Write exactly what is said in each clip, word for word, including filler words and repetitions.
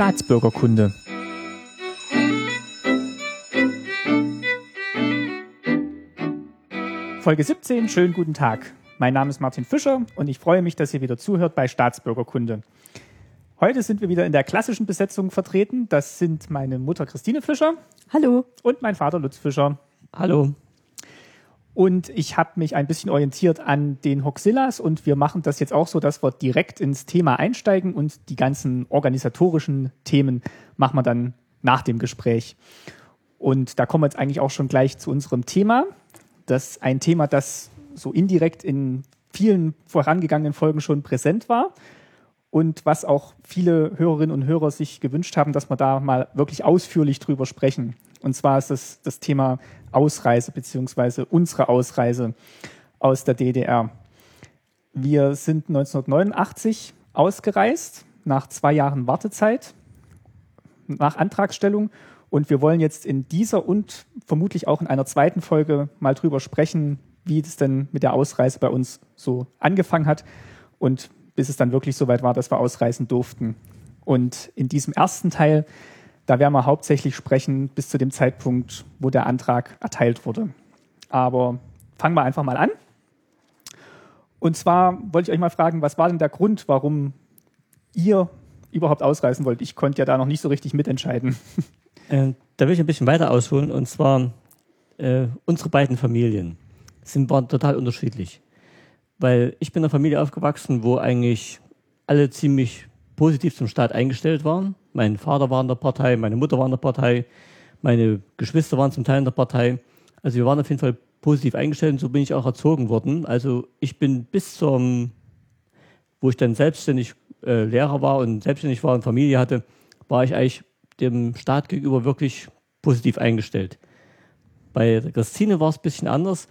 Staatsbürgerkunde. Folge siebzehn, schönen guten Tag. Mein Name ist Martin Fischer und ich freue mich, dass ihr wieder zuhört bei Staatsbürgerkunde. Heute sind wir wieder in der klassischen Besetzung vertreten. Das sind meine Mutter Christine Fischer. Hallo. Und mein Vater Lutz Fischer. Hallo. Und ich habe mich ein bisschen orientiert an den Hoxillas und wir machen das jetzt auch so, dass wir direkt ins Thema einsteigen und die ganzen organisatorischen Themen machen wir dann nach dem Gespräch. Und da kommen wir jetzt eigentlich auch schon gleich zu unserem Thema. Das ist ein Thema, das so indirekt in vielen vorangegangenen Folgen schon präsent war. Und was auch viele Hörerinnen und Hörer sich gewünscht haben, dass wir da mal wirklich ausführlich drüber sprechen. Und zwar ist das das Thema Ausreise beziehungsweise unsere Ausreise aus der D D R. Wir sind neunzehnhundertneunundachtzig ausgereist, nach zwei Jahren Wartezeit, nach Antragstellung. Und wir wollen jetzt in dieser und vermutlich auch in einer zweiten Folge mal drüber sprechen, wie das denn mit der Ausreise bei uns so angefangen hat und bis es dann wirklich soweit war, dass wir ausreisen durften. Und in diesem ersten Teil, da werden wir hauptsächlich sprechen bis zu dem Zeitpunkt, wo der Antrag erteilt wurde. Aber fangen wir einfach mal an. Und zwar wollte ich euch mal fragen, was war denn der Grund, warum ihr überhaupt ausreisen wollt? Ich konnte ja da noch nicht so richtig mitentscheiden. Äh, da will ich ein bisschen weiter ausholen. Und zwar, äh, unsere beiden Familien sind, waren total unterschiedlich. Weil ich bin in einer Familie aufgewachsen, wo eigentlich alle ziemlich positiv zum Staat eingestellt waren. Mein Vater war in der Partei, meine Mutter war in der Partei, meine Geschwister waren zum Teil in der Partei. Also wir waren auf jeden Fall positiv eingestellt und so bin ich auch erzogen worden. Also ich bin bis zum, wo ich dann selbstständig äh, Lehrer war und selbstständig war und Familie hatte, war ich eigentlich dem Staat gegenüber wirklich positiv eingestellt. Bei der Christine war es ein bisschen anders.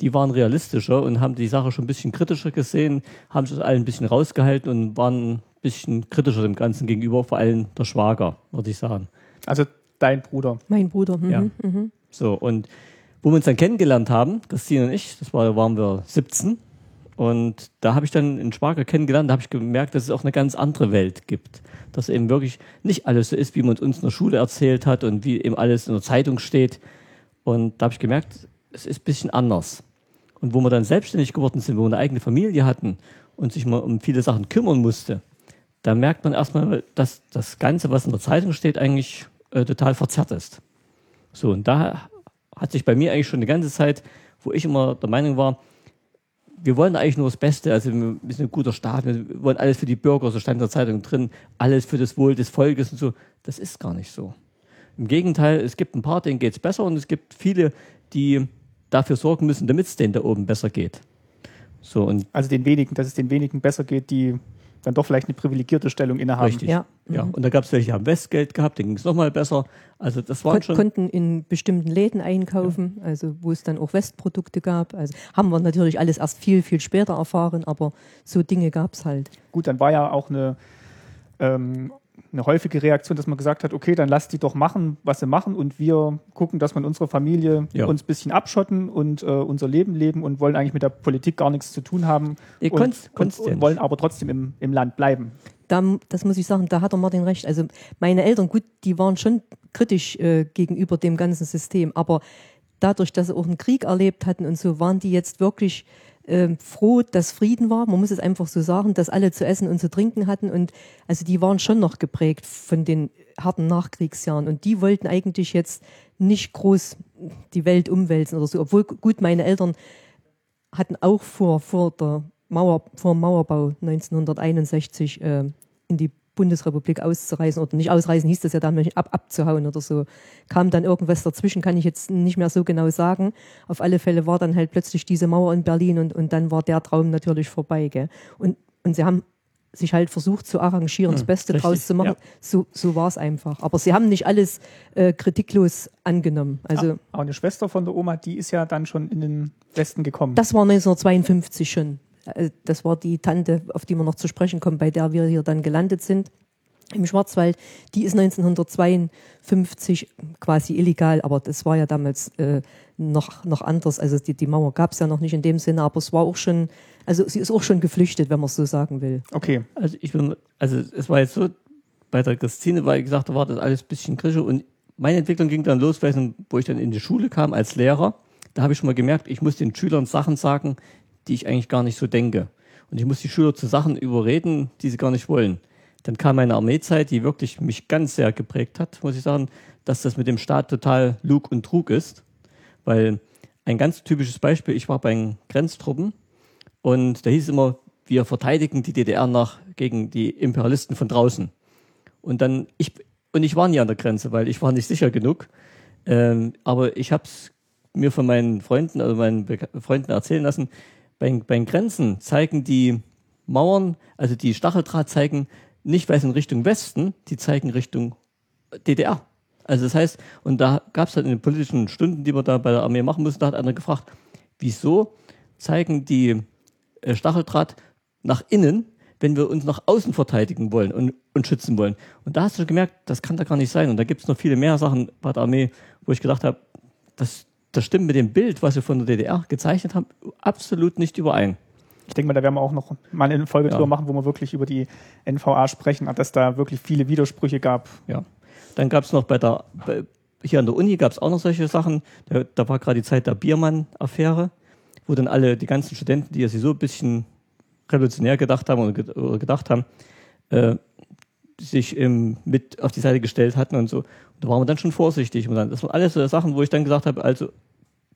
Die waren realistischer und haben die Sache schon ein bisschen kritischer gesehen, haben sich alle ein bisschen rausgehalten und waren ein bisschen kritischer dem Ganzen gegenüber, vor allem der Schwager, würde ich sagen. Also dein Bruder. Mein Bruder. Mhm. Ja. Mhm. So, und wo wir uns dann kennengelernt haben, Christine und ich, das war, da waren wir siebzehn und da habe ich dann einen Schwager kennengelernt, da habe ich gemerkt, dass es auch eine ganz andere Welt gibt. Dass eben wirklich nicht alles so ist, wie man uns in der Schule erzählt hat und wie eben alles in der Zeitung steht. Und da habe ich gemerkt, es ist ein bisschen anders. Und wo wir dann selbstständig geworden sind, wo wir eine eigene Familie hatten und sich mal um viele Sachen kümmern musste, da merkt man erstmal, dass das Ganze, was in der Zeitung steht, eigentlich äh, total verzerrt ist. So, und da hat sich bei mir eigentlich schon die ganze Zeit, wo ich immer der Meinung war, wir wollen eigentlich nur das Beste, also wir sind ein guter Staat, wir wollen alles für die Bürger, so stand in der Zeitung drin, alles für das Wohl des Volkes und so. Das ist gar nicht so. Im Gegenteil, es gibt ein paar, denen geht es besser und es gibt viele, die dafür sorgen müssen, damit es denen da oben besser geht. So, und also den wenigen, dass es den wenigen besser geht, die dann doch vielleicht eine privilegierte Stellung innehaben. Richtig, ja. ja. Und da gab es welche, die haben Westgeld gehabt, denen ging es nochmal besser. Also das waren Kon- schon... Konnten in bestimmten Läden einkaufen, ja. Also wo es dann auch Westprodukte gab. Also haben wir natürlich alles erst viel, viel später erfahren, aber so Dinge gab es halt. Gut, dann war ja auch eine... Ähm, eine häufige Reaktion, dass man gesagt hat, okay, dann lasst die doch machen, was sie machen und wir gucken, dass wir in unserer Familie ja. uns ein bisschen abschotten und äh, unser Leben leben und wollen eigentlich mit der Politik gar nichts zu tun haben und, konntest, konntest und, und wollen aber trotzdem im, im Land bleiben. Da, das muss ich sagen, da hat der Martin recht. Also meine Eltern, gut, die waren schon kritisch äh, gegenüber dem ganzen System, aber dadurch, dass sie auch einen Krieg erlebt hatten und so, waren die jetzt wirklich Äh, froh, dass Frieden war. Man muss es einfach so sagen, dass alle zu essen und zu trinken hatten. Und also die waren schon noch geprägt von den harten Nachkriegsjahren. Und die wollten eigentlich jetzt nicht groß die Welt umwälzen oder so. Obwohl, gut, meine Eltern hatten auch vor, vor, der Mauer, vor dem Mauerbau neunzehnhunderteinundsechzig äh, in die Bundesrepublik auszureisen oder nicht ausreisen, hieß das ja dann, ab, abzuhauen oder so. Kam dann irgendwas dazwischen, kann ich jetzt nicht mehr so genau sagen. Auf alle Fälle war dann halt plötzlich diese Mauer in Berlin und, und dann war der Traum natürlich vorbei. Gell? Und, und sie haben sich halt versucht zu arrangieren, hm, das Beste richtig, draus zu machen. Ja. So, so war es einfach. Aber sie haben nicht alles äh, kritiklos angenommen. Also, ja, aber eine Schwester von der Oma, die ist ja dann schon in den Westen gekommen. Das war neunzehnhundertzweiundfünfzig schon. Das war die Tante, auf die wir noch zu sprechen kommen, bei der wir hier dann gelandet sind im Schwarzwald. Die ist neunzehnhundertzweiundfünfzig quasi illegal, aber das war ja damals äh, noch, noch anders. Also die, die Mauer gab es ja noch nicht in dem Sinne, aber es war auch schon, also sie ist auch schon geflüchtet, wenn man es so sagen will. Okay. Also ich bin, also es war jetzt so, bei der Christine, weil ich gesagt habe, war das alles ein bisschen Krische. Und meine Entwicklung ging dann los, wo ich dann in die Schule kam als Lehrer. Da habe ich schon mal gemerkt, ich muss den Schülern Sachen sagen, die ich eigentlich gar nicht so denke. Und ich muss die Schüler zu Sachen überreden, die sie gar nicht wollen. Dann kam meine Armeezeit, die wirklich mich ganz sehr geprägt hat, muss ich sagen, dass das mit dem Staat total Lug und Trug ist. Weil ein ganz typisches Beispiel, ich war bei den Grenztruppen und da hieß es immer, wir verteidigen die D D R nach gegen die Imperialisten von draußen. Und dann, ich und ich war nie an der Grenze, weil ich war nicht sicher genug. Ähm, aber ich habe es mir von meinen Freunden, also meinen Be- Freunden erzählen lassen, bei, bei den Grenzen zeigen die Mauern, also die Stacheldraht zeigen, nicht weiß in Richtung Westen, die zeigen Richtung D D R. Also das heißt, und da gab es halt in den politischen Stunden, die wir da bei der Armee machen mussten, da hat einer gefragt, wieso zeigen die äh, Stacheldraht nach innen, wenn wir uns nach außen verteidigen wollen und, und schützen wollen. Und da hast du gemerkt, das kann da gar nicht sein. Und da gibt es noch viele mehr Sachen bei der Armee, wo ich gedacht habe, das, das stimmt mit dem Bild, was wir von der D D R gezeichnet haben, absolut nicht überein. Ich denke mal, da werden wir auch noch mal eine Folge ja. drüber machen, wo wir wirklich über die N V A sprechen, dass da wirklich viele Widersprüche gab. Ja. Dann gab es noch bei der, bei, hier an der Uni gab es auch noch solche Sachen. Da, da war gerade die Zeit der Biermann-Affäre, wo dann alle, die ganzen Studenten, die ja so ein bisschen revolutionär gedacht haben und ge- gedacht haben, äh, sich ähm, mit auf die Seite gestellt hatten und so. Und da waren wir dann schon vorsichtig. Und dann, das waren alles so Sachen, wo ich dann gesagt habe, also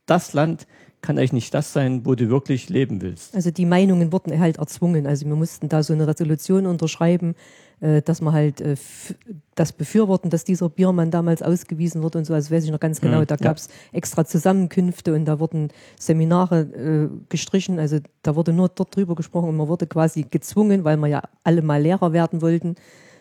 das Land kann eigentlich nicht das sein, wo du wirklich leben willst. Also die Meinungen wurden halt erzwungen. Also wir mussten da so eine Resolution unterschreiben, dass wir halt das befürworten, dass dieser Biermann damals ausgewiesen wird und so. Also weiß ich noch ganz genau, mhm, da gab es ja. extra Zusammenkünfte und da wurden Seminare gestrichen. Also da wurde nur dort drüber gesprochen und man wurde quasi gezwungen, weil wir ja alle mal Lehrer werden wollten,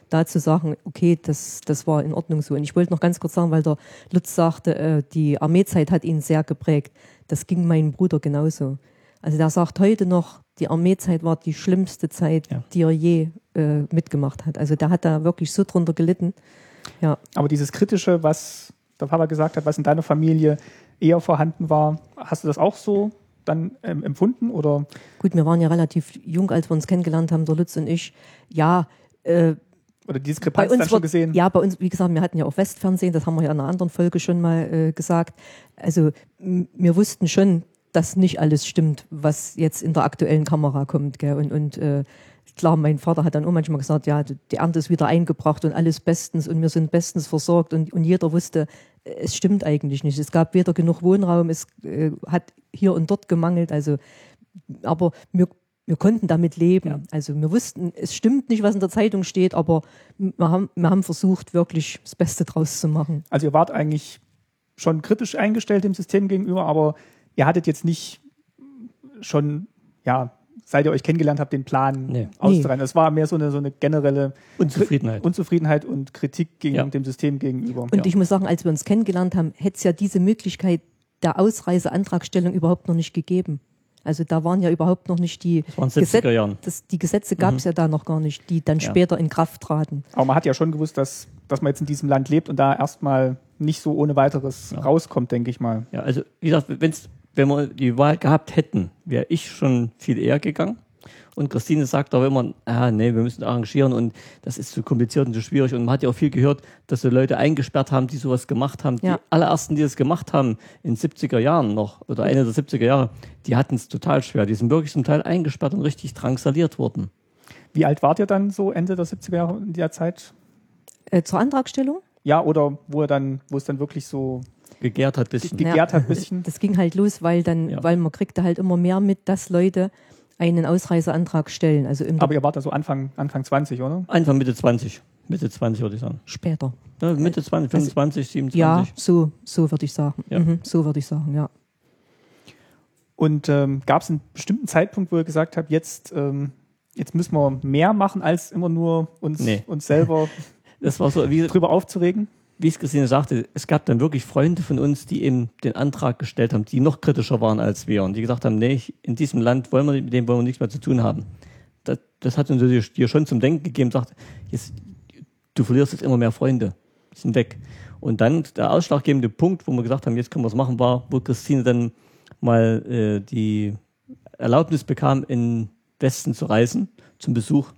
da zu sagen, okay, das, das war in Ordnung so. Und ich wollte noch ganz kurz sagen, weil der Lutz sagte, äh, die Armeezeit hat ihn sehr geprägt. Das ging meinem Bruder genauso. Also der sagt heute noch, die Armeezeit war die schlimmste Zeit, ja. die er je äh, mitgemacht hat. Also der hat da wirklich so drunter gelitten. Ja. Aber dieses Kritische, was der Papa gesagt hat, was in deiner Familie eher vorhanden war, hast du das auch so dann ähm, empfunden? Oder? Gut, wir waren ja relativ jung, als wir uns kennengelernt haben, der Lutz und ich. Ja, äh, Oder die Diskrepanz dann schon gesehen? Ja, bei uns, wie gesagt, wir hatten ja auch Westfernsehen, das haben wir ja in einer anderen Folge schon mal äh, gesagt. Also m- wir wussten schon, dass nicht alles stimmt, was jetzt in der aktuellen Kamera kommt. Gell? Und, und äh, klar, mein Vater hat dann auch manchmal gesagt, ja, die Ernte ist wieder eingebracht und alles bestens und wir sind bestens versorgt. Und, und jeder wusste, es stimmt eigentlich nicht. Es gab weder genug Wohnraum, es äh, hat hier und dort gemangelt. Also, aber wir... Wir konnten damit leben. Ja. Also wir wussten, es stimmt nicht, was in der Zeitung steht, aber wir haben, wir haben versucht, wirklich das Beste draus zu machen. Also ihr wart eigentlich schon kritisch eingestellt dem System gegenüber, aber ihr hattet jetzt nicht schon, ja, seit ihr euch kennengelernt habt, den Plan nee. auszutreiben. Es war mehr so eine, so eine generelle Unzufriedenheit. Unzufriedenheit und Kritik gegen ja. dem System gegenüber. Und ja. ich muss sagen, als wir uns kennengelernt haben, hätte es ja diese Möglichkeit der Ausreiseantragstellung überhaupt noch nicht gegeben. Also da waren ja überhaupt noch nicht die Gesetze, die Gesetze gab es mhm. ja da noch gar nicht, die dann ja. später in Kraft traten. Aber man hat ja schon gewusst, dass, dass man jetzt in diesem Land lebt und da erstmal nicht so ohne weiteres ja. rauskommt, denke ich mal. Ja, also wie gesagt, wenn's, wenn wir die Wahl gehabt hätten, wäre ich schon viel eher gegangen. Und Christine sagt auch immer, ah, nee, wir müssen arrangieren und das ist zu kompliziert und zu schwierig. Und man hat ja auch viel gehört, dass so Leute eingesperrt haben, die sowas gemacht haben. Ja. Die allerersten, die das gemacht haben, in den siebziger Jahren noch, oder Ende der siebziger Jahre, die hatten es total schwer. Die sind wirklich zum Teil eingesperrt und richtig drangsaliert worden. Wie alt wart ihr dann so Ende der siebziger Jahre in der Zeit? Äh, zur Antragstellung? Ja, oder wo er dann, wo es dann wirklich so... Gegärt hat ein bisschen. Gegärt hat ein bisschen. Das ging halt los, weil dann, ja. weil man kriegte halt immer mehr mit, dass Leute... einen Ausreiseantrag stellen. Also im Aber ihr wart da so Anfang, Anfang zwanzig, oder? Anfang Mitte zwanzig. Mitte zwanzig würde ich sagen. Später. Ja, Mitte zwanzig, fünfundzwanzig, also, siebenundzwanzig. Ja, so, so würde ich sagen. Ja. Mhm, so würde ich sagen, ja. Und ähm, gab es einen bestimmten Zeitpunkt, wo ihr gesagt habt, jetzt, ähm, jetzt müssen wir mehr machen, als immer nur uns, nee. uns selber das war so, wie, drüber aufzuregen? Wie es Christine sagte, es gab dann wirklich Freunde von uns, die eben den Antrag gestellt haben, die noch kritischer waren als wir und die gesagt haben, nee, in diesem Land wollen wir, mit dem wollen wir nichts mehr zu tun haben. Das, das hat uns dir schon zum Denken gegeben, sagt, jetzt, du verlierst jetzt immer mehr Freunde, die sind weg. Und dann der ausschlaggebende Punkt, wo wir gesagt haben, jetzt können wir es machen, war, wo Christine dann mal äh, die Erlaubnis bekam, in den Westen zu reisen, zum Besuch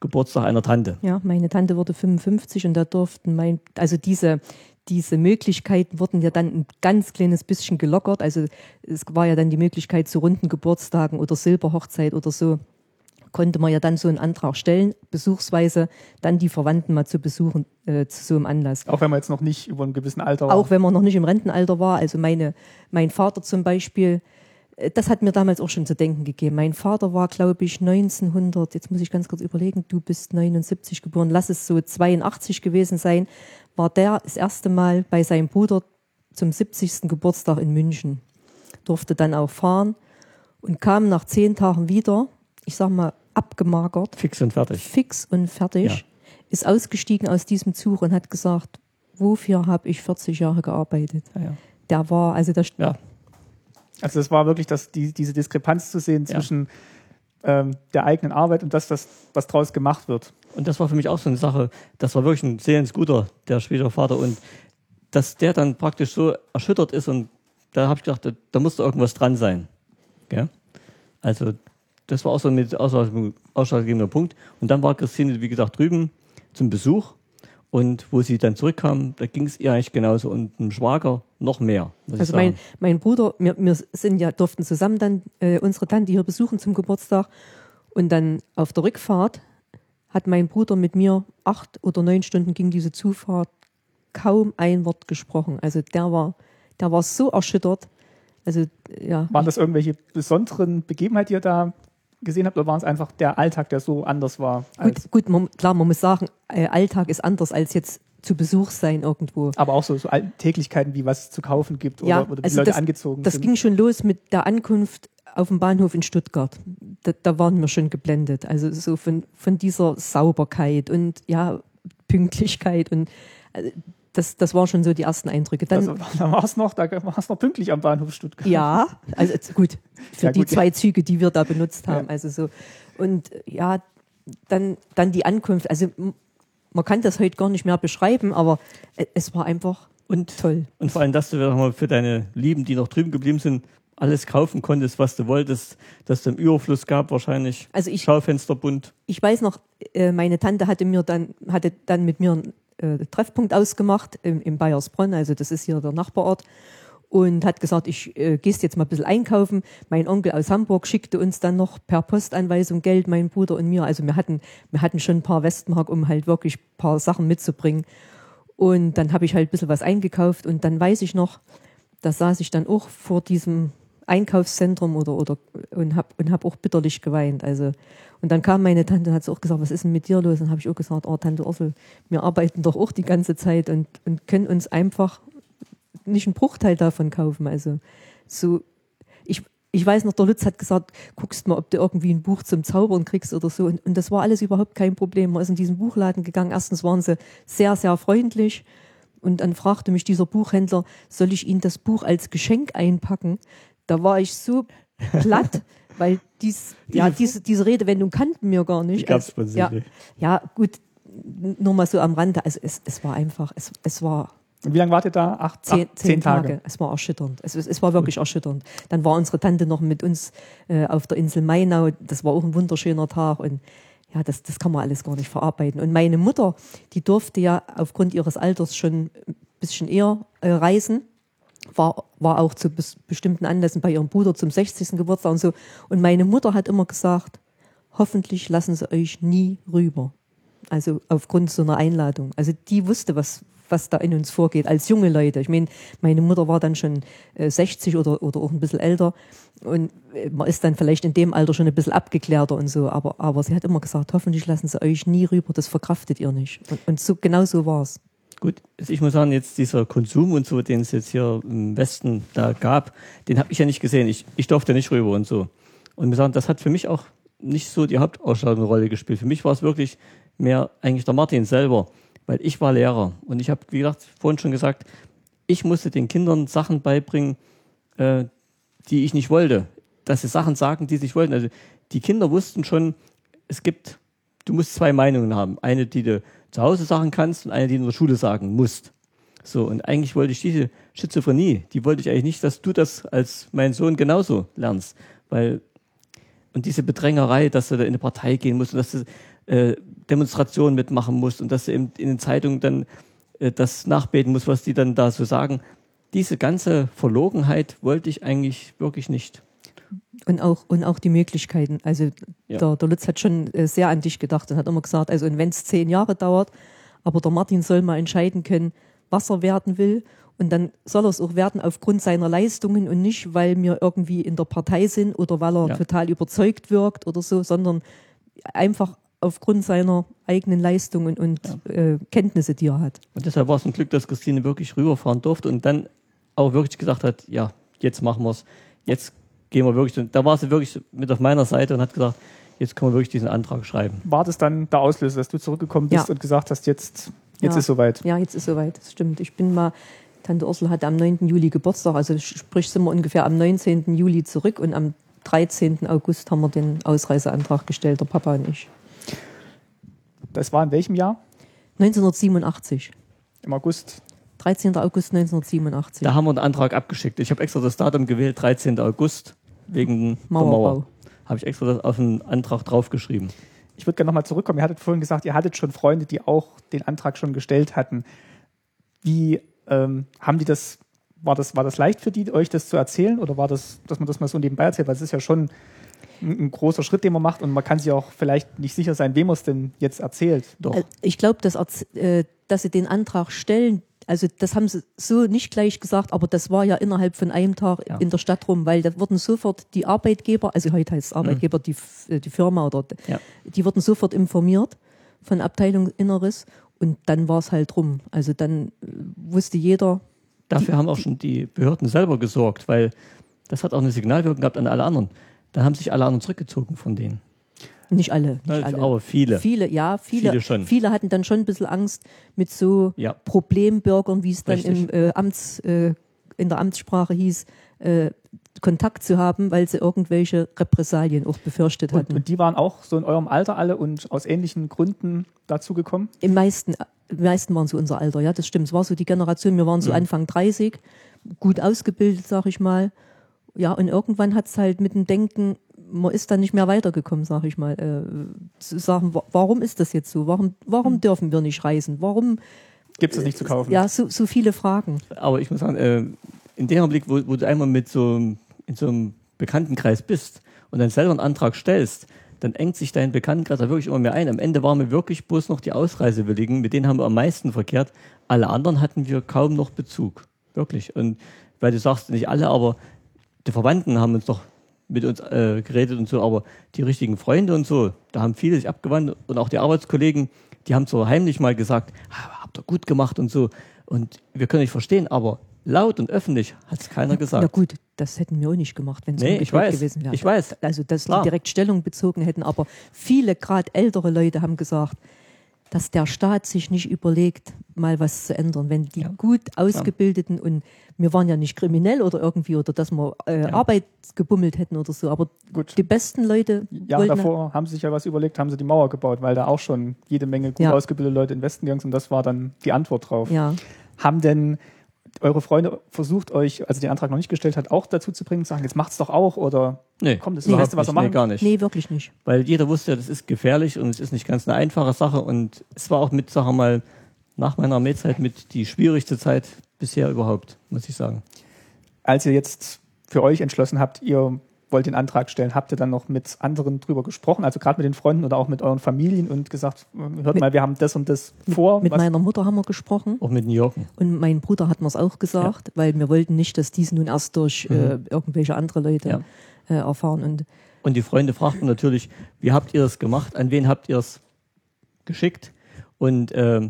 Geburtstag einer Tante. Ja, meine Tante wurde fünfundfünfzig und da durften mein, also diese, diese Möglichkeiten wurden ja dann ein ganz kleines bisschen gelockert. Also es war ja dann die Möglichkeit zu runden Geburtstagen oder Silberhochzeit oder so, konnte man ja dann so einen Antrag stellen, besuchsweise dann die Verwandten mal zu besuchen, äh, zu so einem Anlass. Auch wenn man jetzt noch nicht über einem gewissen Alter war? Auch wenn man noch nicht im Rentenalter war. Also meine, mein Vater zum Beispiel, das hat mir damals auch schon zu denken gegeben. Mein Vater war, glaube ich, neunzehnhundert, jetzt muss ich ganz kurz überlegen, du bist neunundsiebzig geboren, lass es so zweiundachtzig gewesen sein, war der das erste Mal bei seinem Bruder zum siebzigsten Geburtstag in München. Durfte dann auch fahren und kam nach zehn Tagen wieder, ich sag mal, abgemagert. Fix und fertig. Fix und fertig. Ja. Ist ausgestiegen aus diesem Zug und hat gesagt, wofür habe ich vierzig Jahre gearbeitet? Ja, ja. Der war, also der... Ja. Also es war wirklich das, die, diese Diskrepanz zu sehen zwischen ja. ähm, der eigenen Arbeit und das, das, was draus gemacht wird. Und das war für mich auch so eine Sache, das war wirklich ein Seelensguter, der Schwiegervater. Und dass der dann praktisch so erschüttert ist und da habe ich gedacht, da, da musste irgendwas dran sein. Gell? Also... Das war auch so ein ausschlaggebender Punkt. Und dann war Christine, wie gesagt, drüben zum Besuch. Und wo sie dann zurückkam, da ging es ihr eigentlich genauso. Und dem Schwager noch mehr. Also mein, mein Bruder, wir, wir sind ja, durften zusammen dann äh, unsere Tante hier besuchen zum Geburtstag. Und dann auf der Rückfahrt hat mein Bruder mit mir acht oder neun Stunden ging diese Zufahrt kaum ein Wort gesprochen. Also der war, der war so erschüttert. Also, ja. Waren das irgendwelche besonderen Begebenheiten, die ihr da gesehen habt, oder war es einfach der Alltag, der so anders war? Gut, gut man, klar, man muss sagen, Alltag ist anders als jetzt zu Besuch sein irgendwo. Aber auch so, so Alltäglichkeiten, wie was zu kaufen gibt oder, ja, oder wie also Leute das, angezogen das sind. Das ging schon los mit der Ankunft auf dem Bahnhof in Stuttgart. Da, da waren wir schon geblendet. Also so von, von dieser Sauberkeit und ja, Pünktlichkeit und also, Das, das waren schon so die ersten Eindrücke. Dann das, da war es noch, noch pünktlich am Bahnhof Stuttgart. Ja, also gut, für ja, die gut, zwei ja. Züge, die wir da benutzt haben. Ja. Also so. Und ja, dann, dann die Ankunft. Also man kann das heute gar nicht mehr beschreiben, aber es war einfach und, toll. Und vor allem, dass du nochmal für deine Lieben, die noch drüben geblieben sind, alles kaufen konntest, was du wolltest, dass es im Überfluss gab wahrscheinlich. Also ich, Schaufensterbunt. Ich weiß noch, meine Tante hatte, mir dann, hatte dann mit mir ein Äh, Treffpunkt ausgemacht im, im Bayersbronn, also das ist hier der Nachbarort, und hat gesagt, ich äh, gehst jetzt mal ein bisschen einkaufen. Mein Onkel aus Hamburg schickte uns dann noch per Postanweisung Geld, mein Bruder und mir. Also wir hatten, wir hatten schon ein paar Westmark, um halt wirklich ein paar Sachen mitzubringen. Und dann habe ich halt ein bisschen was eingekauft und dann weiß ich noch, da saß ich dann auch vor diesem Einkaufszentrum oder, oder, und habe und hab auch bitterlich geweint. Also, und dann kam meine Tante und hat auch gesagt, was ist denn mit dir los? Und habe ich auch gesagt, oh Tante Ursel, wir arbeiten doch auch die ganze Zeit und, und können uns einfach nicht einen Bruchteil davon kaufen. Also so, ich, ich weiß noch, der Lutz hat gesagt, guckst mal, ob du irgendwie ein Buch zum Zaubern kriegst oder so. Und, und das war alles überhaupt kein Problem. Man ist in diesen Buchladen gegangen. Erstens waren sie sehr, sehr freundlich. Und dann fragte mich dieser Buchhändler, soll ich Ihnen das Buch als Geschenk einpacken? Da war ich so platt, weil dies, ja, diese, diese Redewendung kannten wir gar nicht. Die gab's von sich nicht. Ja, gut, nur mal so am Rande. Also es, es war einfach, es, es war... Und wie lange wart ihr da? Acht, zehn, acht, zehn, zehn Tage. Tage. Es war erschütternd. Es, es war wirklich erschütternd. Dann war unsere Tante noch mit uns äh, auf der Insel Mainau. Das war auch ein wunderschöner Tag. Und ja, das, das kann man alles gar nicht verarbeiten. Und meine Mutter, die durfte ja aufgrund ihres Alters schon ein bisschen eher äh, reisen. War, war auch zu bes- bestimmten Anlässen bei ihrem Bruder zum sechzigsten Geburtstag und so. Und meine Mutter hat immer gesagt, hoffentlich lassen sie euch nie rüber. Also aufgrund so einer Einladung. Also die wusste, was, was da in uns vorgeht, als junge Leute. Ich meine, meine Mutter war dann schon äh, sechzig oder, oder auch ein bisschen älter. Und man ist dann vielleicht in dem Alter schon ein bisschen abgeklärter und so. Aber, aber sie hat immer gesagt, hoffentlich lassen sie euch nie rüber, das verkraftet ihr nicht. Und, und so, genau so war es. Gut, ich muss sagen, jetzt dieser Konsum und so, den es jetzt hier im Westen da gab, den habe ich ja nicht gesehen. Ich, ich durfte nicht rüber und so. Und wir sagen, das hat für mich auch nicht so die hauptausschlaggebende Rolle gespielt. Für mich war es wirklich mehr eigentlich der Martin selber, weil ich war Lehrer. Und ich habe, wie gesagt, vorhin schon gesagt, ich musste den Kindern Sachen beibringen, äh, die ich nicht wollte. Dass sie Sachen sagen, die sie nicht wollten. Also die Kinder wussten schon, es gibt, du musst zwei Meinungen haben. Eine, die du zu Hause sagen kannst und eine, die du in der Schule sagen musst. So, und eigentlich wollte ich diese Schizophrenie, die wollte ich eigentlich nicht, dass du das als mein Sohn genauso lernst. Weil, und diese Bedrängerei, dass du da in eine Partei gehen musst und dass du äh, Demonstrationen mitmachen muss und dass er eben in den Zeitungen dann äh, das nachbeten muss, was die dann da so sagen. Diese ganze Verlogenheit wollte ich eigentlich wirklich nicht. Und auch, und auch die Möglichkeiten. Also ja. der, der Lutz hat schon äh, sehr an dich gedacht und hat immer gesagt, also wenn es zehn Jahre dauert, aber der Martin soll mal entscheiden können, was er werden will. Und dann soll er es auch werden aufgrund seiner Leistungen und nicht, weil wir irgendwie in der Partei sind oder weil er ja. total überzeugt wirkt oder so, sondern einfach aufgrund seiner eigenen Leistungen und ja. äh, Kenntnisse, die er hat. Und deshalb war es ein Glück, dass Christine wirklich rüberfahren durfte und dann auch wirklich gesagt hat, ja, jetzt machen wir es, jetzt gehen wir wirklich. Und da war sie wirklich mit auf meiner Seite und hat gesagt, jetzt können wir wirklich diesen Antrag schreiben. War das dann der Auslöser, dass du zurückgekommen bist ja. und gesagt hast, jetzt, jetzt ja. ist soweit? Ja, jetzt ist soweit, das stimmt. Ich bin mal... Tante Ursula hatte am neunten Juli Geburtstag, also sprich sind wir ungefähr am neunzehnten Juli zurück und am dreizehnten August haben wir den Ausreiseantrag gestellt, der Papa und ich. Das war in welchem Jahr? neunzehnhundertsiebenundachtzig. Im August? dreizehnten August neunzehnhundertsiebenundachtzig. Da haben wir einen Antrag abgeschickt. Ich habe extra das Datum gewählt, dreizehnten August, wegen Mauerbau. Der Mauer. Habe ich extra das auf den Antrag draufgeschrieben. Ich würde gerne nochmal zurückkommen. Ihr hattet vorhin gesagt, ihr hattet schon Freunde, die auch den Antrag schon gestellt hatten. Wie... Ähm, haben die das, war das, war das leicht für die, euch das zu erzählen oder war das, dass man das mal so nebenbei erzählt? Weil es ist ja schon ein, ein großer Schritt, den man macht und man kann sich auch vielleicht nicht sicher sein, wem man es denn jetzt erzählt. Doch. Ich glaube, dass, äh, dass sie den Antrag stellen, also das haben sie so nicht gleich gesagt, aber das war ja innerhalb von einem Tag ja. in der Stadt rum, weil da wurden sofort die Arbeitgeber, also heute heißt es Arbeitgeber, mhm. die, die Firma, oder ja. die wurden sofort informiert von Abteilung Inneres. Und dann war es halt rum. Also dann wusste jeder... Dafür die, haben auch schon die Behörden selber gesorgt, weil das hat auch eine Signalwirkung gehabt an alle anderen. Dann haben sich alle anderen zurückgezogen von denen. Nicht alle. Nicht alle. Aber viele. Viele, ja. Viele, viele, schon. Viele hatten dann schon ein bisschen Angst mit so ja. Problembürgern, wie es dann im, äh, Amts, äh, in der Amtssprache hieß, äh, Kontakt zu haben, weil sie irgendwelche Repressalien auch befürchtet hatten. Und, und die waren auch so in eurem Alter alle und aus ähnlichen Gründen dazu gekommen? Im meisten, im meisten waren so unser Alter, ja, das stimmt. Es war so die Generation, wir waren so ja. Anfang dreißig, gut ausgebildet, sag ich mal. Ja, und irgendwann hat es halt mit dem Denken, man ist dann nicht mehr weitergekommen, sag ich mal. Äh, zu sagen, warum ist das jetzt so? Warum, warum hm. dürfen wir nicht reisen? Warum gibt es das nicht zu kaufen? Ja, so, so viele Fragen. Aber ich muss sagen, äh, in dem Augenblick, wo, wo du einmal mit so in so einem Bekanntenkreis bist und dann selber einen Antrag stellst, dann engt sich dein Bekanntenkreis da wirklich immer mehr ein. Am Ende waren wir wirklich bloß noch die Ausreisewilligen, mit denen haben wir am meisten verkehrt. Alle anderen hatten wir kaum noch Bezug. Wirklich. Und weil du sagst, nicht alle, aber die Verwandten haben uns doch mit uns äh, geredet und so, aber die richtigen Freunde und so, da haben viele sich abgewandt und auch die Arbeitskollegen, die haben so heimlich mal gesagt, habt ihr gut gemacht und so. Und wir können nicht verstehen, aber laut und öffentlich hat es keiner gesagt. Na gut, das hätten wir auch nicht gemacht, wenn es nee, umgekehrt gewesen wäre. Ich weiß. Also, dass Klar. die direkt Stellung bezogen hätten. Aber viele, gerade ältere Leute, haben gesagt, dass der Staat sich nicht überlegt, mal was zu ändern. Wenn die ja. gut ausgebildeten, ja. und wir waren ja nicht kriminell oder irgendwie, oder dass wir äh, ja. Arbeit gebummelt hätten oder so, aber gut. die besten Leute... Ja, davor haben sie sich ja was überlegt, haben sie die Mauer gebaut, weil da auch schon jede Menge gut ja. ausgebildete Leute in den Westen gegangen sind. Und das war dann die Antwort drauf. Ja. Haben denn... eure Freunde versucht euch, also den Antrag noch nicht gestellt hat, auch dazu zu bringen, zu sagen, jetzt macht's doch auch oder nee, komm, das ist nee, das Beste, was wir machen. Nee, gar nicht. Nee, wirklich nicht. Weil jeder wusste, das ist gefährlich und es ist nicht ganz eine einfache Sache und es war auch mit, sagen wir mal, nach meiner Armeezeit mit die schwierigste Zeit bisher überhaupt, muss ich sagen. Als ihr jetzt für euch entschlossen habt, ihr wollt den Antrag stellen, habt ihr dann noch mit anderen drüber gesprochen, also gerade mit den Freunden oder auch mit euren Familien und gesagt, hört mit, mal, wir haben das und das vor. Mit was? Meiner Mutter haben wir gesprochen. Auch mit New York. Und mein Bruder hat mir es auch gesagt, ja. weil wir wollten nicht, dass dies nun erst durch mhm. äh, irgendwelche andere Leute ja. äh, erfahren. Und, und die Freunde fragten natürlich, wie habt ihr das gemacht, an wen habt ihr es geschickt und äh,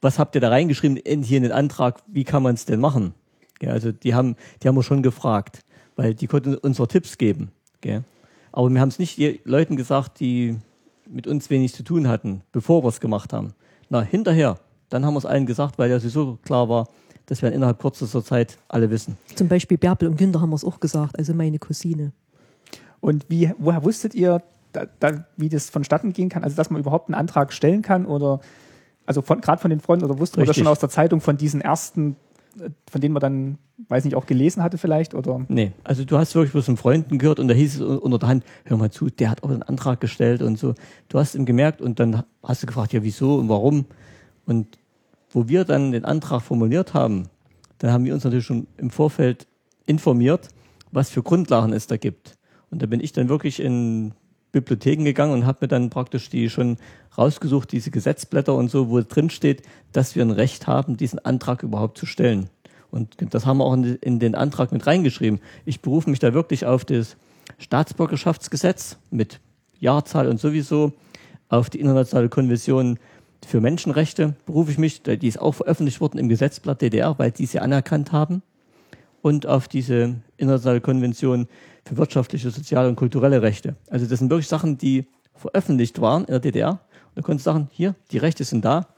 was habt ihr da reingeschrieben in, hier in den Antrag, wie kann man es denn machen? Ja, also die haben, die haben wir schon gefragt. Weil die konnten uns auch Tipps geben. Gell? Aber wir haben es nicht Leuten gesagt, die mit uns wenig zu tun hatten, bevor wir es gemacht haben. Na, hinterher, dann haben wir es allen gesagt, weil ja sowieso klar war, dass wir innerhalb kürzester Zeit alle wissen. Zum Beispiel Bärbel und Günther haben wir es auch gesagt, also meine Cousine. Und wie, woher wusstet ihr, da, da, wie das vonstatten gehen kann? Also, dass man überhaupt einen Antrag stellen kann? Oder, also gerade von den Freunden, oder wusstet ihr schon aus der Zeitung von diesen ersten von denen man dann, weiß nicht, auch gelesen hatte vielleicht? Oder? Nee, also du hast wirklich bloß von Freunden gehört und da hieß es unter der Hand, hör mal zu, der hat auch einen Antrag gestellt und so. Du hast ihn gemerkt und dann hast du gefragt, ja wieso und warum. Und wo wir dann den Antrag formuliert haben, dann haben wir uns natürlich schon im Vorfeld informiert, was für Grundlagen es da gibt. Und da bin ich dann wirklich in Bibliotheken gegangen und habe mir dann praktisch die schon rausgesucht, diese Gesetzblätter und so, wo drin steht, dass wir ein Recht haben, diesen Antrag überhaupt zu stellen. Und das haben wir auch in den Antrag mit reingeschrieben. Ich berufe mich da wirklich auf das Staatsbürgerschaftsgesetz mit Jahrzahl und sowieso, auf die Internationale Konvention für Menschenrechte berufe ich mich, die ist auch veröffentlicht worden im Gesetzblatt D D R, weil die sie anerkannt haben, und auf diese Internationale Konvention für wirtschaftliche, soziale und kulturelle Rechte. Also das sind wirklich Sachen, die veröffentlicht waren in der D D R. Und da konntest du sagen, hier, die Rechte sind da,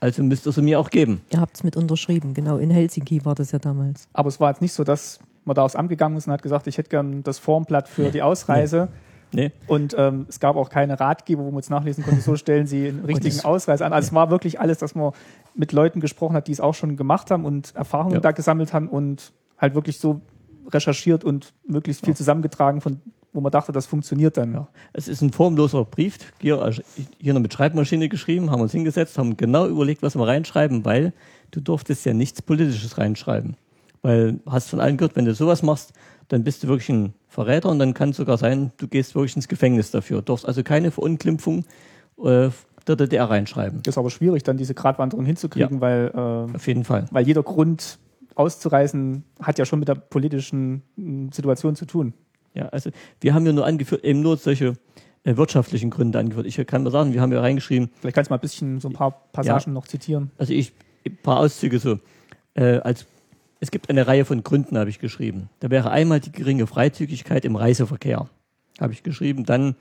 also müsst ihr sie mir auch geben. Ihr habt es mit unterschrieben, genau, in Helsinki war das ja damals. Aber es war jetzt nicht so, dass man da aufs Amt gegangen ist und hat gesagt, ich hätte gern das Formblatt für die Ausreise. Nee. Nee. Und ähm, es gab auch keine Ratgeber, wo man es nachlesen konnte, so stellen sie einen richtigen Ausreise an. Also es war wirklich alles, dass man mit Leuten gesprochen hat, die es auch schon gemacht haben und Erfahrungen ja. da gesammelt haben und halt wirklich so recherchiert und möglichst viel ja. zusammengetragen, von, wo man dachte, das funktioniert dann. Ja. Es ist ein formloser Brief, hier, hier noch mit Schreibmaschine geschrieben, haben uns hingesetzt, haben genau überlegt, was wir reinschreiben, weil du durftest ja nichts Politisches reinschreiben. Weil hast von allen gehört, wenn du sowas machst, dann bist du wirklich ein Verräter und dann kann es sogar sein, du gehst wirklich ins Gefängnis dafür. Du darfst also keine Verunglimpfung äh, der D D R reinschreiben. Das ist aber schwierig, dann diese Gratwanderung hinzukriegen, ja, weil, äh, auf jeden Fall. Weil jeder Grund auszureisen hat ja schon mit der politischen äh, Situation zu tun. Ja, also wir haben ja nur angeführt, eben nur solche äh, wirtschaftlichen Gründe angeführt. Ich kann mal sagen, wir haben ja reingeschrieben. Vielleicht kannst du mal ein bisschen so ein paar Passagen ja, noch zitieren. Also ich, ein paar Auszüge so. Äh, als Es gibt eine Reihe von Gründen, habe ich geschrieben. Da wäre einmal die geringe Freizügigkeit im Reiseverkehr, habe ich geschrieben. Dann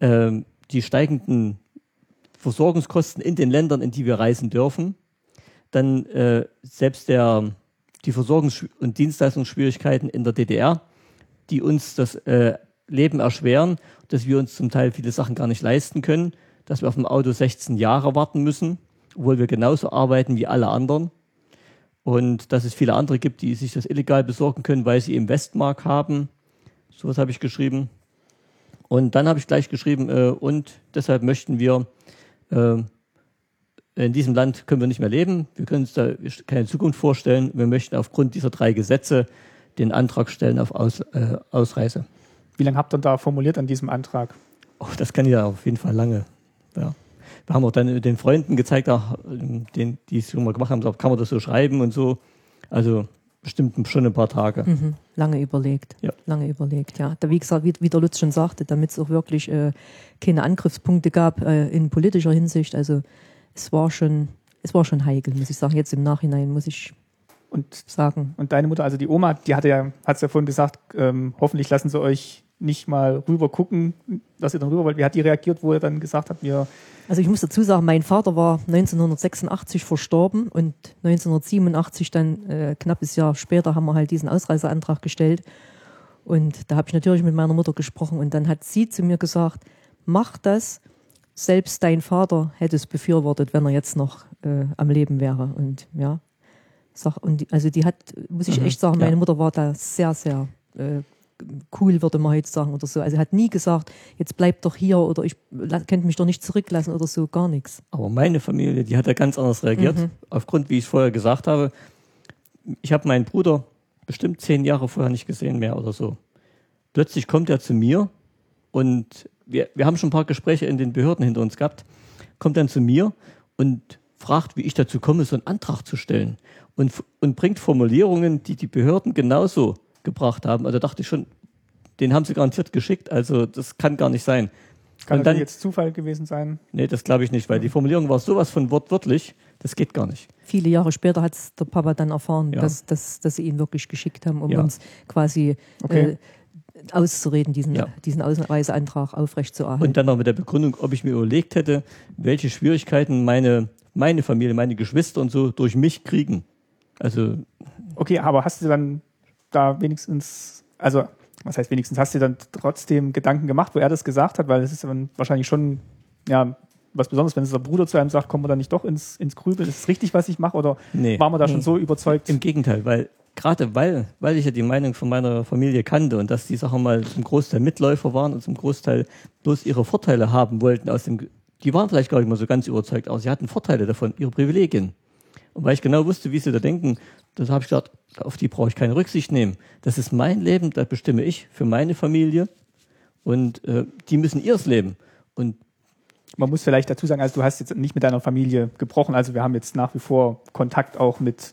äh, die steigenden Versorgungskosten in den Ländern, in die wir reisen dürfen. Dann äh, selbst der, die Versorgungs- und Dienstleistungsschwierigkeiten in der D D R, die uns das äh, Leben erschweren, dass wir uns zum Teil viele Sachen gar nicht leisten können, dass wir auf dem Auto sechzehn Jahre warten müssen, obwohl wir genauso arbeiten wie alle anderen. Und dass es viele andere gibt, die sich das illegal besorgen können, weil sie eben Westmark haben. Sowas habe ich geschrieben. Und dann habe ich gleich geschrieben, äh, und deshalb möchten wir, äh, in diesem Land können wir nicht mehr leben. Wir können uns da keine Zukunft vorstellen. Wir möchten aufgrund dieser drei Gesetze den Antrag stellen auf Aus, äh, Ausreise. Wie lange habt ihr da formuliert an diesem Antrag? Oh, das kann ich ja auf jeden Fall lange, ja. Wir haben auch dann den Freunden gezeigt, auch den, die es schon mal gemacht haben, gesagt, kann man das so schreiben und so. Also bestimmt schon ein paar Tage. Mhm. Lange überlegt. Ja. Lange überlegt, ja. Da, wie gesagt, wie, wie der Lutz schon sagte, damit es auch wirklich äh, keine Angriffspunkte gab äh, in politischer Hinsicht. Also es war schon, es war schon heikel, muss ich sagen. Jetzt im Nachhinein muss ich und, sagen. Und deine Mutter, also die Oma, die hat ja, hat's ja vorhin gesagt, ähm, hoffentlich lassen sie euch nicht mal rüber gucken, dass ihr dann rüber wollt. Wie hat die reagiert, wo ihr dann gesagt habt, wir... Also ich muss dazu sagen, mein Vater war neunzehnhundertsechsundachtzig verstorben und neunzehnhundertsiebenundachtzig, dann äh, knappes Jahr später, haben wir halt diesen Ausreiseantrag gestellt. Und da habe ich natürlich mit meiner Mutter gesprochen und dann hat sie zu mir gesagt, mach das, selbst dein Vater hätte es befürwortet, wenn er jetzt noch äh, am Leben wäre. Und ja, sag, und die, also die hat, muss ich mhm, echt sagen, ja. meine Mutter war da sehr, sehr... Äh, cool, würde man heute sagen oder so. Also er hat nie gesagt, jetzt bleibt doch hier oder ich könnte mich doch nicht zurücklassen oder so, gar nichts. Aber meine Familie, die hat ja ganz anders reagiert. Mhm. Aufgrund, wie ich es vorher gesagt habe, ich habe meinen Bruder bestimmt zehn Jahre vorher nicht gesehen mehr oder so. Plötzlich kommt er zu mir und wir, wir haben schon ein paar Gespräche in den Behörden hinter uns gehabt, kommt dann zu mir und fragt, wie ich dazu komme, so einen Antrag zu stellen und, und bringt Formulierungen, die die Behörden genauso gebracht haben. Also dachte ich schon, den haben sie garantiert geschickt, also das kann gar nicht sein. Kann das jetzt Zufall gewesen sein? Nee, das glaube ich nicht, weil die Formulierung war sowas von wortwörtlich, das geht gar nicht. Viele Jahre später hat es der Papa dann erfahren, ja. dass, dass, dass sie ihn wirklich geschickt haben, um ja. uns quasi okay. äh, auszureden, diesen, ja. diesen Ausreiseantrag aufrechtzuerhalten. Und dann noch mit der Begründung, ob ich mir überlegt hätte, welche Schwierigkeiten meine, meine Familie, meine Geschwister und so durch mich kriegen. Also okay, aber hast du dann da wenigstens, also was heißt wenigstens, hast du dir dann trotzdem Gedanken gemacht, wo er das gesagt hat, weil es ist dann wahrscheinlich schon ja, was Besonderes, wenn es der Bruder zu einem sagt, kommen wir dann nicht doch ins, ins Grübeln? Ist es richtig, was ich mache? Oder nee, waren wir da nee. schon so überzeugt? Im Gegenteil, weil gerade weil, weil ich ja die Meinung von meiner Familie kannte und dass die, sag mal, zum Großteil Mitläufer waren und zum Großteil bloß ihre Vorteile haben wollten aus dem, die waren vielleicht gar nicht mal so ganz überzeugt, aber sie hatten Vorteile davon, ihre Privilegien. Und weil ich genau wusste, wie sie da denken, das habe ich gedacht, auf die brauche ich keine Rücksicht nehmen. Das ist mein Leben, da bestimme ich für meine Familie und äh, die müssen ihrs leben. Und man muss vielleicht dazu sagen, also du hast jetzt nicht mit deiner Familie gebrochen, also wir haben jetzt nach wie vor Kontakt auch mit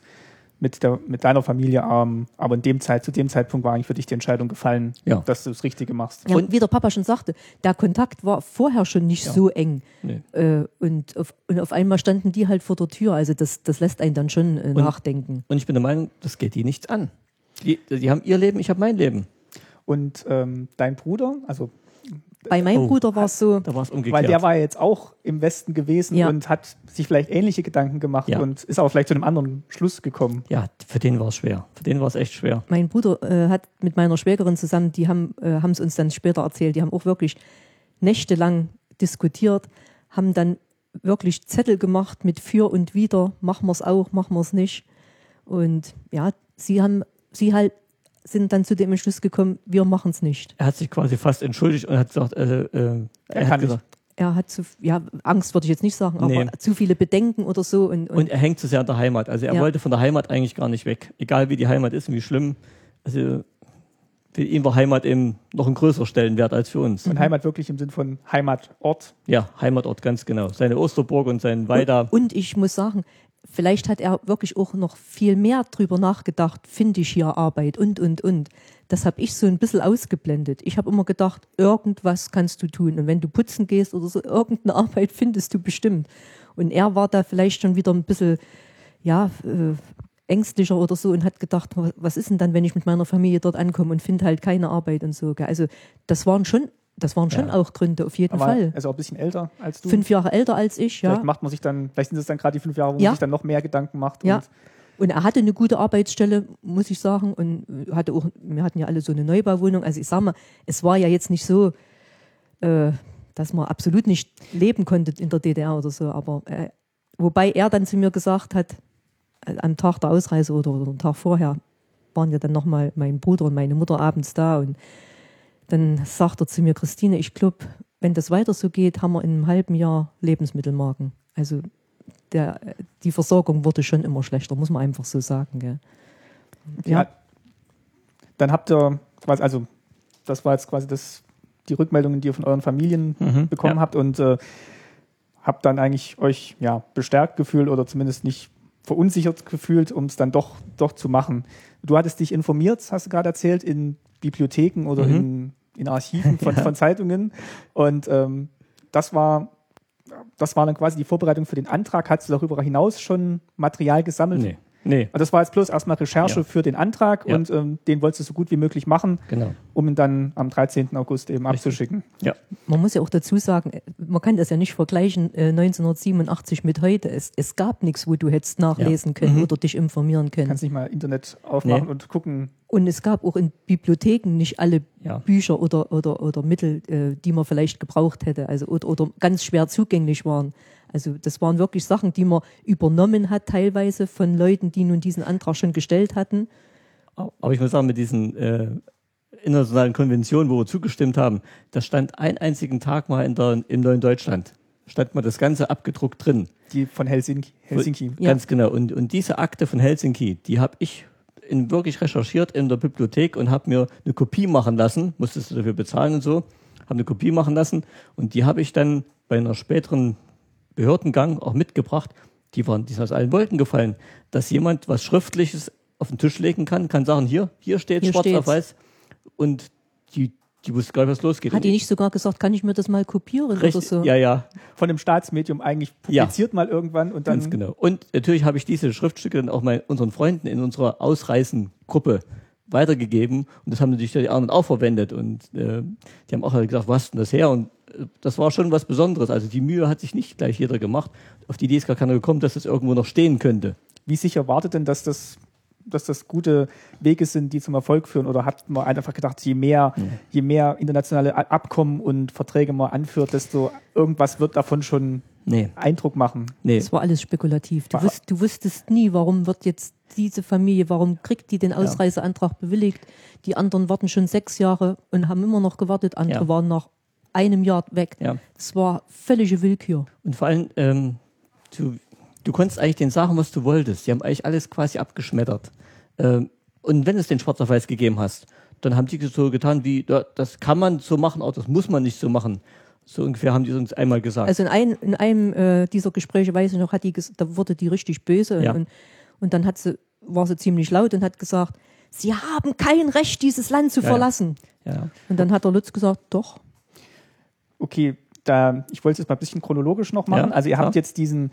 mit, der, mit deiner Familie, ähm, aber in dem Zeit, zu dem Zeitpunkt war eigentlich für dich die Entscheidung gefallen, ja. dass du das Richtige machst. Ja, und wie der Papa schon sagte, der Kontakt war vorher schon nicht ja. so eng. Nee. Äh, und, auf, und auf einmal standen die halt vor der Tür. Also das, das lässt einen dann schon äh, und, nachdenken. Und ich bin der Meinung, das geht die nichts an. Die, die haben ihr Leben, ich habe mein Leben. Und ähm, dein Bruder, also bei meinem oh. Bruder war es so, da war's umgekehrt. Weil der war jetzt auch im Westen gewesen ja. und hat sich vielleicht ähnliche Gedanken gemacht ja. und ist aber vielleicht zu einem anderen Schluss gekommen. Ja, für den war es schwer. Für den war es echt schwer. Mein Bruder äh, hat mit meiner Schwägerin zusammen, die haben äh, es uns dann später erzählt, die haben auch wirklich nächtelang diskutiert, haben dann wirklich Zettel gemacht mit für und wider, machen wir es auch, machen wir es nicht. Und ja, sie haben, sie halt, sind dann zu dem Entschluss gekommen, wir machen es nicht. Er hat sich quasi fast entschuldigt und hat gesagt, äh, äh, er, er hat gesagt, er hat zu, ja, Angst würde ich jetzt nicht sagen, aber nee. zu viele Bedenken oder so. Und, und, und er hängt zu sehr an der Heimat. Also er ja. wollte von der Heimat eigentlich gar nicht weg. Egal wie die Heimat ist und wie schlimm. Also für ihn war Heimat eben noch ein größerer Stellenwert als für uns. Und Heimat wirklich im Sinn von Heimatort? Ja, Heimatort, ganz genau. Seine Osterburg und sein Weida. Und, und ich muss sagen, vielleicht hat er wirklich auch noch viel mehr drüber nachgedacht, finde ich hier Arbeit und, und, und. Das habe ich so ein bisschen ausgeblendet. Ich habe immer gedacht, irgendwas kannst du tun. Und wenn du putzen gehst oder so, irgendeine Arbeit findest du bestimmt. Und er war da vielleicht schon wieder ein bisschen ja, äh, ängstlicher oder so und hat gedacht, was ist denn dann, wenn ich mit meiner Familie dort ankomme und finde halt keine Arbeit und so. Also das waren schon... Das waren schon ja. auch Gründe, auf jeden aber Fall. Also auch ein bisschen älter als du? Fünf Jahre älter als ich, ja. Vielleicht macht man sich dann, vielleicht sind es dann gerade die fünf Jahre, wo ja. man sich dann noch mehr Gedanken macht. Ja. Und, und er hatte eine gute Arbeitsstelle, muss ich sagen. Und hatte auch, wir hatten ja alle so eine Neubauwohnung. Also ich sag mal, es war ja jetzt nicht so, äh, dass man absolut nicht leben konnte in der D D R oder so. Aber äh, wobei er dann zu mir gesagt hat, am Tag der Ausreise oder, oder am Tag vorher, waren ja dann nochmal mein Bruder und meine Mutter abends da und dann sagt er zu mir, Christine, ich glaube, wenn das weiter so geht, haben wir in einem halben Jahr Lebensmittelmarken. Also der, die Versorgung wurde schon immer schlechter, muss man einfach so sagen. Gell? Ja. ja, dann habt ihr, quasi, also das war jetzt quasi das, die Rückmeldungen, die ihr von euren Familien mhm, bekommen ja. habt und äh, habt dann eigentlich euch ja, bestärkt gefühlt oder zumindest nicht verunsichert gefühlt, um es dann doch, doch zu machen. Du hattest dich informiert, hast du gerade erzählt, in Bibliotheken oder mhm. in in Archiven von, ja. von Zeitungen. Und ähm, das war das war dann quasi die Vorbereitung für den Antrag. Hattest du darüber hinaus schon Material gesammelt? Nee. nee. Und das war jetzt bloß erstmal Recherche ja. für den Antrag ja. und ähm, den wolltest du so gut wie möglich machen, genau. um ihn dann am dreizehnten August eben Richtig. abzuschicken. Ja. Man muss ja auch dazu sagen, man kann das ja nicht vergleichen äh, neunzehnhundertsiebenundachtzig mit heute. Es, es gab nichts, wo du hättest nachlesen ja. können mhm. oder dich informieren können. Du kannst nicht mal Internet aufmachen nee. und gucken. Und es gab auch in Bibliotheken nicht alle ja. Bücher oder, oder, oder Mittel, äh, die man vielleicht gebraucht hätte, also oder, oder ganz schwer zugänglich waren. Also das waren wirklich Sachen, die man übernommen hat teilweise von Leuten, die nun diesen Antrag schon gestellt hatten. Aber ich muss sagen, mit diesen äh, internationalen Konventionen, wo wir zugestimmt haben, das stand einen einzigen Tag mal in der, im Neuen Deutschland. Stand mal das Ganze abgedruckt drin. Die von Helsinki. Helsinki. Ja. Ganz genau. Und, und diese Akte von Helsinki, die habe ich In wirklich recherchiert in der Bibliothek und habe mir eine Kopie machen lassen, musstest du dafür bezahlen und so, habe eine Kopie machen lassen und die habe ich dann bei einer späteren Behördengang auch mitgebracht. Die waren die sind aus allen Wolken gefallen, dass jemand was Schriftliches auf den Tisch legen kann, kann sagen, hier, hier steht schwarz auf weiß und die Die wusste gar nicht, was losgeht. Hat die nicht sogar gesagt, kann ich mir das mal kopieren Recht, oder so? Ja, ja. Von dem Staatsmedium eigentlich publiziert ja. mal irgendwann und dann. Ganz genau. Und natürlich habe ich diese Schriftstücke dann auch mal unseren Freunden in unserer Ausreisengruppe weitergegeben. Und das haben natürlich die anderen auch verwendet. Und äh, die haben auch halt gesagt, wo hast du denn das her? Und äh, das war schon was Besonderes. Also die Mühe hat sich nicht gleich jeder gemacht. Auf die Idee ist gar keiner gekommen, dass das irgendwo noch stehen könnte. Wie sicher wartet denn, dass das. dass das gute Wege sind, die zum Erfolg führen? Oder hat man einfach gedacht, je mehr, ja. je mehr internationale Abkommen und Verträge man anführt, desto irgendwas wird davon schon nee. Eindruck machen. Nee. Das war alles spekulativ. Du, wusst, du wusstest nie, warum wird jetzt diese Familie, warum kriegt die den Ausreiseantrag ja. bewilligt? Die anderen warten schon sechs Jahre und haben immer noch gewartet. Andere ja. waren nach einem Jahr weg. Ja. Das war völlige Willkür. Und vor allem, ähm, du, du konntest eigentlich denen sagen, was du wolltest. Die haben eigentlich alles quasi abgeschmettert. Ähm, und wenn es den Schwarz auf Weiß gegeben hast, dann haben die so getan, wie das kann man so machen, auch das muss man nicht so machen. So ungefähr haben die es uns einmal gesagt. Also in, ein, in einem äh, dieser Gespräche, weiß ich noch, hat die ges- da wurde die richtig böse. Ja. Und, und dann hat sie, war sie ziemlich laut und hat gesagt, sie haben kein Recht, dieses Land zu ja, verlassen. Ja. Ja. Und dann hat der Lutz gesagt, doch. Okay, da, ich wollte es jetzt mal ein bisschen chronologisch noch machen. Ja, also ihr klar. habt jetzt diesen,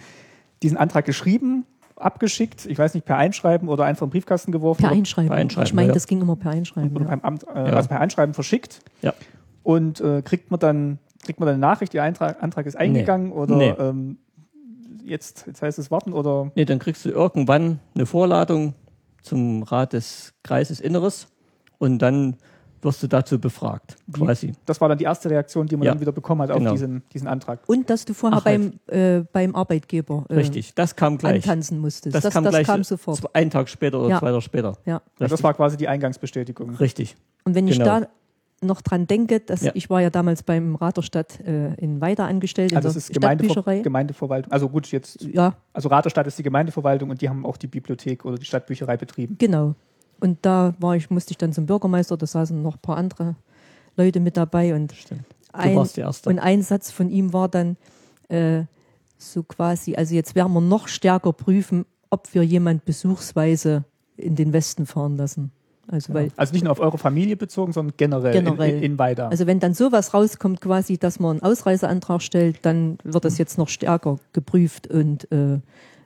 diesen Antrag geschrieben, abgeschickt, ich weiß nicht, per Einschreiben oder einfach im Briefkasten geworfen. Per Einschreiben. Per Einschreiben ich meine, ja. das ging immer per Einschreiben. Oder ja. beim Amt, äh, ja. also per Einschreiben verschickt. Ja. Und äh, kriegt man dann kriegt man dann eine Nachricht, Ihr Eintrag, Antrag ist eingegangen nee. oder nee. Ähm, jetzt, jetzt heißt es warten oder? Nee, dann kriegst du irgendwann eine Vorladung zum Rat des Kreises Inneres und dann wirst du dazu befragt, quasi. Das war dann die erste Reaktion, die man ja. dann wieder bekommen hat genau. auf diesen, diesen Antrag. Und dass du vorher Ach, beim, äh, beim Arbeitgeber äh, Richtig. Das kam gleich. antanzen musstest. Das, das, kam, das gleich kam sofort. Zwei, einen Tag später oder ja. zwei Tage später. Ja. Ja, das war quasi die Eingangsbestätigung. Richtig. Und wenn genau. ich da noch dran denke, dass ja. ich war ja damals beim Rat der Stadt äh, in Weida angestellt, also in der Stadtbücherei. Gemeindeverwaltung, also gut, jetzt, ja. also Rat der Stadt ist die Gemeindeverwaltung und die haben auch die Bibliothek oder die Stadtbücherei betrieben. Genau. Und da war ich, musste ich dann zum Bürgermeister, da saßen noch ein paar andere Leute mit dabei. Und, ein, und ein Satz von ihm war dann äh, so quasi, also jetzt werden wir noch stärker prüfen, ob wir jemand besuchsweise in den Westen fahren lassen. Also, ja. weil, also nicht nur auf eure Familie bezogen, sondern generell, generell. In, in Weida. Also wenn dann sowas rauskommt quasi, dass man einen Ausreiseantrag stellt, dann wird das jetzt noch stärker geprüft und äh,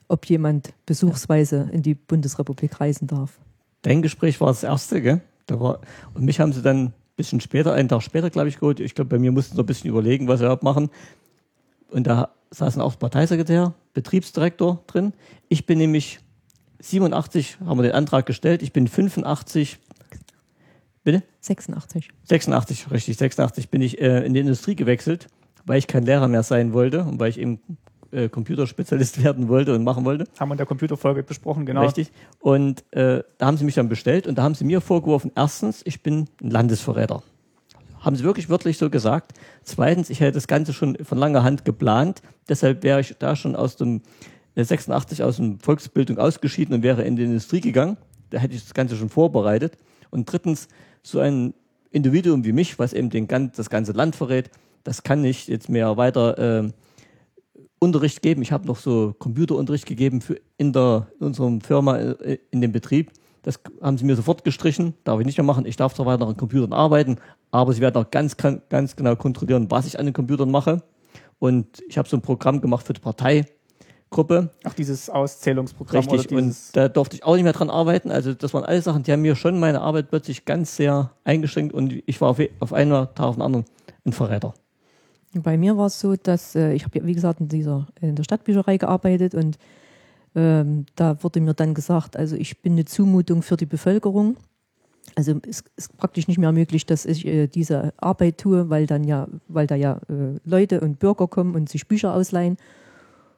ob jemand besuchsweise in die Bundesrepublik reisen darf. Dein Gespräch war das erste, gell? Da war, und mich haben sie dann ein bisschen später, einen Tag später, glaube ich, geholt. Ich glaube, bei mir mussten sie ein bisschen überlegen, was sie überhaupt machen. Und da saßen auch Parteisekretär, Betriebsdirektor drin. Ich bin nämlich siebenundachtzig, haben wir den Antrag gestellt. Ich bin fünfundachtzig, bitte? sechsundachtzig. sechsundachtzig, richtig, sechsundachtzig bin ich äh, in die Industrie gewechselt, weil ich kein Lehrer mehr sein wollte und weil ich eben äh, Computerspezialist werden wollte und machen wollte. Haben wir in der Computerfolge besprochen, genau. Richtig. Und äh, da haben sie mich dann bestellt und da haben sie mir vorgeworfen, erstens, ich bin ein Landesverräter. Haben sie wirklich wörtlich so gesagt. Zweitens, ich hätte das Ganze schon von langer Hand geplant, deshalb wäre ich da schon aus dem sechsundachtzig aus dem Volksbildung ausgeschieden und wäre in die Industrie gegangen. Da hätte ich das Ganze schon vorbereitet. Und drittens, so ein Individuum wie mich, was eben den, das ganze Land verrät, das kann nicht jetzt mehr weiter äh, Unterricht geben. Ich habe noch so Computerunterricht gegeben für in, der, in unserer Firma, in dem Betrieb. Das haben sie mir sofort gestrichen, darf ich nicht mehr machen. Ich darf zwar weiter an Computern arbeiten, aber sie werden auch ganz, ganz genau kontrollieren, was ich an den Computern mache. Und ich habe so ein Programm gemacht für die Partei, Gruppe. Ach, dieses Auszählungsprogramm. Richtig, oder dieses und da durfte ich auch nicht mehr dran arbeiten. Also das waren alle Sachen, die haben mir schon meine Arbeit plötzlich ganz sehr eingeschränkt und ich war auf, auf einen Tag auf den anderen ein Verräter. Bei mir war es so, dass äh, ich habe, wie gesagt, in, dieser, in der Stadtbücherei gearbeitet und ähm, da wurde mir dann gesagt, also ich bin eine Zumutung für die Bevölkerung. Also es ist praktisch nicht mehr möglich, dass ich äh, diese Arbeit tue, weil, dann ja, weil da ja äh, Leute und Bürger kommen und sich Bücher ausleihen.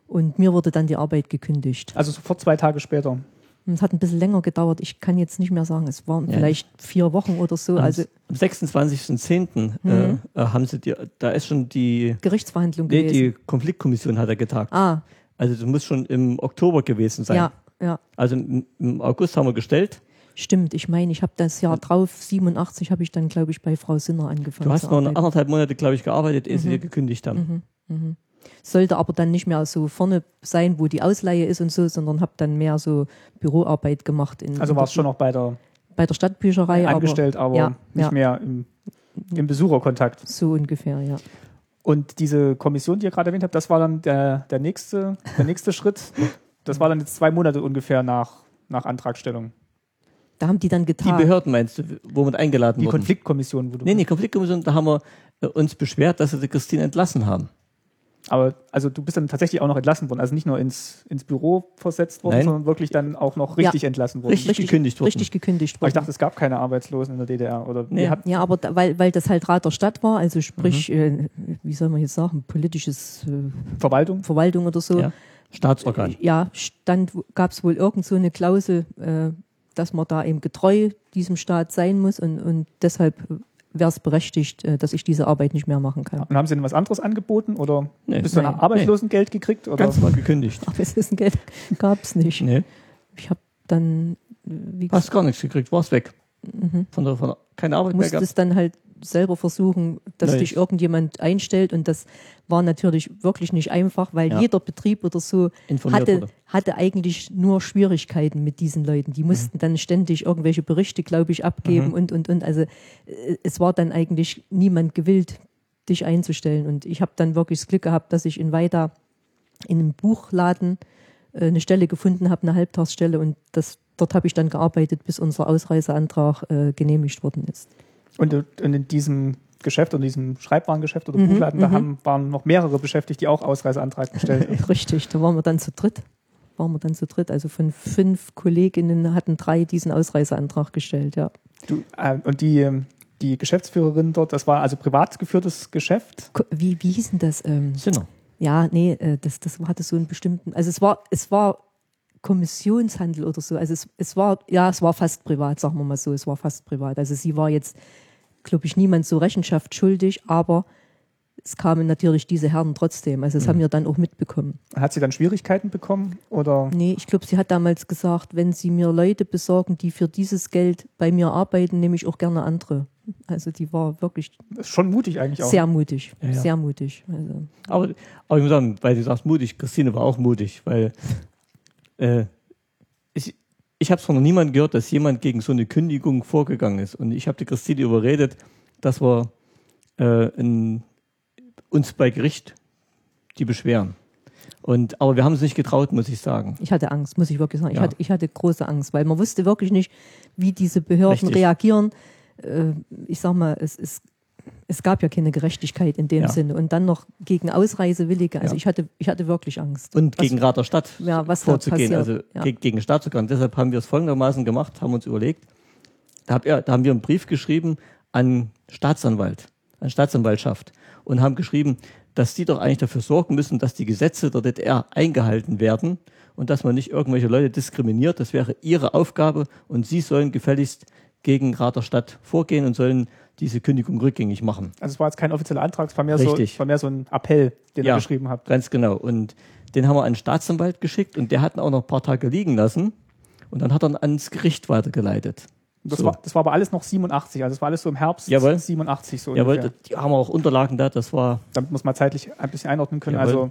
Und mir wurde dann die Arbeit gekündigt. Also sofort zwei Tage später. Es hat ein bisschen länger gedauert. Ich kann jetzt nicht mehr sagen, es waren ja. vielleicht vier Wochen oder so. Am, also am sechsundzwanzigsten zehnten Mhm. Äh, haben sie die, da ist schon die Gerichtsverhandlung nee, gewesen. Die Konfliktkommission hat er getagt. Ah. Also das muss schon im Oktober gewesen sein. Ja, ja. Also im, im August haben wir gestellt. Stimmt, ich meine, ich habe das Jahr drauf, siebenundachtzig, habe ich dann, glaube ich, bei Frau Sinner angefangen. Du hast noch anderthalb Monate, glaube ich, gearbeitet, ehe mhm. sie dir gekündigt haben. Mhm. Mhm. Sollte aber dann nicht mehr so vorne sein, wo die Ausleihe ist und so, sondern habe dann mehr so Büroarbeit gemacht. In, also war es schon noch bei der, bei der Stadtbücherei. Angestellt, aber, aber ja, nicht ja. mehr im, im Besucherkontakt. So ungefähr, ja. Und diese Kommission, die ihr gerade erwähnt habt, das war dann der, der nächste, der nächste Schritt. Das war dann jetzt zwei Monate ungefähr nach, nach Antragstellung. Da haben die dann getagt. Die Behörden meinst du, wo man eingeladen wurde? Die wurden. Konfliktkommission. Wo du nee, die Konfliktkommission, da haben wir äh, uns beschwert, dass sie die Christine entlassen haben. Aber also du bist dann tatsächlich auch noch entlassen worden, also nicht nur ins, ins Büro versetzt worden, Nein. sondern wirklich dann auch noch richtig ja, entlassen worden. Richtig, richtig gekündigt worden. Richtig gekündigt worden. Aber ich dachte, es gab keine Arbeitslosen in der D D R. Oder nee. Ja, aber da, weil, weil das halt Rat der Stadt war, also sprich, mhm. äh, wie soll man jetzt sagen, politisches äh, Verwaltung? Verwaltung oder so. Ja. Staatsorgan. Ja, dann gab es wohl irgend so eine Klausel, äh, dass man da eben getreu diesem Staat sein muss und, und deshalb wäre es berechtigt, dass ich diese Arbeit nicht mehr machen kann. Und haben Sie denn was anderes angeboten? Oder nee, bist du ein Arbeitslosengeld nee. gekriegt? Oder? Ganz mal gekündigt. Arbeitslosengeld gab es nicht. Nee. Ich habe dann... Wie Hast gar nichts gekriegt, warst weg. Mhm. Von der, von der, keine Arbeit mehr gehabt. Musstest dann halt selber versuchen, dass Nein. dich irgendjemand einstellt. Und das war natürlich wirklich nicht einfach, weil ja. jeder Betrieb oder so hatte, hatte eigentlich nur Schwierigkeiten mit diesen Leuten. Die mussten mhm. dann ständig irgendwelche Berichte, glaube ich, abgeben mhm. und, und, und. Also es war dann eigentlich niemand gewillt, dich einzustellen. Und ich habe dann wirklich das Glück gehabt, dass ich in Weida in einem Buchladen äh, eine Stelle gefunden habe, eine Halbtagsstelle. Und das, dort habe ich dann gearbeitet, bis unser Ausreiseantrag äh, genehmigt worden ist. Und in diesem Geschäft, in diesem Schreibwarengeschäft oder mhm, Buchladen, da haben, waren noch mehrere beschäftigt, die auch Ausreiseantrag gestellt haben. Richtig, da waren wir dann zu dritt. Waren wir dann zu dritt. Also von fünf Kolleginnen hatten drei diesen Ausreiseantrag gestellt, ja. Du, äh, und die, die Geschäftsführerin dort, das war also privat geführtes Geschäft? Wie, wie hieß denn das? Ähm, Sinner. Ja, nee, das, das hatte so einen bestimmten, also es war, es war Kommissionshandel oder so. Also es, es war, ja, es war fast privat, sagen wir mal so, es war fast privat. Also sie war jetzt, glaube ich, niemand so Rechenschaft schuldig, aber es kamen natürlich diese Herren trotzdem. Also das mhm. haben wir dann auch mitbekommen. Hat sie dann Schwierigkeiten bekommen? Oder? Nee, ich glaube, sie hat damals gesagt, wenn sie mir Leute besorgen, die für dieses Geld bei mir arbeiten, nehme ich auch gerne andere. Also die war wirklich... Das ist schon mutig eigentlich auch. Sehr mutig, ja, ja. sehr mutig. Also. Aber, aber ich muss sagen, weil du sagst mutig, Christine war auch mutig, weil äh, ich... Ich habe es von niemandem gehört, dass jemand gegen so eine Kündigung vorgegangen ist. Und ich habe die Christine überredet, dass wir äh, in, uns bei Gericht die beschweren. Und, aber wir haben es nicht getraut, muss ich sagen. Ich hatte Angst, muss ich wirklich sagen. Ja. Ich, hatte, ich hatte große Angst, weil man wusste wirklich nicht, wie diese Behörden Richtig. reagieren. Äh, ich sag mal, es, es, es gab ja keine Gerechtigkeit in dem ja. Sinne. Und dann noch gegen Ausreisewillige. Also ja. ich, hatte, ich hatte wirklich Angst. Und was, gegen Rat der Stadt ja, was vorzugehen, also ja. gegen, gegen den Staat zu gehen. Deshalb haben wir es folgendermaßen gemacht, haben uns überlegt, da, hab, ja, da haben wir einen Brief geschrieben an Staatsanwalt, an Staatsanwaltschaft und haben geschrieben, dass die doch eigentlich dafür sorgen müssen, dass die Gesetze der D D R eingehalten werden und dass man nicht irgendwelche Leute diskriminiert. Das wäre ihre Aufgabe und sie sollen gefälligst gegen Rat der Stadt vorgehen und sollen diese Kündigung rückgängig machen. Also es war jetzt kein offizieller Antrag, es war mehr, so, war mehr so ein Appell, den ja, ihr geschrieben habt. Ganz genau. Und den haben wir an den Staatsanwalt geschickt und der hat ihn auch noch ein paar Tage liegen lassen und dann hat er ihn ans Gericht weitergeleitet. Das, so. war, das war aber alles noch siebenundachtzig, also das war alles so im Herbst Jawohl. siebenundachtzig so ungefähr. Jawohl, die haben auch Unterlagen da, das war... Damit muss man zeitlich ein bisschen einordnen können, Jawohl. also...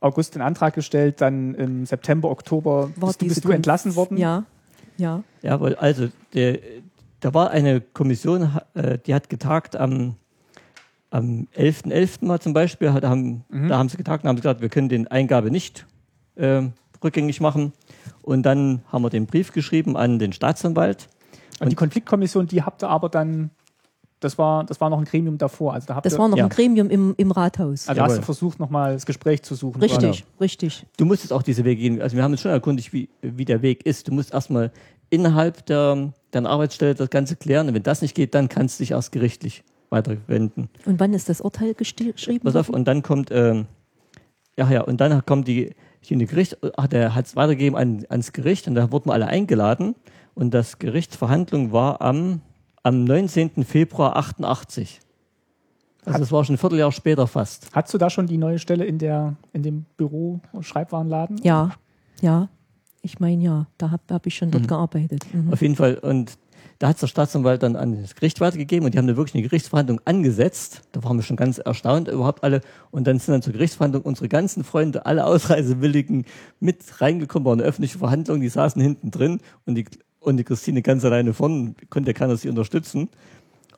August den Antrag gestellt, dann im September, Oktober war bist, bist du entlassen worden? Ja, ja. Ja, weil also der... Da war eine Kommission, die hat getagt am, am elften elften mal zum Beispiel. Da haben, mhm. da haben sie getagt und haben gesagt, wir können den Eingabe nicht äh, rückgängig machen. Und dann haben wir den Brief geschrieben an den Staatsanwalt. Und, und die Konfliktkommission, die habt ihr aber dann, das war, das war noch ein Gremium davor. Also da habt das ihr, war noch ja. ein Gremium im, im Rathaus. Also da hast du versucht, nochmal das Gespräch zu suchen. Richtig, genau. richtig. Du musstest auch diese Wege gehen. Also wir haben uns schon erkundigt, wie, wie der Weg ist. Du musst erstmal innerhalb der... Deine Arbeitsstelle das Ganze klären. Und wenn das nicht geht, dann kannst du dich erst gerichtlich weiterwenden. Und wann ist das Urteil geschrieben? Pass auf, und dann kommt, ähm, ja, ja, und dann kommt die, die Gericht, ach, der hat es weitergegeben an, ans Gericht und da wurden alle eingeladen. Und das Gerichtsverhandlung war am, am neunzehnten Februar achtundachtzig. Also hat, das war schon ein Vierteljahr später fast. Hattest du da schon die neue Stelle in, der, in dem Büro- und Schreibwarenladen? Ja, ja. Ich meine, ja, da habe hab ich schon dort mhm. gearbeitet. Mhm. Auf jeden Fall. Und da hat es der Staatsanwalt dann an das Gericht weitergegeben und die haben da wirklich eine Gerichtsverhandlung angesetzt. Da waren wir schon ganz erstaunt, überhaupt alle. Und dann sind dann zur Gerichtsverhandlung unsere ganzen Freunde, alle Ausreisewilligen mit reingekommen. War eine öffentliche Verhandlung, die saßen hinten drin und die, und die Christine ganz alleine vorne, konnte ja keiner sie unterstützen.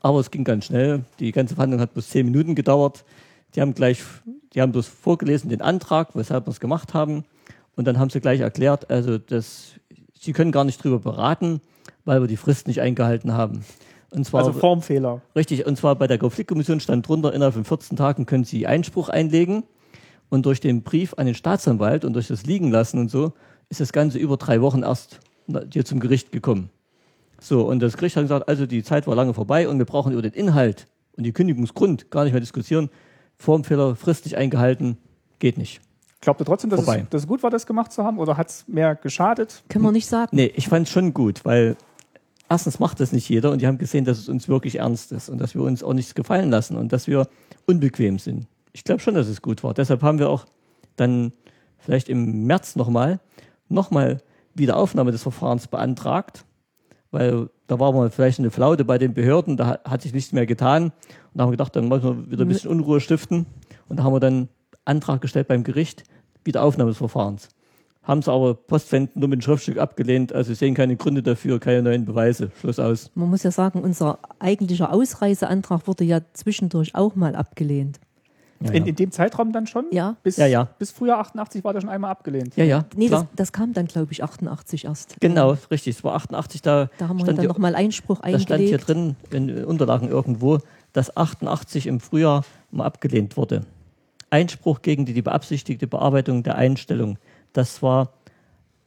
Aber es ging ganz schnell. Die ganze Verhandlung hat bloß zehn Minuten gedauert. Die haben gleich, die haben bloß vorgelesen den Antrag, weshalb wir es gemacht haben. Und dann haben sie gleich erklärt, also das, sie können gar nicht drüber beraten, weil wir die Frist nicht eingehalten haben. Und zwar, also Formfehler. Richtig, und zwar bei der Konfliktkommission stand drunter, innerhalb von vierzehn Tagen können Sie Einspruch einlegen. Und durch den Brief an den Staatsanwalt und durch das Liegenlassen und so ist das Ganze über drei Wochen erst hier zum Gericht gekommen. So, und das Gericht hat gesagt, also die Zeit war lange vorbei und wir brauchen über den Inhalt und die Kündigungsgrund gar nicht mehr diskutieren. Formfehler, fristig eingehalten, geht nicht. Glaubt ihr trotzdem, dass es, dass es gut war, das gemacht zu haben? Oder hat es mehr geschadet? Können wir nicht sagen. Nee, ich fand es schon gut, weil erstens macht das nicht jeder und die haben gesehen, dass es uns wirklich ernst ist und dass wir uns auch nichts gefallen lassen und dass wir unbequem sind. Ich glaube schon, dass es gut war. Deshalb haben wir auch dann vielleicht im März nochmal, nochmal Wiederaufnahme des Verfahrens beantragt, weil da war mal vielleicht eine Flaute bei den Behörden, da hat sich nichts mehr getan. Und da haben wir gedacht, dann müssen wir wieder ein bisschen Unruhe stiften. Und da haben wir dann Antrag gestellt beim Gericht, Wiederaufnahme des Verfahrens. Haben sie aber postwendend nur mit dem Schriftstück abgelehnt, also sehen keine Gründe dafür, keine neuen Beweise, Schluss aus. Man muss ja sagen, unser eigentlicher Ausreiseantrag wurde ja zwischendurch auch mal abgelehnt. Ja, in, ja. in dem Zeitraum dann schon? Ja. Bis, ja, ja. bis Frühjahr achtundachtzig war der schon einmal abgelehnt. Ja, ja. Nee, das, das kam dann, glaube ich, achtundachtzig erst. Genau, richtig. Es war achtundachtzig, da, da haben wir dann nochmal Einspruch eingelegt. Da stand hier drin, in Unterlagen irgendwo, dass achtundachtzig im Frühjahr mal abgelehnt wurde. Einspruch gegen die, die beabsichtigte Bearbeitung der Einstellung. Das war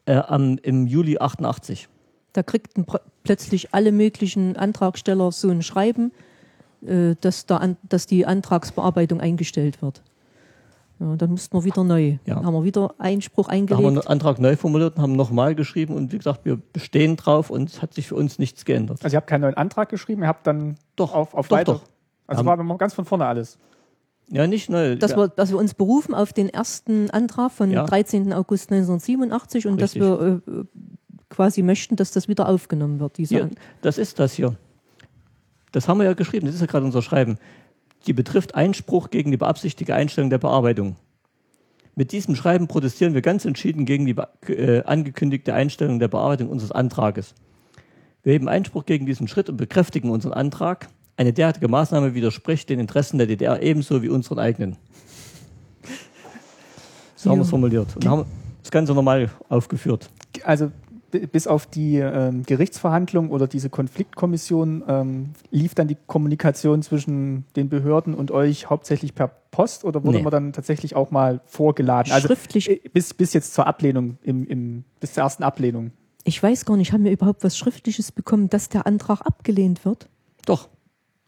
äh, am, im Juli achtundachtzig. Da kriegten pr- plötzlich alle möglichen Antragsteller so ein Schreiben, äh, dass, da an, dass die Antragsbearbeitung eingestellt wird. Ja, dann mussten wir wieder neu. Ja. Dann haben wir wieder Einspruch eingelegt. Da haben wir einen Antrag neu formuliert und haben nochmal geschrieben. Und wie gesagt, wir bestehen drauf und es hat sich für uns nichts geändert. Also ihr habt keinen neuen Antrag geschrieben, ihr habt dann doch auf, auf doch, weiter. Doch. Also ja, war ganz von vorne alles. Ja, nicht neu. Dass, ja. wir, dass wir uns berufen auf den ersten Antrag vom ja. dreizehnten August neunzehnhundertsiebenundachtzig und Richtig. dass wir äh, quasi möchten, dass das wieder aufgenommen wird. Diese ja, das ist das hier. Das haben wir ja geschrieben, das ist ja gerade unser Schreiben. Die betrifft Einspruch gegen die beabsichtigte Einstellung der Bearbeitung. Mit diesem Schreiben protestieren wir ganz entschieden gegen die äh, angekündigte Einstellung der Bearbeitung unseres Antrages. Wir heben Einspruch gegen diesen Schritt und bekräftigen unseren Antrag. Eine derartige Maßnahme widerspricht den Interessen der D D R ebenso wie unseren eigenen. So ja. haben wir es formuliert und haben das Ganze nochmal aufgeführt. Also b- bis auf die ähm, Gerichtsverhandlung oder diese Konfliktkommission ähm, lief dann die Kommunikation zwischen den Behörden und euch hauptsächlich per Post oder wurde nee. man dann tatsächlich auch mal vorgeladen? Also, schriftlich. Äh, bis, bis jetzt zur Ablehnung, im, im, bis zur ersten Ablehnung. Ich weiß gar nicht, haben wir überhaupt was Schriftliches bekommen, dass der Antrag abgelehnt wird? Doch.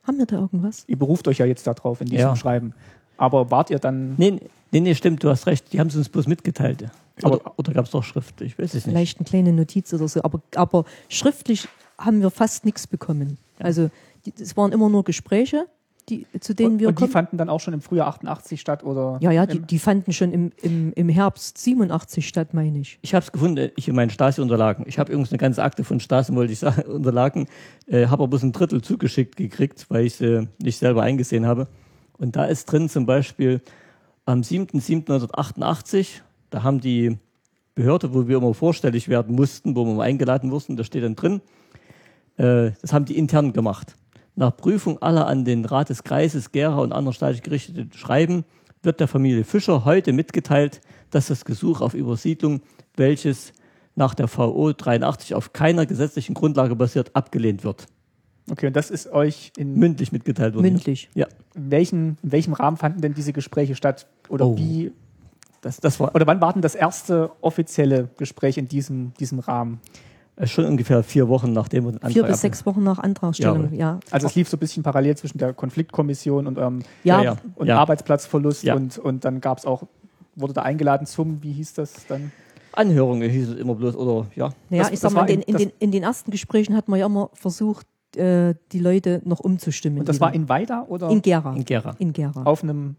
Haben wir da irgendwas? Ihr beruft euch ja jetzt da drauf in diesem ja. Schreiben. Aber wart ihr dann... Nee, nee, nee, stimmt, du hast recht. Die haben es uns bloß mitgeteilt. Oder, aber, oder gab es doch Schrift? Ich weiß es nicht. Vielleicht eine kleine Notiz oder so. Aber, aber schriftlich haben wir fast nichts bekommen. Ja. Also die, es waren immer nur Gespräche, die, zu denen und, wir... Und kommen. Die fanden dann auch schon im Frühjahr achtundachtzig statt? Oder ja, ja, die, die fanden schon im, im, im Herbst siebenundachtzig statt, meine ich. Ich habe es gefunden, ich in meinen Stasi-Unterlagen. Ich habe übrigens eine ganze Akte von Stasi, wollte ich sagen, Unterlagen. Äh, habe aber bloß ein Drittel zugeschickt gekriegt, weil ich sie äh, nicht selber eingesehen habe. Und da ist drin zum Beispiel am siebten siebten neunzehnhundertachtundachtzig, da haben die Behörde, wo wir immer vorstellig werden mussten, wo wir immer eingeladen wurden, da steht dann drin, äh, das haben die intern gemacht. Nach Prüfung aller an den Rat des Kreises, Gera und anderen staatlich gerichteten Schreiben wird der Familie Fischer heute mitgeteilt, dass das Gesuch auf Übersiedlung, welches nach der V O dreiundachtzig auf keiner gesetzlichen Grundlage basiert, abgelehnt wird. Okay, und das ist euch in mündlich mitgeteilt worden? Mündlich. Ja. In welchen, in welchem Rahmen fanden denn diese Gespräche statt? Oder oh. wie? Das, das war, oder wann war denn das erste offizielle Gespräch in diesem, diesem Rahmen? Schon ungefähr vier Wochen nachdem wir den Antrag Vier bis sechs Wochen nach Antragstellung, ja. ja. Also es lief so ein bisschen parallel zwischen der Konfliktkommission und, ähm, ja. Ja, und ja. Arbeitsplatzverlust ja. und, und dann gab es auch, wurde da eingeladen zum, wie hieß das dann? Anhörungen hieß es immer bloß, oder ja. Naja, das, ich das sag mal, in, in, den, in den ersten Gesprächen hat man ja immer versucht, äh, die Leute noch umzustimmen. Und das wieder. war in Weida oder? In Gera. In Gera. In Gera. Auf einem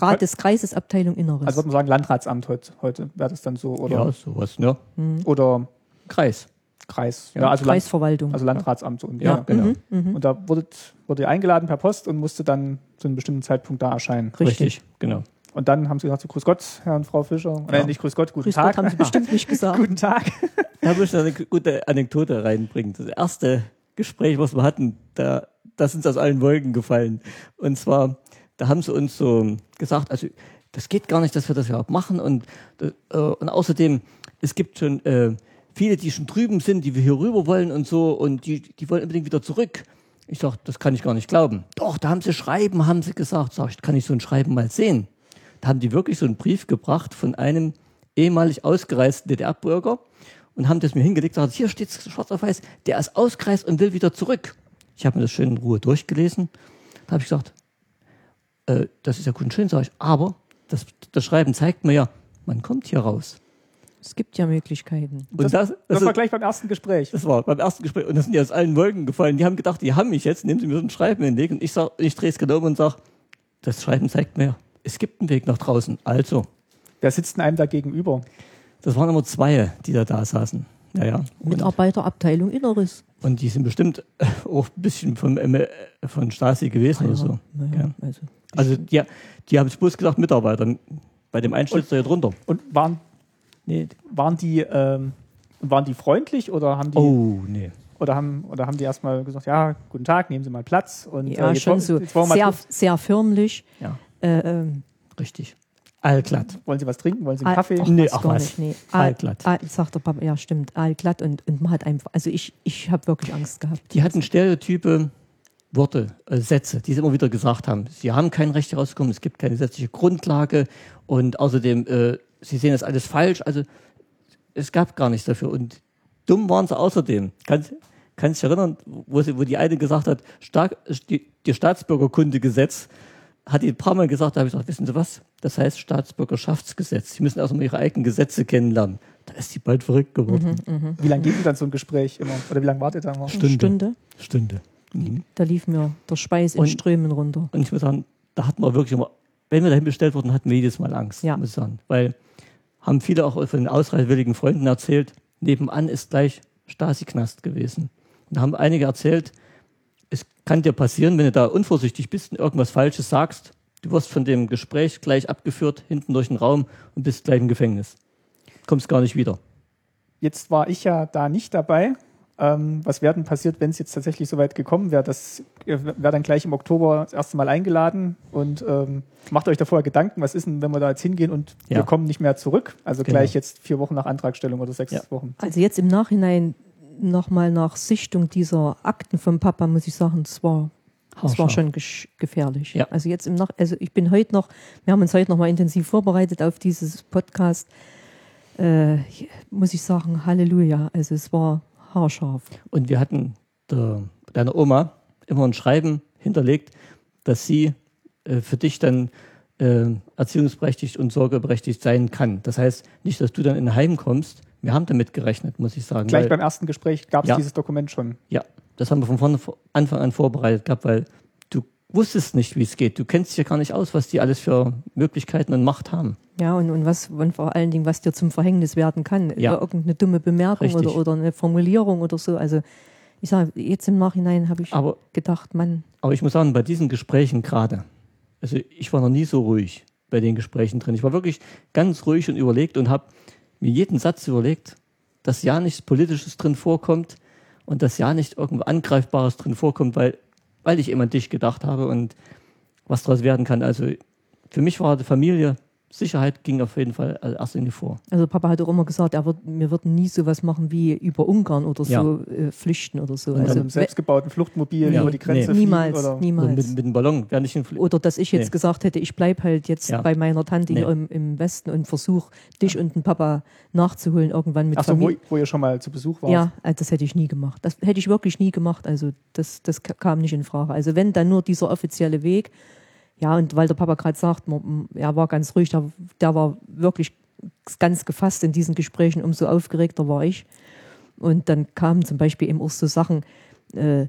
Rat des Kreises, Abteilung Inneres. Also würde man sagen, Landratsamt heute, heute wäre das dann so, oder? Ja, sowas, ja. Mhm. Oder Kreis. Kreis, ja, also Kreisverwaltung. Land, also Landratsamt. Und, ja, ja, genau. Mhm, und da wurde, wurde ihr eingeladen per Post und musste dann zu einem bestimmten Zeitpunkt da erscheinen. Richtig, Richtig genau. Und dann haben sie gesagt, so, grüß Gott, Herr und Frau Fischer. Nein, ja. äh, nicht grüß Gott, guten grüß Tag. Gott haben sie bestimmt nicht gesagt. Guten Tag. Da muss ich noch eine gute Anekdote reinbringen. Das erste Gespräch, was wir hatten, da, das ist uns aus allen Wolken gefallen. Und zwar, da haben sie uns so gesagt, also das geht gar nicht, dass wir das überhaupt machen. Und, äh, und außerdem, es gibt schon... Äh, viele, die schon drüben sind, die wir hier rüber wollen und so, und die, die wollen unbedingt wieder zurück. Ich sage, das kann ich gar nicht glauben. Doch, da haben sie Schreiben, haben sie gesagt. Sag ich, kann ich so ein Schreiben mal sehen? Da haben die wirklich so einen Brief gebracht von einem ehemalig ausgereisten D D R-Bürger und haben das mir hingelegt und gesagt, hier steht es schwarz auf weiß, der ist ausgereist und will wieder zurück. Ich habe mir das schön in Ruhe durchgelesen. Da habe ich gesagt, äh, das ist ja gut und schön, sage ich, aber das, das Schreiben zeigt mir ja, man kommt hier raus. Es gibt ja Möglichkeiten. Und das, das, das, das war ist, gleich beim ersten Gespräch. Das war beim ersten Gespräch. Und das sind ja aus allen Wolken gefallen. Die haben gedacht, die haben mich jetzt, nehmen sie mir so ein Schreiben in den Weg. Und ich, sag, ich drehe es genau um und sage, das Schreiben zeigt mir, es gibt einen Weg nach draußen. Also. Wer sitzt denn einem da gegenüber? Das waren immer zwei, die da, da saßen. Naja. Mitarbeiterabteilung Inneres. Und die sind bestimmt auch ein bisschen vom, von Stasi gewesen ah, oder so. Ja. Ja. Also, also die, die haben sich bloß gesagt, Mitarbeiter. Bei dem einen steht da ja drunter. Und waren... Nee. Waren die ähm, waren die freundlich oder haben die oh, nee. oder haben oder haben die erstmal gesagt, ja, guten Tag, nehmen Sie mal Platz und ja, äh, jetzt schon wollen, so jetzt wollen wir sehr, mal sehr förmlich. Ja. Äh, ähm, richtig. Allglatt. Wollen Sie was trinken? Wollen Sie einen All, Kaffee? Ach, nee, ach gar was. Nicht. Nee. Allglatt. All, sagt der Papa, ja, stimmt, allglatt und und man hat einfach also ich ich habe wirklich Angst gehabt. Die hatten Stereotype Worte, äh, Sätze, die sie immer wieder gesagt haben. Sie haben kein Recht herauszukommen, es gibt keine gesetzliche Grundlage und außerdem äh, Sie sehen das alles falsch, also es gab gar nichts dafür. Und dumm waren sie außerdem. Kannst du dich erinnern, wo, sie, wo die eine gesagt hat, stark, die, die Staatsbürgerkundegesetz hat die ein paar Mal gesagt, da habe ich gesagt, wissen Sie was, das heißt Staatsbürgerschaftsgesetz. Sie müssen erstmal Ihre eigenen Gesetze kennenlernen. Da ist sie bald verrückt geworden. Mhm, mh, mh. Wie lange geht denn dann so ein Gespräch immer? Oder wie lange wartet ihr da immer? Stunde. Stunde. Stunde. Mhm. Da lief mir der Speis in und, Strömen runter. Und ich muss sagen, da hatten wir wirklich immer, wenn wir dahin bestellt wurden, hatten wir jedes Mal Angst, ja. muss ich sagen. Weil haben viele auch von den ausreisewilligen Freunden erzählt, nebenan ist gleich Stasi-Knast gewesen. Und da haben einige erzählt, es kann dir passieren, wenn du da unvorsichtig bist und irgendwas Falsches sagst, du wirst von dem Gespräch gleich abgeführt, hinten durch den Raum und bist gleich im Gefängnis. Kommst gar nicht wieder. Jetzt war ich ja da nicht dabei. Ähm, was wäre denn passiert, wenn es jetzt tatsächlich so weit gekommen wäre? Das wäre dann gleich im Oktober das erste Mal eingeladen und ähm, macht euch da vorher Gedanken, was ist denn, wenn wir da jetzt hingehen und ja. wir kommen nicht mehr zurück? Also genau. gleich jetzt vier Wochen nach Antragstellung oder sechs ja. Wochen. Also jetzt im Nachhinein nochmal nach Sichtung dieser Akten vom Papa, muss ich sagen, es war, es war schon gefährlich. Ja. Also jetzt im Nach, also ich bin heute noch, wir haben uns heute nochmal intensiv vorbereitet auf dieses Podcast, äh, muss ich sagen, Halleluja. Also es war haarscharf. Und wir hatten der, deiner Oma immer ein Schreiben hinterlegt, dass sie äh, für dich dann äh, erziehungsberechtigt und sorgeberechtigt sein kann. Das heißt nicht, dass du dann in ein Heim kommst. Wir haben damit gerechnet, muss ich sagen. Gleich weil, beim ersten Gespräch gab es ja, dieses Dokument schon. Ja, das haben wir von vorne, Anfang an vorbereitet gehabt, weil du wusstest nicht, wie es geht. Du kennst dich ja gar nicht aus, was die alles für Möglichkeiten und Macht haben. Ja, und, und, was, und vor allen Dingen, was dir zum Verhängnis werden kann. Ja. Irgendeine dumme Bemerkung oder, oder eine Formulierung oder so. Also ich sage, jetzt im Nachhinein habe ich aber, gedacht, Mann. Aber ich muss sagen, bei diesen Gesprächen gerade, also ich war noch nie so ruhig bei den Gesprächen drin. Ich war wirklich ganz ruhig und überlegt und habe mir jeden Satz überlegt, dass ja nichts Politisches drin vorkommt und dass ja nicht irgendwas Angreifbares drin vorkommt, weil, weil ich immer an dich gedacht habe und was daraus werden kann. Also für mich war die Familie... Sicherheit ging auf jeden Fall erst in die vor. Also Papa hat auch immer gesagt, er wird, wir würden nie sowas machen wie über Ungarn oder so ja. äh, flüchten oder so. Also im selbstgebauten Fluchtmobil ja. über die Grenze nee. Niemals, fliegen, oder? Niemals. Mit, mit dem Ballon. Wer nicht Fl- oder dass ich jetzt nee. gesagt hätte, ich bleibe halt jetzt ja. bei meiner Tante nee. hier im, im Westen und versuche, dich ja. und den Papa nachzuholen irgendwann mit Ach so, Familie. Achso, wo, wo ihr schon mal zu Besuch wart? Ja, das hätte ich nie gemacht. Das hätte ich wirklich nie gemacht. Also das, das kam nicht in Frage. Also wenn, dann nur dieser offizielle Weg. Ja, und weil der Papa gerade sagt, er war ganz ruhig, der, der war wirklich ganz gefasst in diesen Gesprächen, umso aufgeregter war ich. Und dann kamen zum Beispiel eben auch so Sachen, äh,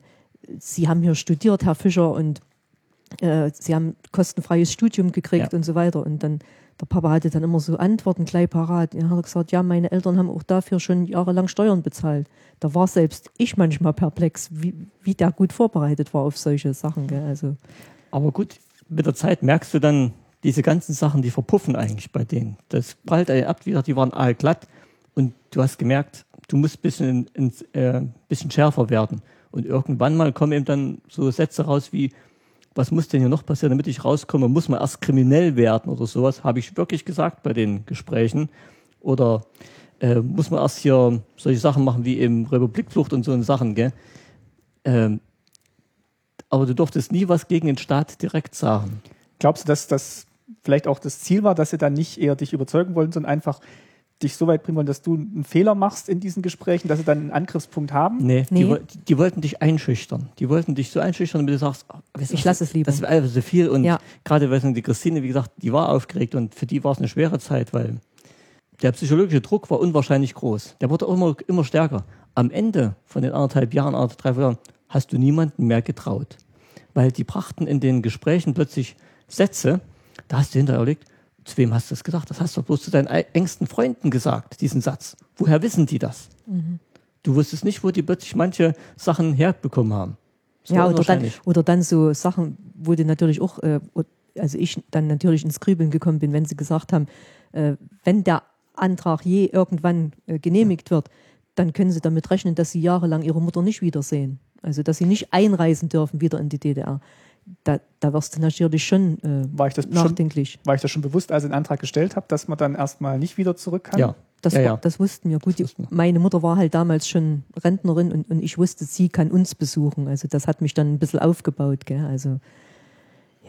Sie haben hier studiert, Herr Fischer, und äh, Sie haben kostenfreies Studium gekriegt ja. und so weiter. Und dann, der Papa hatte dann immer so Antworten gleich parat. Er hat gesagt, ja, meine Eltern haben auch dafür schon jahrelang Steuern bezahlt. Da war selbst ich manchmal perplex, wie, wie der gut vorbereitet war auf solche Sachen. Gell? Also, aber gut, mit der Zeit merkst du dann, diese ganzen Sachen, die verpuffen eigentlich bei denen. Das prallt einen ab, wie gesagt, die waren allglatt und du hast gemerkt, du musst ein bisschen, in, äh, bisschen schärfer werden. Und irgendwann mal kommen eben dann so Sätze raus wie, was muss denn hier noch passieren, damit ich rauskomme, muss man erst kriminell werden oder sowas, habe ich wirklich gesagt bei den Gesprächen. Oder äh, muss man erst hier solche Sachen machen wie eben Republikflucht und so eine Sachen, gell? Ähm, Aber du durftest nie was gegen den Staat direkt sagen. Glaubst du, dass das vielleicht auch das Ziel war, dass sie dann nicht eher dich überzeugen wollen, sondern einfach dich so weit bringen wollen, dass du einen Fehler machst in diesen Gesprächen, dass sie dann einen Angriffspunkt haben? Nee, nee. Die, die wollten dich einschüchtern. Die wollten dich so einschüchtern, damit du sagst, oh, weißt, ich lasse es lieber. Das war einfach so viel. Und ja. gerade weißt du, die Christine, wie gesagt, die war aufgeregt und für die war es eine schwere Zeit, weil der psychologische Druck war unwahrscheinlich groß. Der wurde auch immer, immer stärker. Am Ende von den anderthalb Jahren, anderthalb, drei Jahren, hast du niemanden mehr getraut. Weil die brachten in den Gesprächen plötzlich Sätze, da hast du hinterher überlegt, zu wem hast du das gesagt? Das hast du bloß zu deinen engsten Freunden gesagt, diesen Satz. Woher wissen die das? Mhm. Du wusstest nicht, wo die plötzlich manche Sachen herbekommen haben. So ja, oder dann, oder dann so Sachen, wo die natürlich auch, äh, also ich dann natürlich ins Grübeln gekommen bin, wenn sie gesagt haben, äh, wenn der Antrag je irgendwann äh, genehmigt ja. wird, dann können sie damit rechnen, dass sie jahrelang ihre Mutter nicht wiedersehen. Also, dass sie nicht einreisen dürfen wieder in die D D R. Da, da wirst du natürlich schon äh, war ich das nachdenklich. Schon, war ich das schon bewusst, als ich den Antrag gestellt habe, dass man dann erstmal nicht wieder zurück kann? Ja, das, ja, ja. War, das wussten wir. Gut, die, meine Mutter war halt damals schon Rentnerin und, und ich wusste, sie kann uns besuchen. Also das hat mich dann ein bisschen aufgebaut. Gell? Also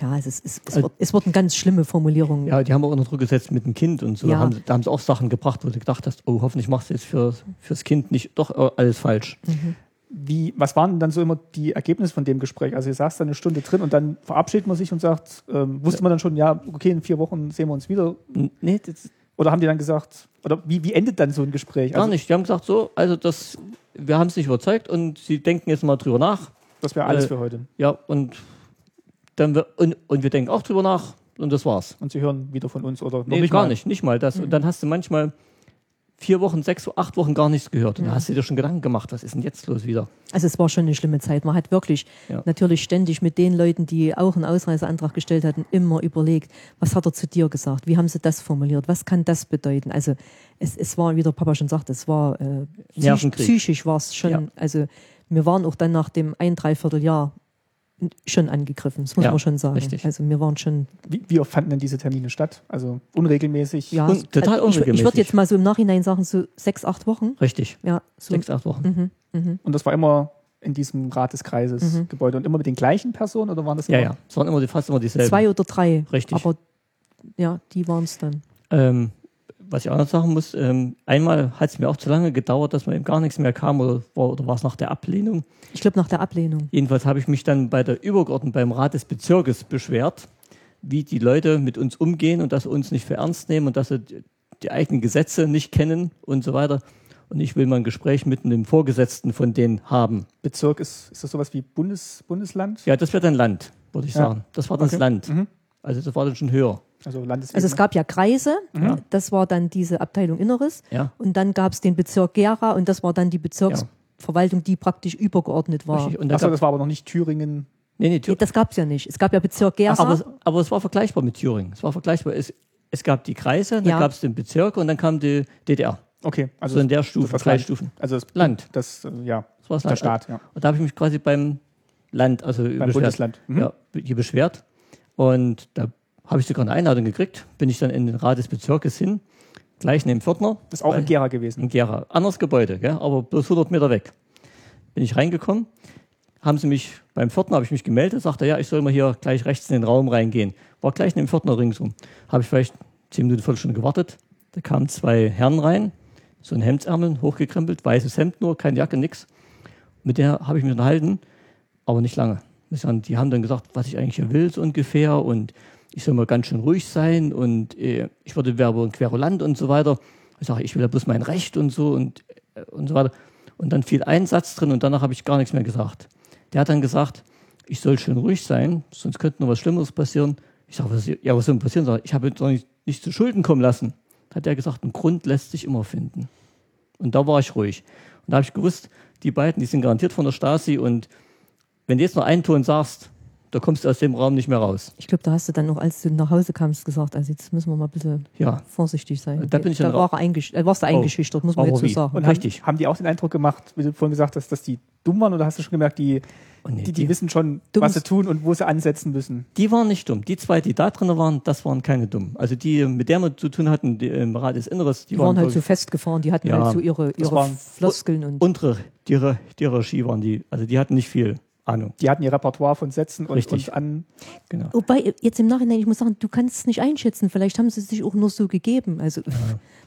ja, es, ist, es, es, wird, es wurden ganz schlimme Formulierungen. Ja, die haben auch unter Druck gesetzt mit dem Kind und so. Ja. Da, haben, da haben sie auch Sachen gebracht, wo du gedacht hast, oh, hoffentlich machst du jetzt für, fürs Kind nicht doch alles falsch. Mhm. Wie, was waren dann so immer die Ergebnisse von dem Gespräch? Also ihr saßt dann eine Stunde drin und dann verabschiedet man sich und sagt, ähm, wusste man dann schon, ja, okay, in vier Wochen sehen wir uns wieder? Nee, das oder haben die dann gesagt, oder wie, wie endet dann so ein Gespräch? Gar also, nicht, die haben gesagt, so, also das, wir haben es nicht überzeugt und sie denken jetzt mal drüber nach. Das wäre alles äh, für heute. Ja, und, dann wir, und, und wir denken auch drüber nach und das war's. Und sie hören wieder von uns oder? Nee, nicht gar mal. nicht, nicht mal das. Mhm. Und dann hast du manchmal vier Wochen, sechs, acht Wochen gar nichts gehört. Und ja. da hast du dir schon Gedanken gemacht, was ist denn jetzt los wieder? Also es war schon eine schlimme Zeit. Man hat wirklich ja. natürlich ständig mit den Leuten, die auch einen Ausreiseantrag gestellt hatten, immer überlegt, was hat er zu dir gesagt? Wie haben sie das formuliert? Was kann das bedeuten? Also es, es war, wie der Papa schon sagte, es war äh, psychisch, psychisch war es schon. Ja. Also wir waren auch dann nach dem ein, dreiviertel Jahr schon angegriffen, das muss ja, man schon sagen. Richtig. Also wir waren schon. Wie, wie oft fanden denn diese Termine statt? Also unregelmäßig? Ja, Un- total unregelmäßig. Ich, ich würde jetzt mal so im Nachhinein sagen, so sechs, acht Wochen. Richtig. Ja, so. Sechs, acht Wochen. Mhm. Mhm. Und das war immer in diesem Rat des Kreises mhm. Gebäude und immer mit den gleichen Personen oder waren das immer? Ja, ja. Es waren immer, fast immer dieselben. Zwei oder drei. Richtig. Aber ja, die waren es dann. Ähm, was ich auch noch sagen muss, ähm, einmal hat es mir auch zu lange gedauert, dass man eben gar nichts mehr kam oder war, oder war es nach der Ablehnung? Ich glaube nach der Ablehnung. Jedenfalls habe ich mich dann bei der Übergeordneten beim Rat des Bezirkes beschwert, wie die Leute mit uns umgehen und dass sie uns nicht für ernst nehmen und dass sie die eigenen Gesetze nicht kennen und so weiter. Und ich will mal ein Gespräch mit einem Vorgesetzten von denen haben. Bezirk ist, ist das sowas wie Bundes, Bundesland? Ja, das wäre dann Land, würde ich ja. sagen. Das war dann okay. das Land. Mhm. Also das war dann schon höher. Also, also es gab ja Kreise, ja. das war dann diese Abteilung Inneres ja. und dann gab es den Bezirk Gera und das war dann die Bezirksverwaltung, die praktisch übergeordnet war. Richtig. Und da Achso, das war aber noch nicht Thüringen? Nee, nee, Thür- nee das gab es ja nicht. Es gab ja Bezirk Gera. Ach, aber, es, aber es war vergleichbar mit Thüringen. Es war vergleichbar. Es, es gab die Kreise, dann ja. gab es den Bezirk und dann kam die D D R. Okay. Also so in der Stufe, drei Stufen. Also das Land. Das, ja, das war das der Land. Staat. Ja. Und da habe ich mich quasi beim Land, also beim beschwert. Bundesland. Mhm. Ja, hier beschwert und da habe ich sogar eine Einladung gekriegt, bin ich dann in den Rat des Bezirkes hin, gleich neben Pförtner. Das ist auch in Gera gewesen. In Gera, anderes Gebäude, gell? Aber bloß hundert Meter weg. Bin ich reingekommen, haben sie mich, beim Pförtner habe ich mich gemeldet, sagte ja, ich soll mal hier gleich rechts in den Raum reingehen. War gleich neben Pförtner ringsum. Habe ich vielleicht zehn Minuten, Viertelstunde gewartet, da kamen zwei Herren rein, so ein Hemdsärmel, hochgekrempelt, weißes Hemd nur, keine Jacke, nix. Mit der habe ich mich unterhalten, aber nicht lange. Die haben dann gesagt, was ich eigentlich hier will, so ungefähr und ich soll mal ganz schön ruhig sein und äh, ich wurde Werbe und Querulant und so weiter. Ich sage, ich will ja bloß mein Recht und so und, äh, und so weiter. Und dann fiel ein Satz drin und danach habe ich gar nichts mehr gesagt. Der hat dann gesagt, ich soll schön ruhig sein, sonst könnte noch was Schlimmeres passieren. Ich sage, was, ja, was soll denn passieren? Ich, sag, ich habe jetzt noch nicht, nicht zu Schulden kommen lassen. Da hat er gesagt, ein Grund lässt sich immer finden. Und da war ich ruhig. Und da habe ich gewusst, die beiden, die sind garantiert von der Stasi und wenn du jetzt noch einen Ton sagst, da kommst du aus dem Raum nicht mehr raus. Ich glaube, da hast du dann noch, als du nach Hause kamst, gesagt, also jetzt müssen wir mal ein bisschen ja. vorsichtig sein. Da, bin ich da war eingesch- äh, warst du eingeschüchtert, oh, muss man jetzt so sagen. Und richtig. Haben, haben die auch den Eindruck gemacht, wie du vorhin gesagt hast, dass die dumm waren? Oder hast du schon gemerkt, die, oh nee, die, die, die wissen schon, dumm was sie tun und wo sie ansetzen müssen? Die waren nicht dumm. Die zwei, die da drin waren, das waren keine dumm. Also die, mit der wir zu tun hatten, die, im Rat des Inneres, die, die waren, waren halt so festgefahren, die hatten ja, halt so ihre, ihre Floskeln. Und, und ihre, die, ihre Regie waren die, also die hatten nicht viel. Ahnung. Die hatten ihr Repertoire von Sätzen und, und an. Genau. Wobei, jetzt im Nachhinein, ich muss sagen, du kannst es nicht einschätzen. Vielleicht haben sie es sich auch nur so gegeben. Also ja.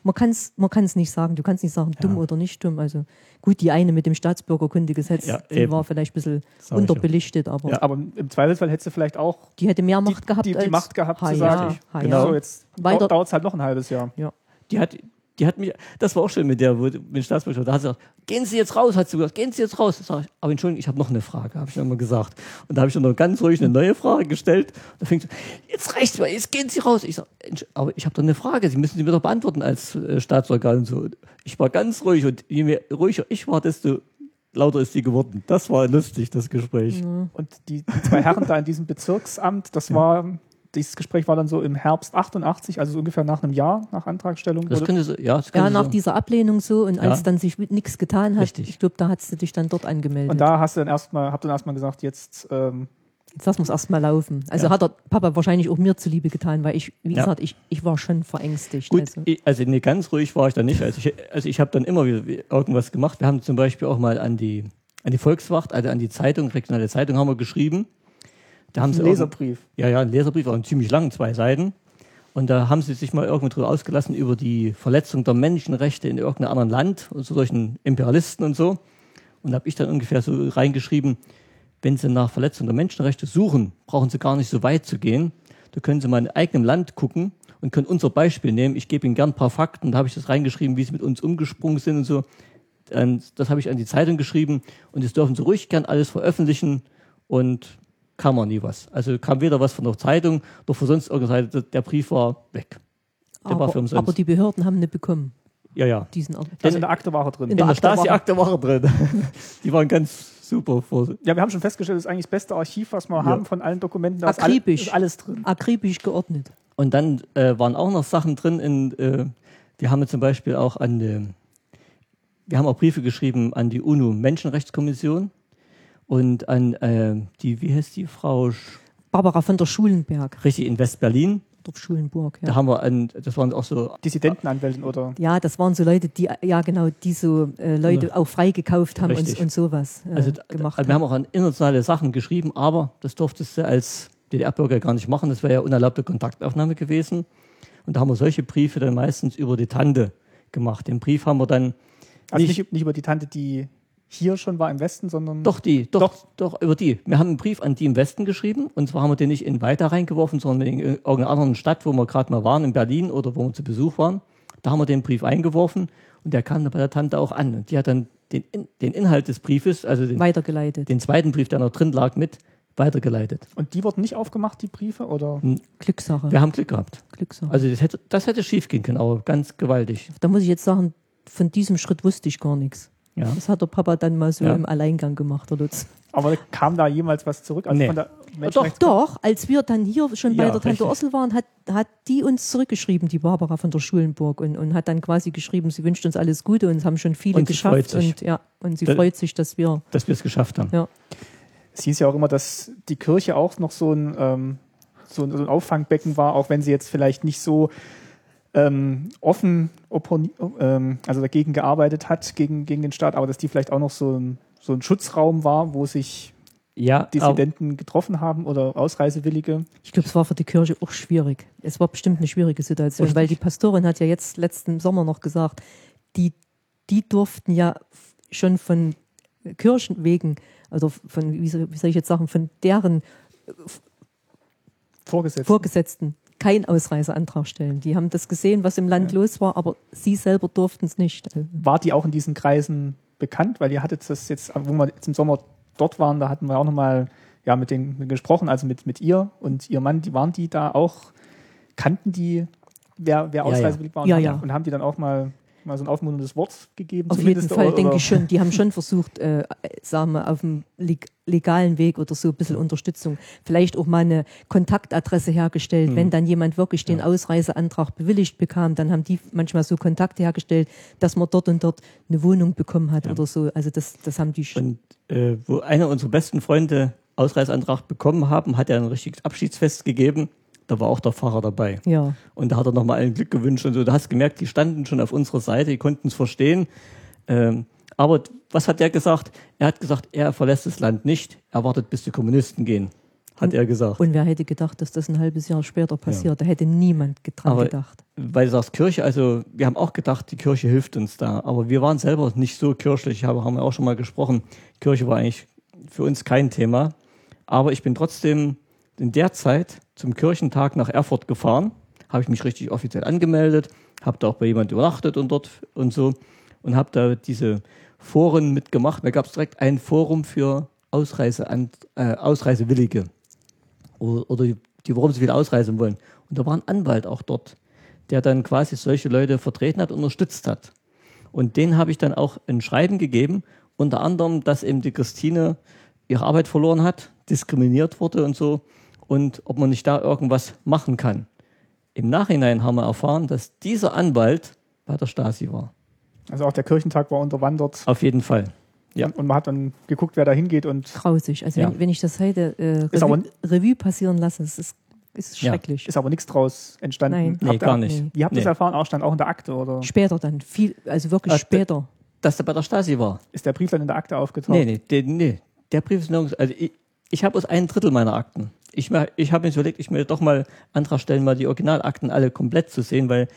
man kann es man kann's nicht sagen. Du kannst nicht sagen, dumm ja. oder nicht dumm. Also gut, die eine mit dem Staatsbürgerkundegesetz ja, die war vielleicht ein bisschen Sag unterbelichtet. Aber, ja, aber im Zweifelsfall hätte sie vielleicht auch... Die hätte mehr Macht die, gehabt die, die als... Die Macht gehabt, ha, zu sagen. Ja, ha, genau. So, jetzt dauert es halt noch ein halbes Jahr. Ja. Die hat... Die hat mich, das war auch schön mit der, mit dem Staatsbürger, da hat sie gesagt, gehen Sie jetzt raus, hat sie gesagt, gehen Sie jetzt raus. Sag ich, aber Entschuldigung, ich habe noch eine Frage, habe ich dann mal gesagt. Und da habe ich dann noch ganz ruhig eine neue Frage gestellt. Da fing sie, jetzt reicht's mal, jetzt gehen Sie raus. Ich sage, aber ich habe doch eine Frage, Sie müssen sie mir doch beantworten als äh, Staatsorgan und so. Ich war ganz ruhig und je mehr ruhiger ich war, desto lauter ist sie geworden. Das war lustig, das Gespräch. Mhm. Und die zwei Herren da in diesem Bezirksamt, das ja. war... Dieses Gespräch war dann so im Herbst achtundachtzig, also so ungefähr nach einem Jahr nach Antragstellung. Das könnte so, ja, das könnte ja, nach so. dieser Ablehnung so und als ja. dann sich nichts getan hat, Richtig. ich glaube, da hast du dich dann dort angemeldet. Und da hast du dann erstmal, hab dann erstmal gesagt, jetzt. Ähm, jetzt lassen wir es erstmal laufen. Also ja. hat der Papa wahrscheinlich auch mir zuliebe getan, weil ich, wie ja. gesagt, ich, ich war schon verängstigt. Gut, also, ich, also nee, ganz ruhig war ich dann nicht. Also ich, also ich habe dann immer wieder irgendwas gemacht. Wir haben zum Beispiel auch mal an die, an die Volkswacht, also an die Zeitung, regionale Zeitung, haben wir geschrieben. Da haben sie einen Leserbrief. Auch, ja, ja, einen Leserbrief, auch einen ziemlich langen, zwei Seiten. Und da haben sie sich mal irgendwo drüber ausgelassen über die Verletzung der Menschenrechte in irgendeinem anderen Land und so solchen Imperialisten und so. Und da habe ich dann ungefähr so reingeschrieben, wenn sie nach Verletzung der Menschenrechte suchen, brauchen sie gar nicht so weit zu gehen. Da können sie mal in eigenem Land gucken und können unser Beispiel nehmen. Ich gebe ihnen gern ein paar Fakten. Da habe ich das reingeschrieben, wie sie mit uns umgesprungen sind und so. Das habe ich an die Zeitung geschrieben. Und das dürfen sie ruhig gern alles veröffentlichen und... kam man nie was. Also kam weder was von der Zeitung noch von sonst irgendwas. Der Brief war weg. Der aber, war für umsonst. Aber die Behörden haben nicht bekommen. Ja, ja. Diesen Ar- also in der Akte war er drin. In der, der Stasi-Akte war er drin. Die waren ganz super. Ja, wir haben schon festgestellt, das ist eigentlich das beste Archiv, was wir ja. haben von allen Dokumenten. Da Akribisch. Ist alles drin. Akribisch geordnet. Und dann äh, waren auch noch Sachen drin. In, äh, wir haben zum Beispiel auch an äh, wir haben auch Briefe geschrieben an die UNO-Menschenrechtskommission. Und an äh, die, wie heißt die Frau? Barbara von der Schulenburg. Richtig, in West-Berlin. Auf Schulenburg, ja. Da haben wir, an, das waren auch so... Dissidentenanwälten, oder? Ja, das waren so Leute, die, ja genau, die so äh, Leute ja. auch freigekauft haben und, und sowas äh, also, gemacht also, wir haben auch an internationale Sachen geschrieben, aber das durftest du als D D R-Bürger gar nicht machen. Das wäre ja unerlaubte Kontaktaufnahme gewesen. Und da haben wir solche Briefe dann meistens über die Tante gemacht. Den Brief haben wir dann... Also nicht, nicht über die Tante, die... hier schon war im Westen, sondern... Doch, die, doch, doch, doch, über die. Wir haben einen Brief an die im Westen geschrieben und zwar haben wir den nicht in Weida reingeworfen, sondern in irgendeiner anderen Stadt, wo wir gerade mal waren, in Berlin oder wo wir zu Besuch waren. Da haben wir den Brief eingeworfen und der kam bei der Tante auch an. Und die hat dann den, den Inhalt des Briefes, also den, weitergeleitet. Den zweiten Brief, der noch drin lag, mit weitergeleitet. Und die wurden nicht aufgemacht, die Briefe? Oder? N- Glückssache. Wir haben Glück gehabt. Glückssache. Also das hätte, das hätte schief gehen können, aber ganz gewaltig. Da muss ich jetzt sagen, von diesem Schritt wusste ich gar nichts. Ja. Das hat der Papa dann mal so ja. im Alleingang gemacht, oder? Aber kam da jemals was zurück? Also nee. Von der doch, doch. Als wir dann hier schon bei ja, der Tante Ursel waren, hat, hat die uns zurückgeschrieben, die Barbara von der Schulenburg, und, und hat dann quasi geschrieben, sie wünscht uns alles Gute und es haben schon viele und geschafft. Und, ja, und sie da, freut sich, dass wir dass wir es geschafft haben. Ja. Es hieß ja auch immer, dass die Kirche auch noch so ein, ähm, so ein, so ein Auffangbecken war, auch wenn sie jetzt vielleicht nicht so... Ähm, offen oppon- ähm, also dagegen gearbeitet hat, gegen, gegen den Staat, aber dass die vielleicht auch noch so ein, so ein Schutzraum war, wo sich ja, Dissidenten getroffen haben oder Ausreisewillige. Ich glaube, es war für die Kirche auch schwierig. Es war bestimmt eine schwierige Situation, Richtig. Weil die Pastorin hat ja jetzt letzten Sommer noch gesagt, die, die durften ja schon von Kirchen wegen, also von, wie soll ich jetzt sagen, von deren Vorgesetzten, Vorgesetzten keinen Ausreiseantrag stellen. Die haben das gesehen, was im Land ja. los war, aber sie selber durften es nicht. War die auch in diesen Kreisen bekannt? Weil ihr hattet das jetzt, wo wir jetzt im Sommer dort waren, da hatten wir auch nochmal ja, mit denen gesprochen, also mit, mit ihr und ihr Mann, die waren die da auch, kannten die, wer, wer ja, ausreisewillig ja. war und, ja, ja. und haben die dann auch mal, mal so ein aufmunterndes Wort gegeben? Auf jeden Fall, oder? Denke ich schon. Die haben schon versucht, äh, sagen wir, auf dem Leg- legalen Weg oder so ein bisschen Unterstützung, vielleicht auch mal eine Kontaktadresse hergestellt, hm. wenn dann jemand wirklich den ja. Ausreiseantrag bewilligt bekam, dann haben die manchmal so Kontakte hergestellt, dass man dort und dort eine Wohnung bekommen hat ja. oder so, also das, das haben die schon. Und äh, wo einer unserer besten Freunde Ausreiseantrag bekommen haben, hat er ein richtiges Abschiedsfest gegeben, da war auch der Pfarrer dabei ja. und da hat er nochmal allen Glück gewünscht und so, da hast du gemerkt, die standen schon auf unserer Seite, die konnten es verstehen, ähm, Aber was hat er gesagt? Er hat gesagt, er verlässt das Land nicht, er wartet, bis die Kommunisten gehen, hat und, er gesagt. Und wer hätte gedacht, dass das ein halbes Jahr später passiert? Ja. Da hätte niemand dran gedacht. Weil du sagst, Kirche, also wir haben auch gedacht, die Kirche hilft uns da. Aber wir waren selber nicht so kirchlich, haben wir auch schon mal gesprochen. Kirche war eigentlich für uns kein Thema. Aber ich bin trotzdem in der Zeit zum Kirchentag nach Erfurt gefahren, habe ich mich richtig offiziell angemeldet, habe da auch bei jemandem übernachtet und dort und so und habe da diese Foren mitgemacht. Da gab es direkt ein Forum für Ausreise, äh, Ausreisewillige oder, oder die, die, warum sie wieder ausreisen wollen. Und da war ein Anwalt auch dort, der dann quasi solche Leute vertreten hat, unterstützt hat. Und denen habe ich dann auch ein Schreiben gegeben, unter anderem, dass eben die Christine ihre Arbeit verloren hat, diskriminiert wurde und so und ob man nicht da irgendwas machen kann. Im Nachhinein haben wir erfahren, dass dieser Anwalt bei der Stasi war. Also auch der Kirchentag war unterwandert. Auf jeden Fall. Ja. Und man hat dann geguckt, wer da hingeht und... Grausig. Also ja. wenn, wenn ich das heute äh, Revue, Revue passieren lasse, es ist, ist schrecklich. Ja. Ist aber nichts draus entstanden. Nein, nee, gar nicht. Ihr habt nee. das erfahren, auch stand auch in der Akte, oder? Später dann, viel, also wirklich also, später. Dass der bei der Stasi war. Ist der Brief dann in der Akte aufgetaucht? Nee, nee, der, nee. Der Brief ist nirgends... Also ich, ich habe aus einem Drittel meiner Akten. Ich, ich habe mir so überlegt, ich möchte doch mal an anderer Stelle mal die Originalakten alle komplett zu sehen, weil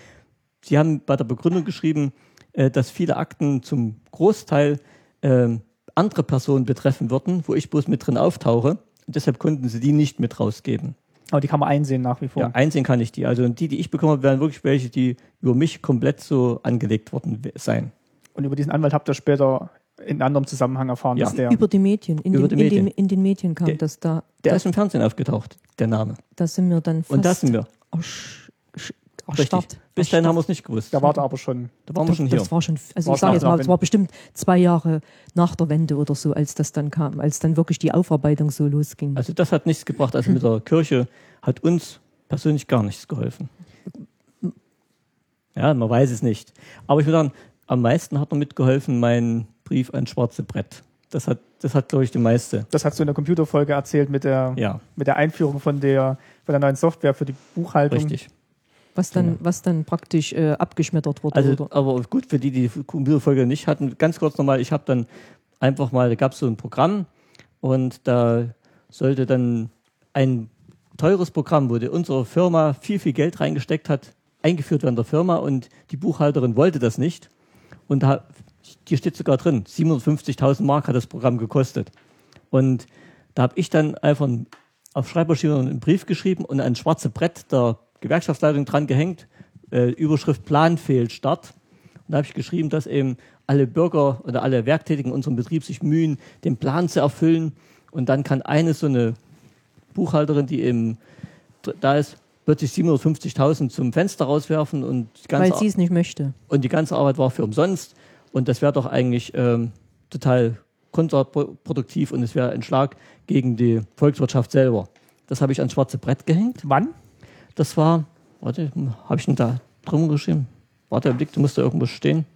sie haben bei der Begründung geschrieben, dass viele Akten zum Großteil äh, andere Personen betreffen würden, wo ich bloß mit drin auftauche. Und deshalb konnten sie die nicht mit rausgeben. Aber die kann man einsehen nach wie vor. Ja, einsehen kann ich die. Also die, die ich bekommen habe, wären wirklich welche, die über mich komplett so angelegt worden sein. Und über diesen Anwalt habt ihr später in anderem Zusammenhang erfahren, ja. dass der... Über die Medien. In, über den, die Medien. In, den, in den Medien kam der, das da... Der das ist im Fernsehen aufgetaucht, der Name. Da sind wir dann fast... Und da sind wir. Erstarrt. Bis dahin haben wir es nicht gewusst. Da war da aber schon. Da waren wir schon hier. Das war schon, also ich sage jetzt mal, es war bestimmt zwei Jahre nach der Wende oder so, als das dann kam, als dann wirklich die Aufarbeitung so losging. Also das hat nichts gebracht. Also mit der Kirche hat uns persönlich gar nichts geholfen. Ja, man weiß es nicht. Aber ich würde sagen, am meisten hat mir mitgeholfen mein Brief an Schwarze Brett. Das hat, das hat, glaube ich, die meiste. Das hast du in der Computerfolge erzählt mit der, ja. mit der Einführung von der, von der neuen Software für die Buchhaltung. Richtig. Was dann, genau. was dann praktisch äh, abgeschmettert wurde. Also, oder? Aber gut, für die, die die Computerfolge nicht hatten, ganz kurz nochmal, ich habe dann einfach mal, da gab es so ein Programm und da sollte dann ein teures Programm, wo die, unsere Firma viel, viel Geld reingesteckt hat, eingeführt werden der Firma und die Buchhalterin wollte das nicht. Und da, hier steht sogar drin, siebenhundertfünfzigtausend Mark hat das Programm gekostet. Und da habe ich dann einfach auf Schreibmaschine einen Brief geschrieben und ein schwarzes Brett der Gewerkschaftsleitung dran gehängt, äh, Überschrift Planfehlstart. Und da habe ich geschrieben, dass eben alle Bürger oder alle Werktätigen in unserem Betrieb sich mühen, den Plan zu erfüllen. Und dann kann eine so eine Buchhalterin, die eben da ist, plötzlich siebenhundertfünfzigtausend zum Fenster rauswerfen. Und die ganze Weil sie es nicht möchte. Und die ganze Arbeit war für umsonst. Und das wäre doch eigentlich ähm, total kontraproduktiv und es wäre ein Schlag gegen die Volkswirtschaft selber. Das habe ich ans schwarze Brett gehängt. Wann? Das war, warte, habe ich denn da drum geschrieben? Warte, Blick, du musst da irgendwo stehen.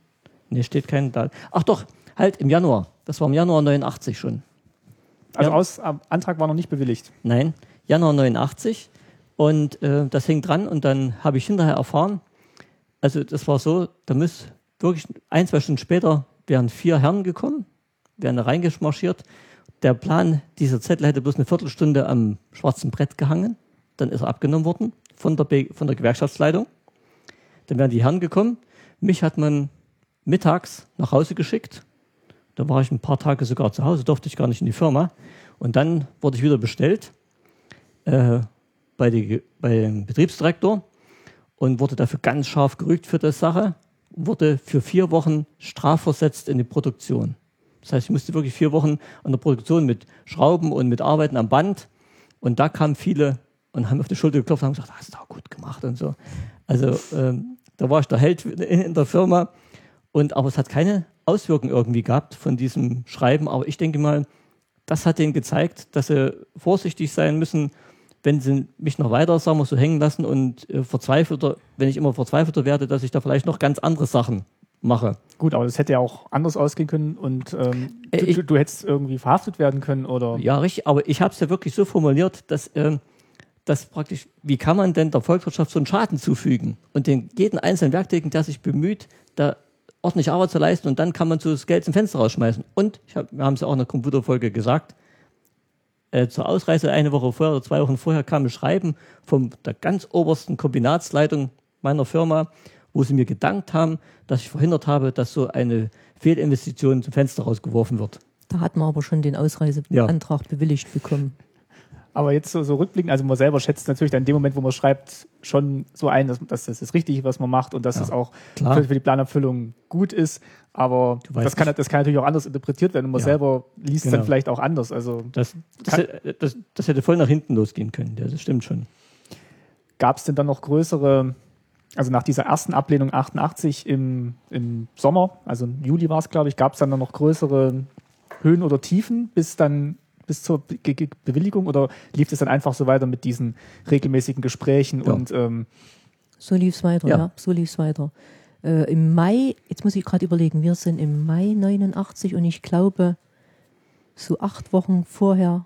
Nee, steht kein Datum. Ach doch, halt, im Januar. Das war im Januar neunundachtzig schon. Also ja. aus, Antrag war noch nicht bewilligt? Nein, Januar neunundachtzig. Und äh, das hing dran und dann habe ich hinterher erfahren, also das war so, da müsste wirklich ein, zwei Stunden später wären vier Herren gekommen, wären da reingemarschiert. Der Plan, dieser Zettel hätte bloß eine Viertelstunde am schwarzen Brett gehangen. Dann ist er abgenommen worden von der, Be- von der Gewerkschaftsleitung. Dann wären die Herren gekommen. Mich hat man mittags nach Hause geschickt. Da war ich ein paar Tage sogar zu Hause, durfte ich gar nicht in die Firma. Und dann wurde ich wieder bestellt äh, bei, die, bei dem Betriebsdirektor und wurde dafür ganz scharf gerügt für das Sache. Wurde für vier Wochen strafversetzt in die Produktion. Das heißt, ich musste wirklich vier Wochen an der Produktion mit Schrauben und mit Arbeiten am Band. Und da kamen viele und haben auf die Schulter geklopft und haben gesagt, das ist doch gut gemacht und so. Also ähm, da war ich der Held in der Firma. Und, aber es hat keine Auswirkungen irgendwie gehabt von diesem Schreiben. Aber ich denke mal, das hat denen gezeigt, dass sie vorsichtig sein müssen, wenn sie mich noch weiter, sagen wir, so hängen lassen und äh, verzweifelter, wenn ich immer verzweifelter werde, dass ich da vielleicht noch ganz andere Sachen mache. Gut, aber das hätte ja auch anders ausgehen können und ähm, äh, du, ich, du, du hättest irgendwie verhaftet werden können, oder? Ja, richtig, aber ich habe es ja wirklich so formuliert, dass... Äh, Das praktisch, wie kann man denn der Volkswirtschaft so einen Schaden zufügen? Und den jeden einzelnen Werktätigen, der sich bemüht, da ordentliche Arbeit zu leisten und dann kann man so das Geld zum Fenster rausschmeißen. Und, ich hab, wir haben es ja auch in der Computerfolge gesagt, äh, zur Ausreise eine Woche vorher oder zwei Wochen vorher kam ein Schreiben von der ganz obersten Kombinatsleitung meiner Firma, wo sie mir gedankt haben, dass ich verhindert habe, dass so eine Fehlinvestition zum Fenster rausgeworfen wird. Da hat man aber schon den Ausreiseantrag ja. bewilligt bekommen. Aber jetzt so, so rückblickend, also man selber schätzt natürlich dann in dem Moment, wo man schreibt, schon so ein, dass, dass das ist richtig, was man macht und dass ja, das auch klar. für die Planabfüllung gut ist. Aber das kann, das kann natürlich auch anders interpretiert werden und man ja. selber liest genau. dann vielleicht auch anders. Also das, das, das, das hätte voll nach hinten losgehen können, ja, das stimmt schon. Gab es denn dann noch größere... Also nach dieser ersten Ablehnung achtundachtzig im, im Sommer, also im Juli war es, glaube ich, gab es dann noch größere Höhen oder Tiefen bis dann bis zur Be- Be- Bewilligung oder lief es dann einfach so weiter mit diesen regelmäßigen Gesprächen? Ja. Und ähm so lief es weiter, ja. ja, so lief es weiter. Äh, im Mai, jetzt muss ich gerade überlegen, wir sind im Mai neunundachtzig und ich glaube, so acht Wochen vorher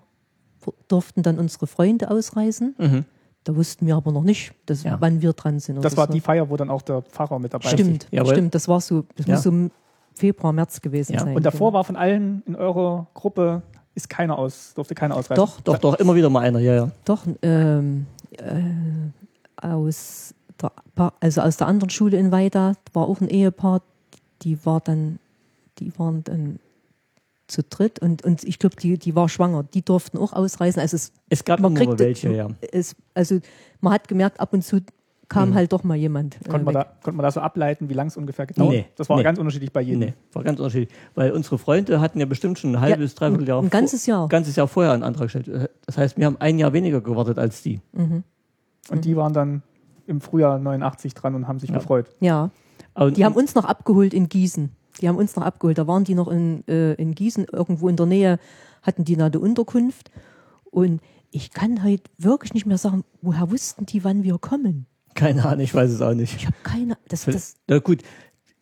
durften dann unsere Freunde ausreisen. Mhm. Da wussten wir aber noch nicht, dass, ja. wann wir dran sind. Das war so. Die Feier, wo dann auch der Pfarrer mit dabei stimmt, ist. Stimmt, das war so, das ja. muss so im Februar, März gewesen ja. sein. Und davor genau. war von allen in eurer Gruppe, ist keiner aus, durfte keiner ausreisen. Doch, doch, doch, immer wieder mal einer, ja, ja. Doch, ähm, äh, aus, der, also aus der anderen Schule in Weida war auch ein Ehepaar, die war dann, die waren dann zu dritt und, und ich glaube, die, die war schwanger. Die durften auch ausreisen. Also es, es gab man kriegte, welche, ja. Es, also man hat gemerkt, ab und zu kam mhm. halt doch mal jemand. Äh, Konnte man, konnt man da so ableiten, wie lang es ungefähr gedauert? Nee, das war nee. ganz unterschiedlich bei jedem. Nee, war ganz unterschiedlich. Weil unsere Freunde hatten ja bestimmt schon ein halbes, ja, dreiviertel Jahr, ein ganzes Jahr. Vor, ganzes Jahr vorher einen Antrag gestellt. Das heißt, wir haben ein Jahr weniger gewartet als die. Mhm. Und mhm. die waren dann im Frühjahr neunundachtzig dran und haben sich ja. gefreut. Ja, und, die und, haben uns noch abgeholt in Gießen. Die haben uns noch abgeholt. Da waren die noch in, äh, in Gießen, irgendwo in der Nähe, hatten die da eine Unterkunft. Und ich kann halt wirklich nicht mehr sagen, woher wussten die, wann wir kommen? Keine Ahnung, ich weiß es auch nicht. Ich habe keine Ahnung. Das, das Na gut,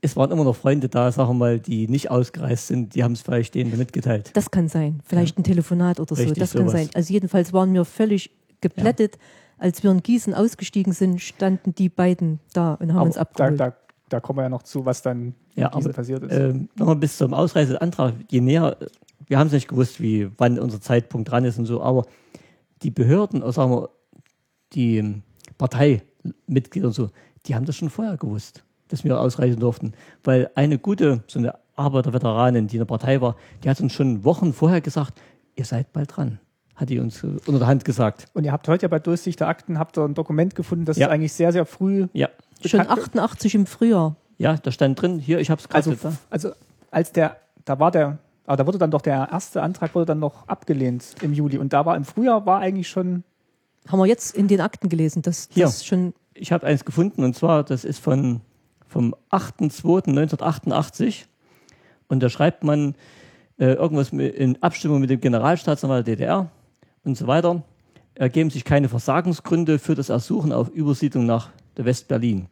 es waren immer noch Freunde da, sagen wir mal, die nicht ausgereist sind. Die haben es vielleicht denen mitgeteilt. Das kann sein. Vielleicht ein Telefonat oder richtig, so. Das sowas. Kann sein. Also jedenfalls waren wir völlig geplättet. Ja. Als wir in Gießen ausgestiegen sind, standen die beiden da und haben Aber uns abgeholt. Da, da Da kommen wir ja noch zu, was dann ja, in Gießen aber, passiert ist. Äh, Nochmal bis zum Ausreiseantrag. Je näher, wir haben es nicht gewusst, wie, wann unser Zeitpunkt dran ist und so, aber die Behörden, also sagen wir, die Parteimitglieder und so, die haben das schon vorher gewusst, dass wir ausreisen durften. Weil eine gute, so eine Arbeiterveteranin, die in der Partei war, die hat uns schon Wochen vorher gesagt, ihr seid bald dran. Hat die uns unter der Hand gesagt. Und ihr habt heute ja bei Durchsicht der Akten, habt ihr ein Dokument gefunden, das ja. ist eigentlich sehr, sehr früh. Ja. Schon achtundachtzig im Frühjahr. Ja, da stand drin, hier, ich hab's gerade. Also, also, als der, da war der, aber da wurde dann doch der erste Antrag wurde dann noch abgelehnt im Juli. Und da war im Frühjahr, war eigentlich schon. Haben wir jetzt in den Akten gelesen, dass das, das schon. Ich habe eins gefunden und zwar, das ist von, vom achter zweiter neunzehnhundertachtundachtzig. Und da schreibt man äh, irgendwas mit, in Abstimmung mit dem Generalstaatsanwalt der D D R und so weiter. Ergeben sich keine Versagungsgründe für das Ersuchen auf Übersiedlung nach der West-Berlin.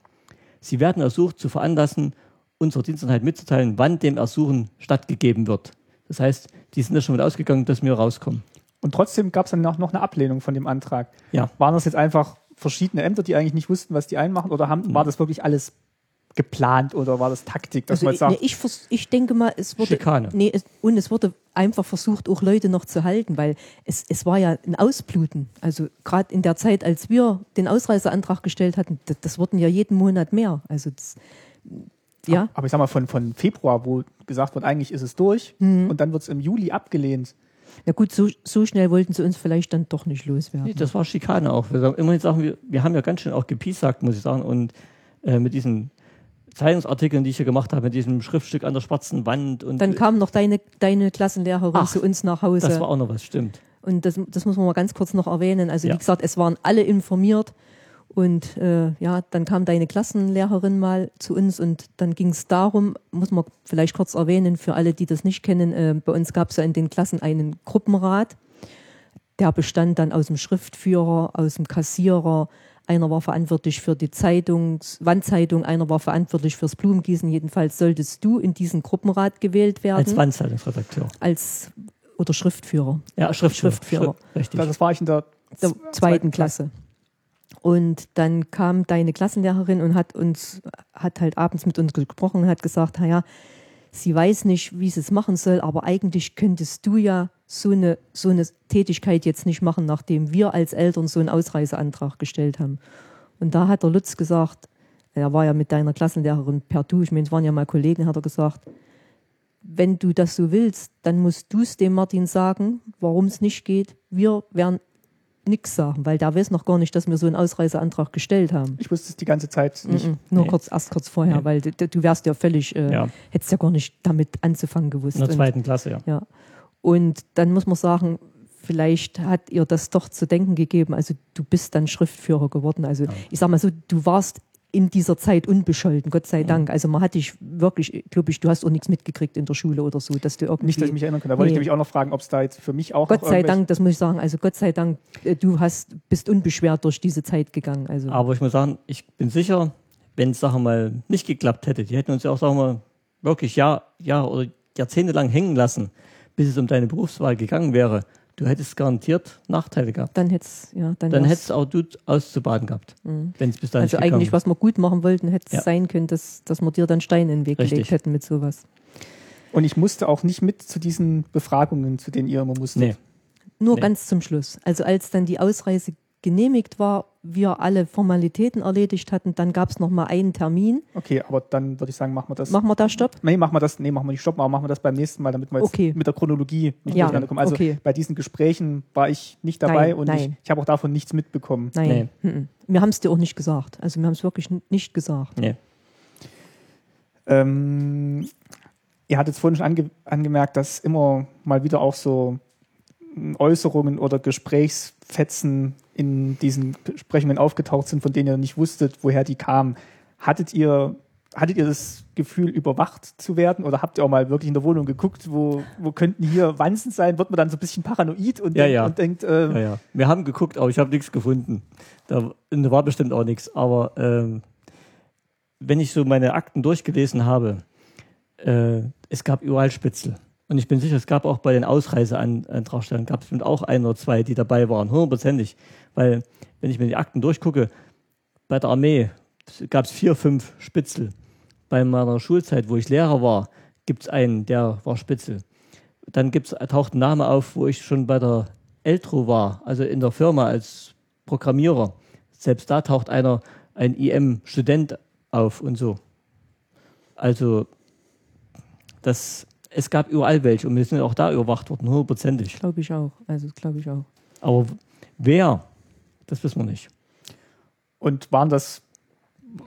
Sie werden ersucht, zu veranlassen, unserer Diensteinheit mitzuteilen, wann dem Ersuchen stattgegeben wird. Das heißt, die sind ja schon mit ausgegangen, dass wir rauskommen. Und trotzdem gab es dann noch eine Ablehnung von dem Antrag. Ja. Waren das jetzt einfach verschiedene Ämter, die eigentlich nicht wussten, was die einmachen? Oder haben, war das wirklich alles geplant oder war das Taktik? Dass also man ich, sagt, nee, ich, vers- ich denke mal, es wurde... Schikane. Nee, es, und es wurde einfach versucht, auch Leute noch zu halten, weil es, es war ja ein Ausbluten. Also gerade in der Zeit, als wir den Ausreiseantrag gestellt hatten, das, das wurden ja jeden Monat mehr. Also das, ja. Aber ich sag mal, von, von Februar, wo gesagt wird, eigentlich ist es durch, mhm. und dann wird es im Juli abgelehnt. Na gut, so, so schnell wollten sie uns vielleicht dann doch nicht loswerden. Nee, das war Schikane auch. Wir sagen, immerhin sagen wir, wir haben ja ganz schön auch gepiesackt, muss ich sagen, und äh, mit diesen Zeitungsartikeln, die ich hier gemacht habe, mit diesem Schriftstück an der schwarzen Wand. Und dann kam noch deine, deine Klassenlehrerin Ach, zu uns nach Hause. Das war auch noch was, stimmt. Und das, das muss man mal ganz kurz noch erwähnen. Also ja. wie gesagt, es waren alle informiert. Und äh, ja, dann kam deine Klassenlehrerin mal zu uns und dann ging es darum, muss man vielleicht kurz erwähnen, für alle, die das nicht kennen, äh, bei uns gab es ja in den Klassen einen Gruppenrat. Der bestand dann aus dem Schriftführer, aus dem Kassierer, einer war verantwortlich für die Zeitungs- Wandzeitung, einer war verantwortlich fürs Blumengießen. Jedenfalls solltest du in diesen Gruppenrat gewählt werden. Als Wandzeitungsredakteur. Als oder Schriftführer. Ja, Schriftführer. Schriftführer. Schrift, richtig. Das war ich in der, Z- der zweiten, zweiten Klasse. Und dann kam deine Klassenlehrerin und hat uns, hat halt abends mit uns gesprochen und hat gesagt, naja, sie weiß nicht, wie sie es machen soll, aber eigentlich könntest du ja so eine, so eine Tätigkeit jetzt nicht machen, nachdem wir als Eltern so einen Ausreiseantrag gestellt haben. Und da hat der Lutz gesagt, er war ja mit deiner Klassenlehrerin per Du, ich meine, es waren ja mal Kollegen, hat er gesagt, wenn du das so willst, dann musst du es dem Martin sagen, warum es nicht geht. Wir werden nichts sagen, weil der weiß noch gar nicht, dass wir so einen Ausreiseantrag gestellt haben. Ich wusste es die ganze Zeit nicht. Mm-mm, nur nee. kurz, erst kurz vorher, nee. weil du, du wärst ja völlig, äh, ja. hättest ja gar nicht damit anzufangen gewusst. In der zweiten und, Klasse, ja. ja. Und dann muss man sagen, vielleicht hat ihr das doch zu denken gegeben. Also du bist dann Schriftführer geworden. Also ja. ich sag mal so, du warst in dieser Zeit unbescholten, Gott sei Dank. Also man hat dich wirklich, glaube ich, du hast auch nichts mitgekriegt in der Schule oder so, dass du irgendwie... Nicht, dass ich mich erinnern kann. Da wollte nee. ich nämlich auch noch fragen, ob es da jetzt für mich auch... Gott sei Dank, das muss ich sagen. Also Gott sei Dank, du hast, bist unbeschwert durch diese Zeit gegangen. Also. Aber ich muss sagen, ich bin sicher, wenn es, sag mal, nicht geklappt hätte, die hätten uns ja auch, sag mal, wirklich Jahr, Jahr oder jahrzehntelang hängen lassen, bis es um deine Berufswahl gegangen wäre. Du hättest garantiert Nachteile gehabt. Dann hättest ja, dann dann hättest auch du auszubaden gehabt, mhm. wenn es bis dahin also nicht eigentlich, was wir gut machen wollten, hätte es ja. sein können, dass, dass wir dir dann Steine in den Weg Richtig. gelegt hätten mit sowas. Und ich musste auch nicht mit zu diesen Befragungen, zu denen ihr immer musstet? Nee. Nur nee. ganz zum Schluss. Also als dann die Ausreise genehmigt war, wir alle Formalitäten erledigt hatten, dann gab es nochmal einen Termin. Okay, aber dann würde ich sagen, machen wir das. Machen wir da Stopp? Nee, machen wir das, nee, machen wir nicht Stopp, aber machen wir das beim nächsten Mal, damit wir jetzt okay. mit der Chronologie nicht ja. durcheinander kommen. Also okay. bei diesen Gesprächen war ich nicht dabei nein, und nein. ich, ich habe auch davon nichts mitbekommen. Nein, nee. Wir haben es dir auch nicht gesagt. Also wir haben es wirklich nicht gesagt. Nee. Ähm, ihr hattet vorhin schon ange- angemerkt, dass immer mal wieder auch so Äußerungen oder Gesprächsfetzen in diesen Besprechungen aufgetaucht sind, von denen ihr nicht wusstet, woher die kamen. Hattet ihr, hattet ihr das Gefühl, überwacht zu werden? Oder habt ihr auch mal wirklich in der Wohnung geguckt, wo, wo könnten hier Wanzen sein? Wird man dann so ein bisschen paranoid und, ja, ja. und denkt... Ähm, ja, ja. Wir haben geguckt, aber ich habe nichts gefunden. Da war bestimmt auch nichts. Aber ähm, wenn ich so meine Akten durchgelesen habe, äh, es gab überall Spitzel. Und ich bin sicher, es gab auch bei den Ausreiseantragstellern, gab es bestimmt auch ein oder zwei, die dabei waren, hundertprozentig. Weil, wenn ich mir die Akten durchgucke, bei der Armee gab es vier, fünf Spitzel. Bei meiner Schulzeit, wo ich Lehrer war, gibt es einen, der war Spitzel. Dann gibt's, taucht ein Name auf, wo ich schon bei der Eltro war, also in der Firma als Programmierer. Selbst da taucht einer, ein I M-Student auf und so. Also, das... Es gab überall welche und wir sind auch da überwacht worden, hundertprozentig. Glaube ich auch. Also glaube ich auch. Aber wer, das wissen wir nicht. Und waren das,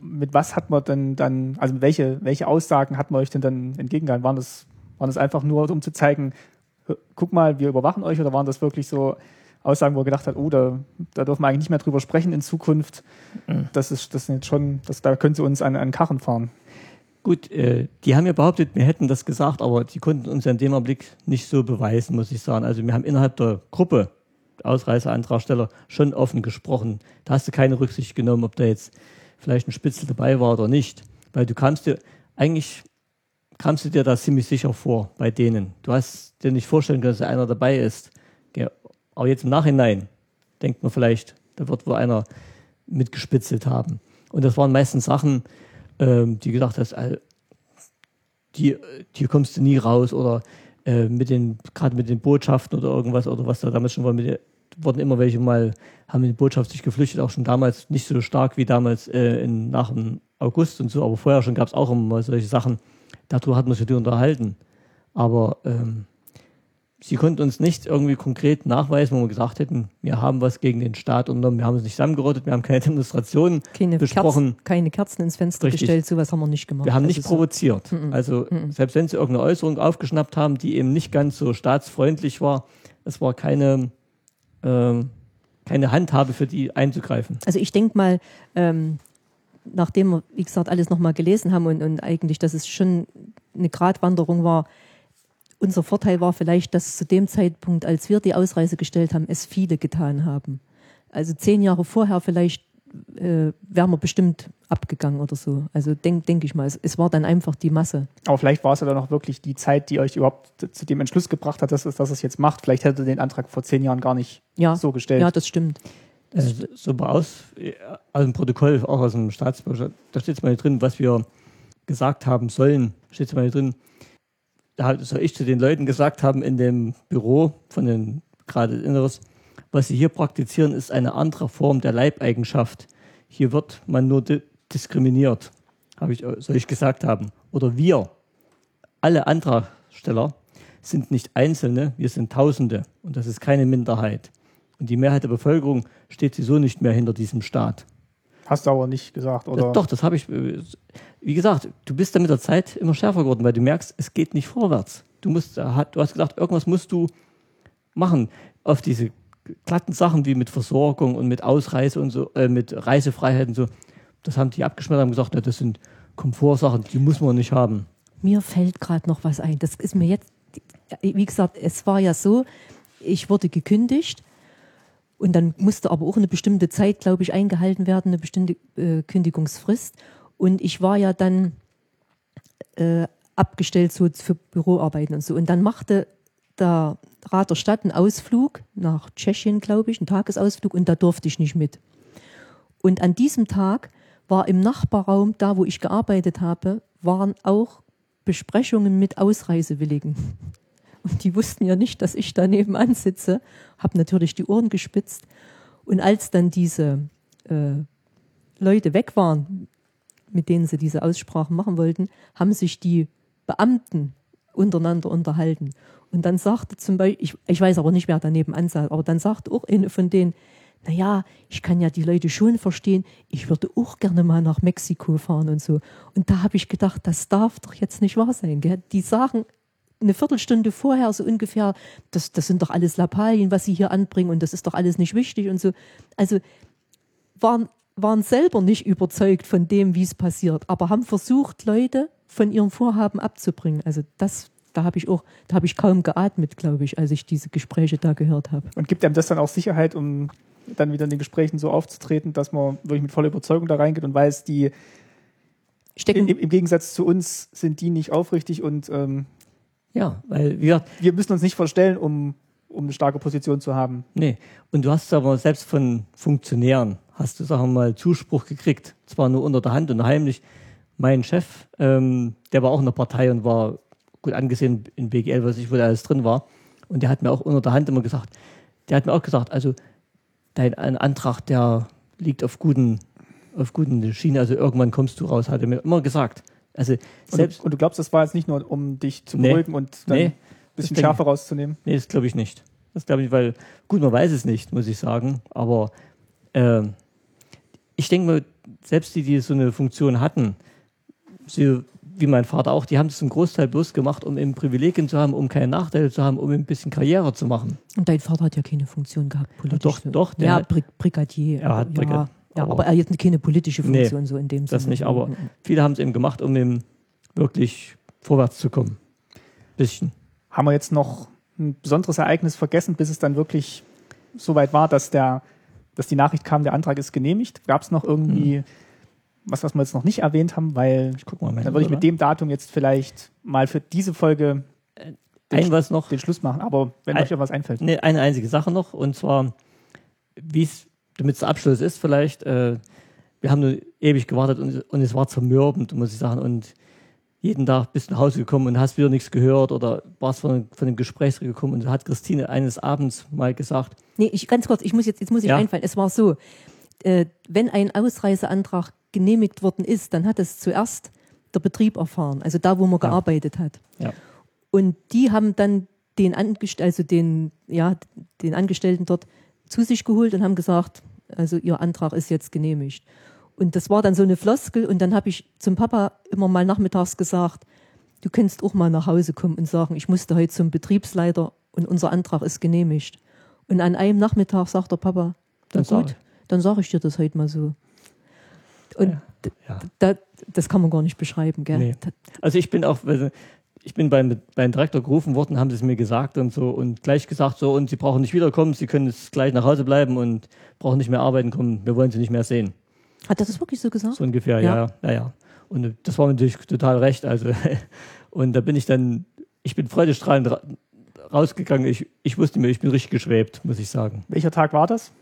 mit was hat man denn dann, also welche, welche Aussagen hat man euch denn dann entgegengehalten? Waren das, waren das einfach nur, um zu zeigen, guck mal, wir überwachen euch, oder waren das wirklich so Aussagen, wo er gedacht hat, oh, da, da dürfen wir eigentlich nicht mehr drüber sprechen in Zukunft. Mhm. Das ist, das sind jetzt schon, das, da können sie uns an, an Karren fahren. Gut, äh, die haben ja behauptet, wir hätten das gesagt, aber die konnten uns ja in dem Augenblick nicht so beweisen, muss ich sagen. Also wir haben innerhalb der Gruppe, Ausreiseantragsteller, schon offen gesprochen. Da hast du keine Rücksicht genommen, ob da jetzt vielleicht ein Spitzel dabei war oder nicht. Weil du kamst dir, eigentlich kamst du dir da ziemlich sicher vor bei denen. Du hast dir nicht vorstellen können, dass da einer dabei ist. Aber jetzt im Nachhinein denkt man vielleicht, da wird wohl einer mitgespitzelt haben. Und das waren meistens Sachen, die gesagt hast, die, die kommst du nie raus, oder äh, mit den, gerade mit den Botschaften oder irgendwas, oder was da damals schon war, mit, wurden immer welche mal, haben mit der Botschaft sich geflüchtet, auch schon damals, nicht so stark wie damals äh, in, nach dem August und so, aber vorher schon gab es auch immer solche Sachen, darüber hat man sich unterhalten, aber ähm, sie konnten uns nicht irgendwie konkret nachweisen, wo wir gesagt hätten, wir haben was gegen den Staat unternommen, wir haben uns nicht zusammengerottet, wir haben keine Demonstrationen keine besprochen. Kerzen, keine Kerzen ins Fenster Richtig. gestellt, sowas haben wir nicht gemacht. Wir haben nicht also provoziert. So. Also Mm-mm. selbst wenn sie irgendeine Äußerung aufgeschnappt haben, die eben nicht ganz so staatsfreundlich war, es war keine, äh, keine Handhabe für die einzugreifen. Also ich denke mal, ähm, nachdem wir, wie gesagt, alles nochmal gelesen haben und, und eigentlich, dass es schon eine Gratwanderung war, unser Vorteil war vielleicht, dass zu dem Zeitpunkt, als wir die Ausreise gestellt haben, es viele getan haben. Also zehn Jahre vorher vielleicht äh, wären wir bestimmt abgegangen oder so. Also denke denk ich mal, es, es war dann einfach die Masse. Aber vielleicht war es ja dann auch wirklich die Zeit, die euch überhaupt zu dem Entschluss gebracht hat, dass es, dass es jetzt macht. Vielleicht hättet ihr den Antrag vor zehn Jahren gar nicht ja, so gestellt. Ja, das stimmt. Das ist super aus, aus dem Protokoll, auch aus dem Staatsbürgerkunde. Da steht es mal hier drin, was wir gesagt haben sollen. Steht es mal hier drin. Da soll ich zu den Leuten gesagt haben in dem Büro von den gerade Inneres, was sie hier praktizieren, ist eine andere Form der Leibeigenschaft. Hier wird man nur di- diskriminiert, hab ich, soll ich gesagt haben. Oder wir, alle Antragsteller, sind nicht Einzelne, wir sind Tausende. Und das ist keine Minderheit. Und die Mehrheit der Bevölkerung steht sowieso nicht mehr hinter diesem Staat. Hast du aber nicht gesagt, oder? Doch, das habe ich. Wie gesagt, du bist da mit der Zeit immer schärfer geworden, weil du merkst, es geht nicht vorwärts. Du musst, du hast gedacht, irgendwas musst du machen. Auf diese glatten Sachen wie mit Versorgung und mit Ausreise und so, äh, mit Reisefreiheit und so. Das haben die abgeschmettert und gesagt, na, das sind Komfortsachen, die muss man nicht haben. Mir fällt gerade noch was ein. Das ist mir jetzt, wie gesagt, es war ja so, ich wurde gekündigt. Und dann musste aber auch eine bestimmte Zeit, glaube ich, eingehalten werden, eine bestimmte äh, Kündigungsfrist. Und ich war ja dann äh, abgestellt so für Büroarbeiten und so. Und dann machte der Rat der Stadt einen Ausflug nach Tschechien, glaube ich, einen Tagesausflug. Und da durfte ich nicht mit. Und an diesem Tag war im Nachbarraum, da wo ich gearbeitet habe, waren auch Besprechungen mit Ausreisewilligen. Und die wussten ja nicht, dass ich da nebenan sitze. Habe natürlich die Ohren gespitzt. Und als dann diese äh, Leute weg waren, mit denen sie diese Aussprachen machen wollten, haben sich die Beamten untereinander unterhalten. Und dann sagte zum Beispiel, ich, ich weiß aber nicht, wer da nebenan saß, aber dann sagte auch eine von denen, naja, ich kann ja die Leute schon verstehen, ich würde auch gerne mal nach Mexiko fahren und so. Und da habe ich gedacht, das darf doch jetzt nicht wahr sein. Gell? Die sagen eine Viertelstunde vorher so ungefähr, das, das sind doch alles Lappalien, was sie hier anbringen und das ist doch alles nicht wichtig und so. Also waren, waren selber nicht überzeugt von dem, wie es passiert, aber haben versucht, Leute von ihrem Vorhaben abzubringen. Also das, da habe ich auch, da habe ich kaum geatmet, glaube ich, als ich diese Gespräche da gehört habe. Und gibt einem das dann auch Sicherheit, um dann wieder in den Gesprächen so aufzutreten, dass man wirklich mit voller Überzeugung da reingeht und weiß, die stecken im, im Gegensatz zu uns sind die nicht aufrichtig und ähm ja, weil wir, wir müssen uns nicht verstellen, um, um eine starke Position zu haben. Nee, und du hast aber selbst von Funktionären, hast du, sagen wir mal, Zuspruch gekriegt, zwar nur unter der Hand und heimlich. Mein Chef, ähm, der war auch in der Partei und war gut angesehen in B G L, was ich wohl alles drin war. Und der hat mir auch unter der Hand immer gesagt, der hat mir auch gesagt, also dein Antrag, der liegt auf guten, auf guten Schienen, also irgendwann kommst du raus, hat er mir immer gesagt. Also selbst und, und du glaubst, das war jetzt nicht nur, um dich zu beruhigen nee, und dann nee, ein bisschen Schärfe rauszunehmen? Nee, das glaube ich nicht. Das glaube ich, weil, gut, man weiß es nicht, muss ich sagen. Aber äh, ich denke mal, selbst die, die so eine Funktion hatten, sie, wie mein Vater auch, die haben es zum Großteil bloß gemacht, um eben Privilegien zu haben, um keine Nachteile zu haben, um ein bisschen Karriere zu machen. Und dein Vater hat ja keine Funktion gehabt, politisch. Doch, doch. Der ja, Brig- Brigadier. Er hat Brigadier. Ja. Ja, aber, aber er hat keine politische Funktion nee, so in dem Sinne. Das nicht, aber viele haben es eben gemacht, um eben wirklich vorwärts zu kommen. Bisschen. Haben wir jetzt noch ein besonderes Ereignis vergessen, bis es dann wirklich so weit war, dass, der, dass die Nachricht kam, der Antrag ist genehmigt? Gab es noch irgendwie hm. was, was wir jetzt noch nicht erwähnt haben? Weil ich guck mal, dann würde ich mit oder? dem Datum jetzt vielleicht mal für diese Folge äh, den, ein, was noch, den Schluss machen. Aber wenn ein, euch etwas einfällt. Nee, eine einzige Sache noch, und zwar, wie es damit es Abschluss ist vielleicht, äh, wir haben nur ewig gewartet und, und es war zermürbend, muss ich sagen. Und jeden Tag bist du nach Hause gekommen und hast wieder nichts gehört oder warst von, von dem Gesprächsring gekommen. Und da hat Christine eines Abends mal gesagt... Nee, ich, ganz kurz, ich muss jetzt, jetzt muss ich ja. einfallen. Es war so, äh, wenn ein Ausreiseantrag genehmigt worden ist, dann hat es zuerst der Betrieb erfahren, also da, wo man ja. gearbeitet hat. Ja. Und die haben dann den, Angest- also den, ja, den Angestellten dort zu sich geholt und haben gesagt, also ihr Antrag ist jetzt genehmigt. Und das war dann so eine Floskel und dann habe ich zum Papa immer mal nachmittags gesagt, du kannst auch mal nach Hause kommen und sagen, ich musste heute zum Betriebsleiter und unser Antrag ist genehmigt. Und an einem Nachmittag sagt der Papa, dann gut, ich. dann sage ich dir das heute mal so. Und ja. D- ja. D- das kann man gar nicht beschreiben. Gell? Nee. Also ich bin auch... Ich bin beim, beim Direktor gerufen worden, haben sie es mir gesagt und so und gleich gesagt so und sie brauchen nicht wiederkommen, sie können jetzt gleich nach Hause bleiben und brauchen nicht mehr arbeiten kommen, wir wollen sie nicht mehr sehen. Hat er das wirklich so gesagt? So ungefähr, ja. ja, ja. Und das war mir natürlich total recht. Also und da bin ich dann, ich bin freudestrahlend ra- rausgegangen, ich, ich wusste mir, ich bin richtig geschwebt, muss ich sagen. Welcher Tag war das?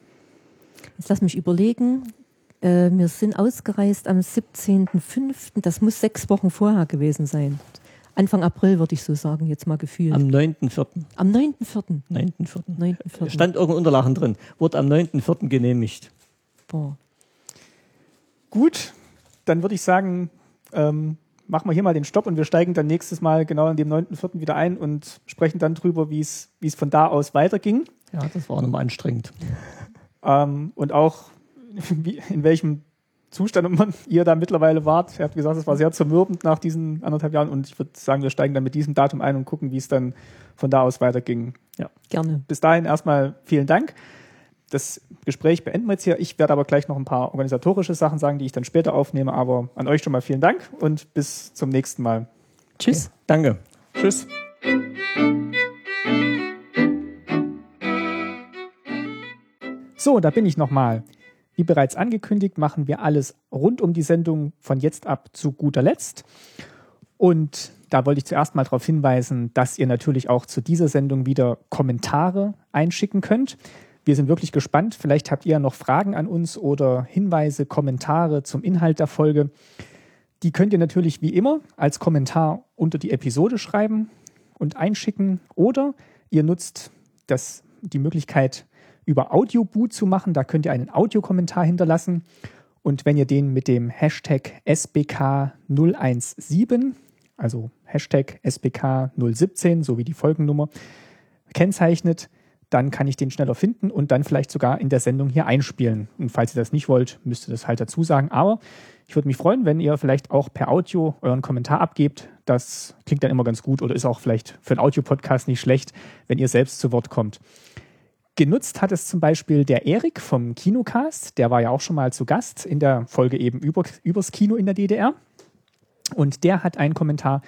Jetzt lass mich überlegen. Äh, wir sind ausgereist am siebzehnten fünften Das muss sechs Wochen vorher gewesen sein. Anfang April würde ich so sagen, jetzt mal gefühlt. Am neunten vierten Am neunten vierten neunten vierten Stand irgendein Unterlagen drin. Wurde am neunten vierten genehmigt. Boah. Gut, dann würde ich sagen, ähm, machen wir hier mal den Stopp und wir steigen dann nächstes Mal genau an dem neunten vierten wieder ein und sprechen dann drüber, wie es von da aus weiterging. Ja, das war auch nochmal anstrengend. Ähm, und auch, wie, in welchem Zustand man, ihr da mittlerweile wart. Ihr habt gesagt, es war sehr zermürbend nach diesen anderthalb Jahren und ich würde sagen, wir steigen dann mit diesem Datum ein und gucken, wie es dann von da aus weiterging. Ja, gerne. Bis dahin erstmal vielen Dank. Das Gespräch beenden wir jetzt hier. Ich werde aber gleich noch ein paar organisatorische Sachen sagen, die ich dann später aufnehme, aber an euch schon mal vielen Dank und bis zum nächsten Mal. Tschüss. Okay. Danke. Tschüss. So, da bin ich nochmal. Wie bereits angekündigt, machen wir alles rund um die Sendung von jetzt ab zu guter Letzt. Und da wollte ich zuerst mal darauf hinweisen, dass ihr natürlich auch zu dieser Sendung wieder Kommentare einschicken könnt. Wir sind wirklich gespannt. Vielleicht habt ihr noch Fragen an uns oder Hinweise, Kommentare zum Inhalt der Folge. Die könnt ihr natürlich wie immer als Kommentar unter die Episode schreiben und einschicken. Oder ihr nutzt das, die Möglichkeit, über Audioboo zu machen. Da könnt ihr einen Audiokommentar hinterlassen. Und wenn ihr den mit dem Hashtag S B K null eins sieben, also Hashtag S B K null eins sieben, so wie die Folgennummer, kennzeichnet, dann kann ich den schneller finden und dann vielleicht sogar in der Sendung hier einspielen. Und falls ihr das nicht wollt, müsst ihr das halt dazu sagen. Aber ich würde mich freuen, wenn ihr vielleicht auch per Audio euren Kommentar abgebt. Das klingt dann immer ganz gut oder ist auch vielleicht für einen Audio-Podcast nicht schlecht, wenn ihr selbst zu Wort kommt. Genutzt hat es zum Beispiel der Erik vom Kinocast. Der war ja auch schon mal zu Gast in der Folge eben über, übers Kino in der D D R. Und der hat einen Kommentar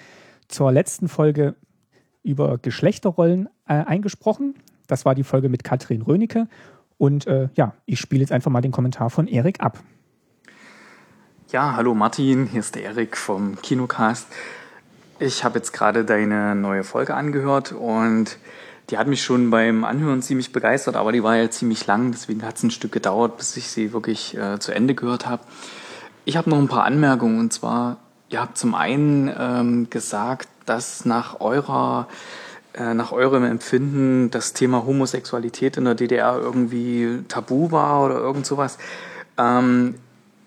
zur letzten Folge über Geschlechterrollen äh, eingesprochen. Das war die Folge mit Katrin Rönicke. Und äh, ja, ich spiele jetzt einfach mal den Kommentar von Erik ab. Ja, hallo Martin, hier ist der Erik vom Kinocast. Ich habe jetzt gerade deine neue Folge angehört und die hat mich schon beim Anhören ziemlich begeistert, aber die war ja ziemlich lang, deswegen hat es ein Stück gedauert, bis ich sie wirklich äh, zu Ende gehört habe. Ich habe noch ein paar Anmerkungen, und zwar, ihr habt zum einen ähm, gesagt, dass nach eurer, äh, nach eurem Empfinden das Thema Homosexualität in der D D R irgendwie tabu war oder irgend sowas. Ähm,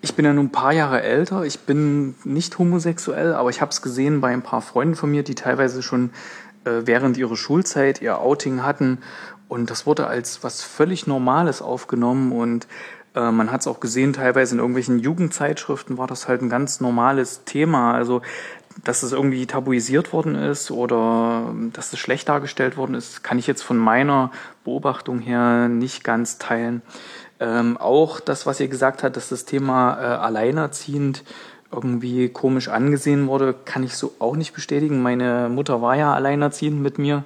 ich bin ja nun ein paar Jahre älter, ich bin nicht homosexuell, aber ich habe es gesehen bei ein paar Freunden von mir, die teilweise schon während ihrer Schulzeit ihr Outing hatten und das wurde als was völlig Normales aufgenommen und äh, man hat es auch gesehen, teilweise in irgendwelchen Jugendzeitschriften war das halt ein ganz normales Thema, also dass es irgendwie tabuisiert worden ist oder dass es schlecht dargestellt worden ist, kann ich jetzt von meiner Beobachtung her nicht ganz teilen. Ähm, auch das, was ihr gesagt habt, dass das Thema äh, alleinerziehend irgendwie komisch angesehen wurde, kann ich so auch nicht bestätigen. Meine Mutter war ja alleinerziehend mit mir.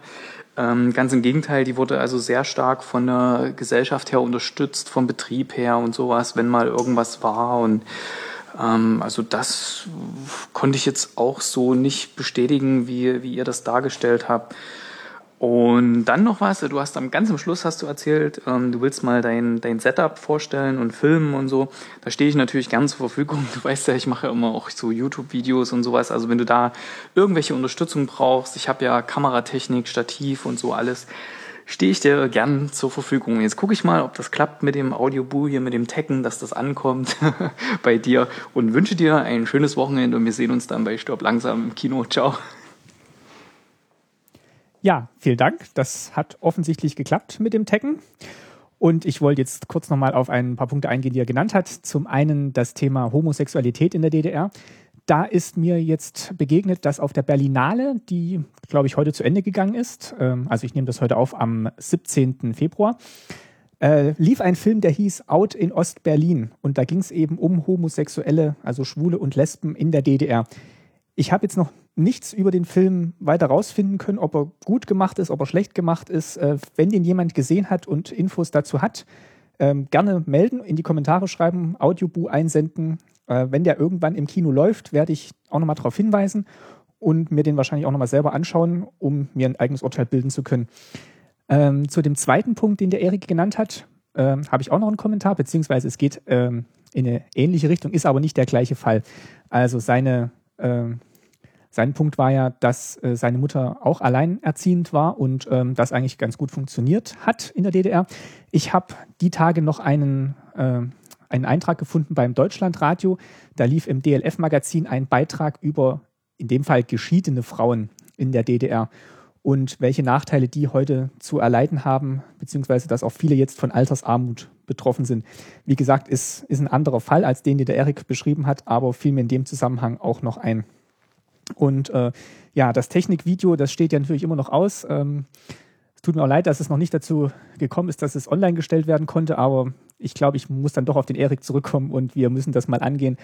Ähm, ganz im Gegenteil, die wurde also sehr stark von der Gesellschaft her unterstützt, vom Betrieb her und sowas, wenn mal irgendwas war. Und ähm, also das konnte ich jetzt auch so nicht bestätigen, wie, wie ihr das dargestellt habt. Und dann noch was, du hast am ganz am Schluss hast du erzählt, ähm, du willst mal dein, dein Setup vorstellen und filmen und so. Da stehe ich natürlich gern zur Verfügung. Du weißt ja, ich mache ja immer auch so YouTube-Videos und sowas. Also wenn du da irgendwelche Unterstützung brauchst, ich habe ja Kameratechnik, Stativ und so alles, stehe ich dir gern zur Verfügung. Jetzt gucke ich mal, ob das klappt mit dem Audioboo hier, mit dem Taggen, dass das ankommt bei dir. Und wünsche dir ein schönes Wochenende und wir sehen uns dann bei Stirb langsam im Kino. Ciao. Ja, vielen Dank. Das hat offensichtlich geklappt mit dem Taggen. Und ich wollte jetzt kurz nochmal auf ein paar Punkte eingehen, die er genannt hat. Zum einen das Thema Homosexualität in der D D R. Da ist mir jetzt begegnet, dass auf der Berlinale, die, glaube ich, heute zu Ende gegangen ist, also ich nehme das heute auf am siebzehnten Februar, lief ein Film, der hieß Out in Ost-Berlin. Und da ging es eben um Homosexuelle, also Schwule und Lesben in der D D R. Ich habe jetzt noch nichts über den Film weiter rausfinden können, ob er gut gemacht ist, ob er schlecht gemacht ist. Wenn den jemand gesehen hat und Infos dazu hat, gerne melden, in die Kommentare schreiben, Audioboo einsenden. Wenn der irgendwann im Kino läuft, werde ich auch nochmal darauf hinweisen und mir den wahrscheinlich auch nochmal selber anschauen, um mir ein eigenes Urteil bilden zu können. Zu dem zweiten Punkt, den der Erik genannt hat, ähm, habe ich auch noch einen Kommentar, beziehungsweise es geht ähm, in eine ähnliche Richtung, ist aber nicht der gleiche Fall. Also seine, ähm, sein Punkt war ja, dass äh, seine Mutter auch alleinerziehend war und ähm, das eigentlich ganz gut funktioniert hat in der D D R. Ich habe die Tage noch einen... Äh, einen Eintrag gefunden beim Deutschlandradio. Da lief im D L F-Magazin ein Beitrag über, in dem Fall, geschiedene Frauen in der D D R und welche Nachteile die heute zu erleiden haben, beziehungsweise dass auch viele jetzt von Altersarmut betroffen sind. Wie gesagt, ist, ist ein anderer Fall als den, den der Erik beschrieben hat, aber fiel mir in dem Zusammenhang auch noch ein. Und äh, ja, das Technikvideo, das steht ja natürlich immer noch aus. Ähm, es tut mir auch leid, dass es noch nicht dazu gekommen ist, dass es online gestellt werden konnte, aber ich glaube, ich muss dann doch auf den Erik zurückkommen und wir müssen das mal angehen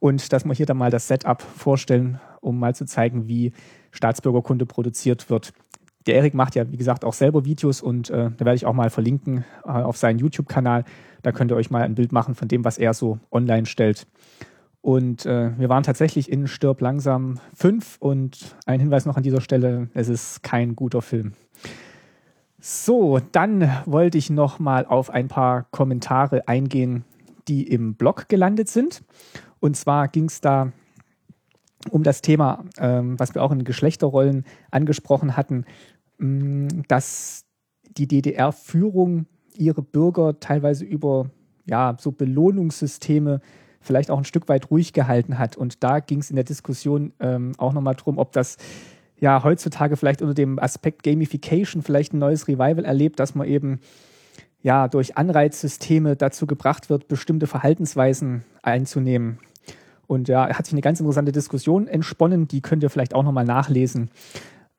und dass wir hier dann mal das Setup vorstellen, um mal zu zeigen, wie Staatsbürgerkunde produziert wird. Der Erik macht ja, wie gesagt, auch selber Videos und äh, da werde ich auch mal verlinken äh, auf seinen YouTube-Kanal. Da könnt ihr euch mal ein Bild machen von dem, was er so online stellt. Und äh, wir waren tatsächlich in Stirb langsam fünf und ein Hinweis noch an dieser Stelle, es ist kein guter Film. So, dann wollte ich noch mal auf ein paar Kommentare eingehen, die im Blog gelandet sind. Und zwar ging es da um das Thema, ähm, was wir auch in Geschlechterrollen angesprochen hatten, mh, dass die D D R-Führung ihre Bürger teilweise über ja, so Belohnungssysteme vielleicht auch ein Stück weit ruhig gehalten hat. Und da ging es in der Diskussion ähm, auch noch mal drum, ob das ja heutzutage vielleicht unter dem Aspekt Gamification vielleicht ein neues Revival erlebt, dass man eben ja durch Anreizsysteme dazu gebracht wird, bestimmte Verhaltensweisen einzunehmen. Und ja, hat sich eine ganz interessante Diskussion entsponnen, die könnt ihr vielleicht auch nochmal nachlesen.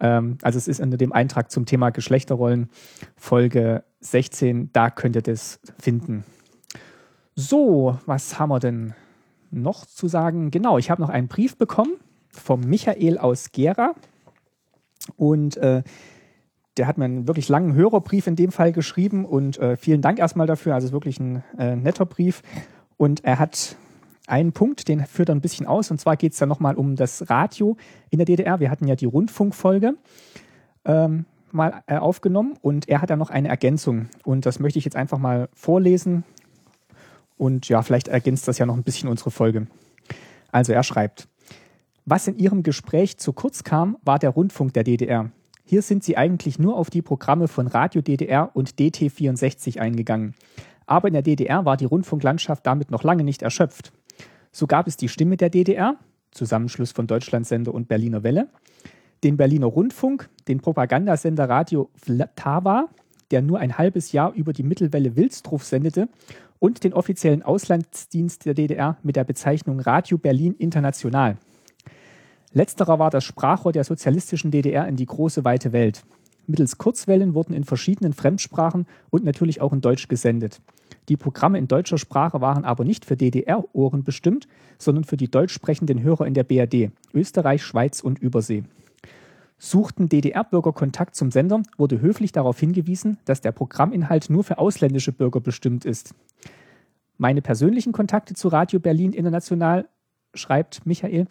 Ähm, also es ist unter dem Eintrag zum Thema Geschlechterrollen, Folge sechzehn, da könnt ihr das finden. So, was haben wir denn noch zu sagen? Genau, ich habe noch einen Brief bekommen vom Michael aus Gera. Und äh, der hat mir einen wirklich langen Hörerbrief in dem Fall geschrieben und äh, vielen Dank erstmal dafür. Also es ist wirklich ein äh, netter Brief. Und er hat einen Punkt, den führt er ein bisschen aus. Und zwar geht es dann nochmal um das Radio in der D D R. Wir hatten ja die Rundfunkfolge ähm, mal äh, aufgenommen und er hat dann noch eine Ergänzung. Und das möchte ich jetzt einfach mal vorlesen. Und ja, vielleicht ergänzt das ja noch ein bisschen unsere Folge. Also er schreibt: Was in Ihrem Gespräch zu kurz kam, war der Rundfunk der D D R. Hier sind Sie eigentlich nur auf die Programme von Radio D D R und D T vierundsechzig eingegangen. Aber in der D D R war die Rundfunklandschaft damit noch lange nicht erschöpft. So gab es die Stimme der D D R, Zusammenschluss von Deutschlandsender und Berliner Welle, den Berliner Rundfunk, den Propagandasender Radio Vltava, der nur ein halbes Jahr über die Mittelwelle Wilsdruff sendete, und den offiziellen Auslandsdienst der D D R mit der Bezeichnung Radio Berlin International. Letzterer war das Sprachrohr der sozialistischen D D R in die große, weite Welt. Mittels Kurzwellen wurden in verschiedenen Fremdsprachen und natürlich auch in Deutsch gesendet. Die Programme in deutscher Sprache waren aber nicht für D D R-Ohren bestimmt, sondern für die deutsch sprechenden Hörer in der B R D, Österreich, Schweiz und Übersee. Suchten D D R-Bürger Kontakt zum Sender, wurde höflich darauf hingewiesen, dass der Programminhalt nur für ausländische Bürger bestimmt ist. Meine persönlichen Kontakte zu Radio Berlin International, schreibt Michael,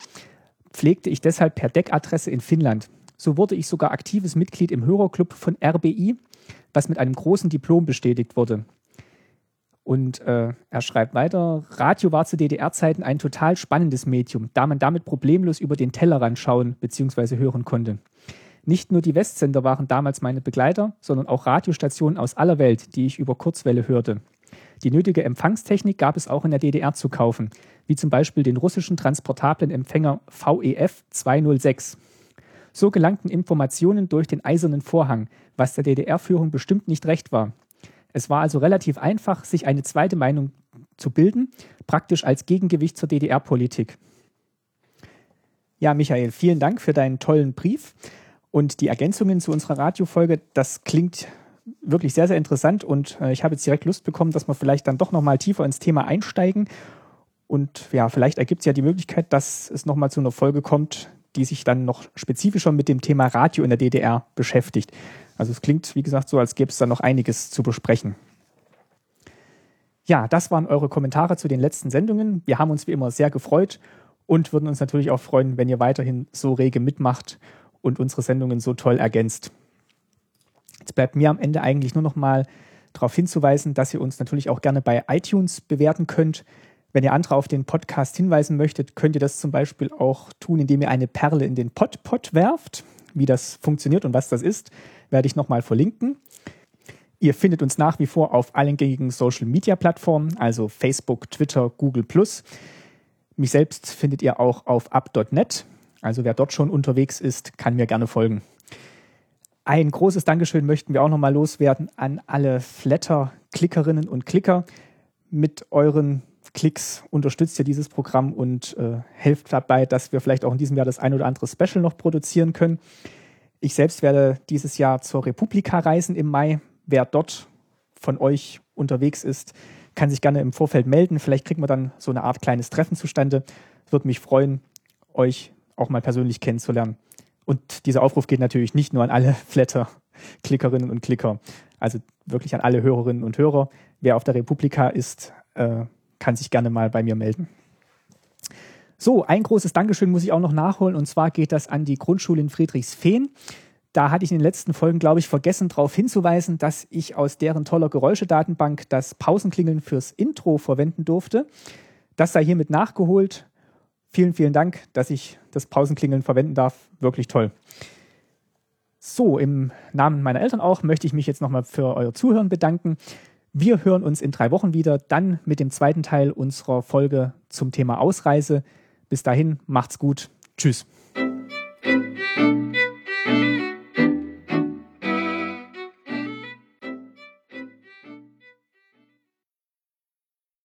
pflegte ich deshalb per Deckadresse in Finnland. So wurde ich sogar aktives Mitglied im Hörerclub von R B I, was mit einem großen Diplom bestätigt wurde. Und äh, er schreibt weiter: Radio war zu D D R-Zeiten ein total spannendes Medium, da man damit problemlos über den Tellerrand schauen bzw. hören konnte. Nicht nur die Westsender waren damals meine Begleiter, sondern auch Radiostationen aus aller Welt, die ich über Kurzwelle hörte. Die nötige Empfangstechnik gab es auch in der D D R zu kaufen, wie zum Beispiel den russischen transportablen Empfänger V E F zweihundertsechs. So gelangten Informationen durch den eisernen Vorhang, was der D D R-Führung bestimmt nicht recht war. Es war also relativ einfach, sich eine zweite Meinung zu bilden, praktisch als Gegengewicht zur D D R-Politik. Ja, Michael, vielen Dank für deinen tollen Brief und die Ergänzungen zu unserer Radiofolge. Das klingt wirklich sehr, sehr interessant und äh, ich habe jetzt direkt Lust bekommen, dass wir vielleicht dann doch nochmal tiefer ins Thema einsteigen und ja, vielleicht ergibt es ja die Möglichkeit, dass es nochmal zu einer Folge kommt, die sich dann noch spezifischer mit dem Thema Radio in der D D R beschäftigt. Also es klingt, wie gesagt, so, als gäbe es da noch einiges zu besprechen. Ja, das waren eure Kommentare zu den letzten Sendungen. Wir haben uns wie immer sehr gefreut und würden uns natürlich auch freuen, wenn ihr weiterhin so rege mitmacht und unsere Sendungen so toll ergänzt. Jetzt bleibt mir am Ende eigentlich nur noch mal darauf hinzuweisen, dass ihr uns natürlich auch gerne bei iTunes bewerten könnt. Wenn ihr andere auf den Podcast hinweisen möchtet, könnt ihr das zum Beispiel auch tun, indem ihr eine Perle in den Pod-Pod werft. Wie das funktioniert und was das ist, werde ich nochmal verlinken. Ihr findet uns nach wie vor auf allen gängigen Social-Media-Plattformen, also Facebook, Twitter, Google plus. Mich selbst findet ihr auch auf up punkt net. Also wer dort schon unterwegs ist, kann mir gerne folgen. Ein großes Dankeschön möchten wir auch nochmal loswerden an alle Flatter-Klickerinnen und Klicker. Mit euren Klicks unterstützt ihr dieses Programm und äh, helft dabei, dass wir vielleicht auch in diesem Jahr das ein oder andere Special noch produzieren können. Ich selbst werde dieses Jahr zur Republika reisen im Mai. Wer dort von euch unterwegs ist, kann sich gerne im Vorfeld melden. Vielleicht kriegen wir dann so eine Art kleines Treffen zustande. Würde mich freuen, euch auch mal persönlich kennenzulernen. Und dieser Aufruf geht natürlich nicht nur an alle Flatter-Klickerinnen und Klicker, also wirklich an alle Hörerinnen und Hörer. Wer auf der Republika ist, äh, kann sich gerne mal bei mir melden. So, ein großes Dankeschön muss ich auch noch nachholen, und zwar geht das an die Grundschule in Friedrichsfehn. Da hatte ich in den letzten Folgen, glaube ich, vergessen darauf hinzuweisen, dass ich aus deren toller Geräuschedatenbank das Pausenklingeln fürs Intro verwenden durfte. Das sei hiermit nachgeholt. Vielen, vielen Dank, dass ich das Pausenklingeln verwenden darf. Wirklich toll. So, im Namen meiner Eltern auch möchte ich mich jetzt nochmal für euer Zuhören bedanken. Wir hören uns in drei Wochen wieder, dann mit dem zweiten Teil unserer Folge zum Thema Ausreise. Bis dahin, macht's gut. Tschüss.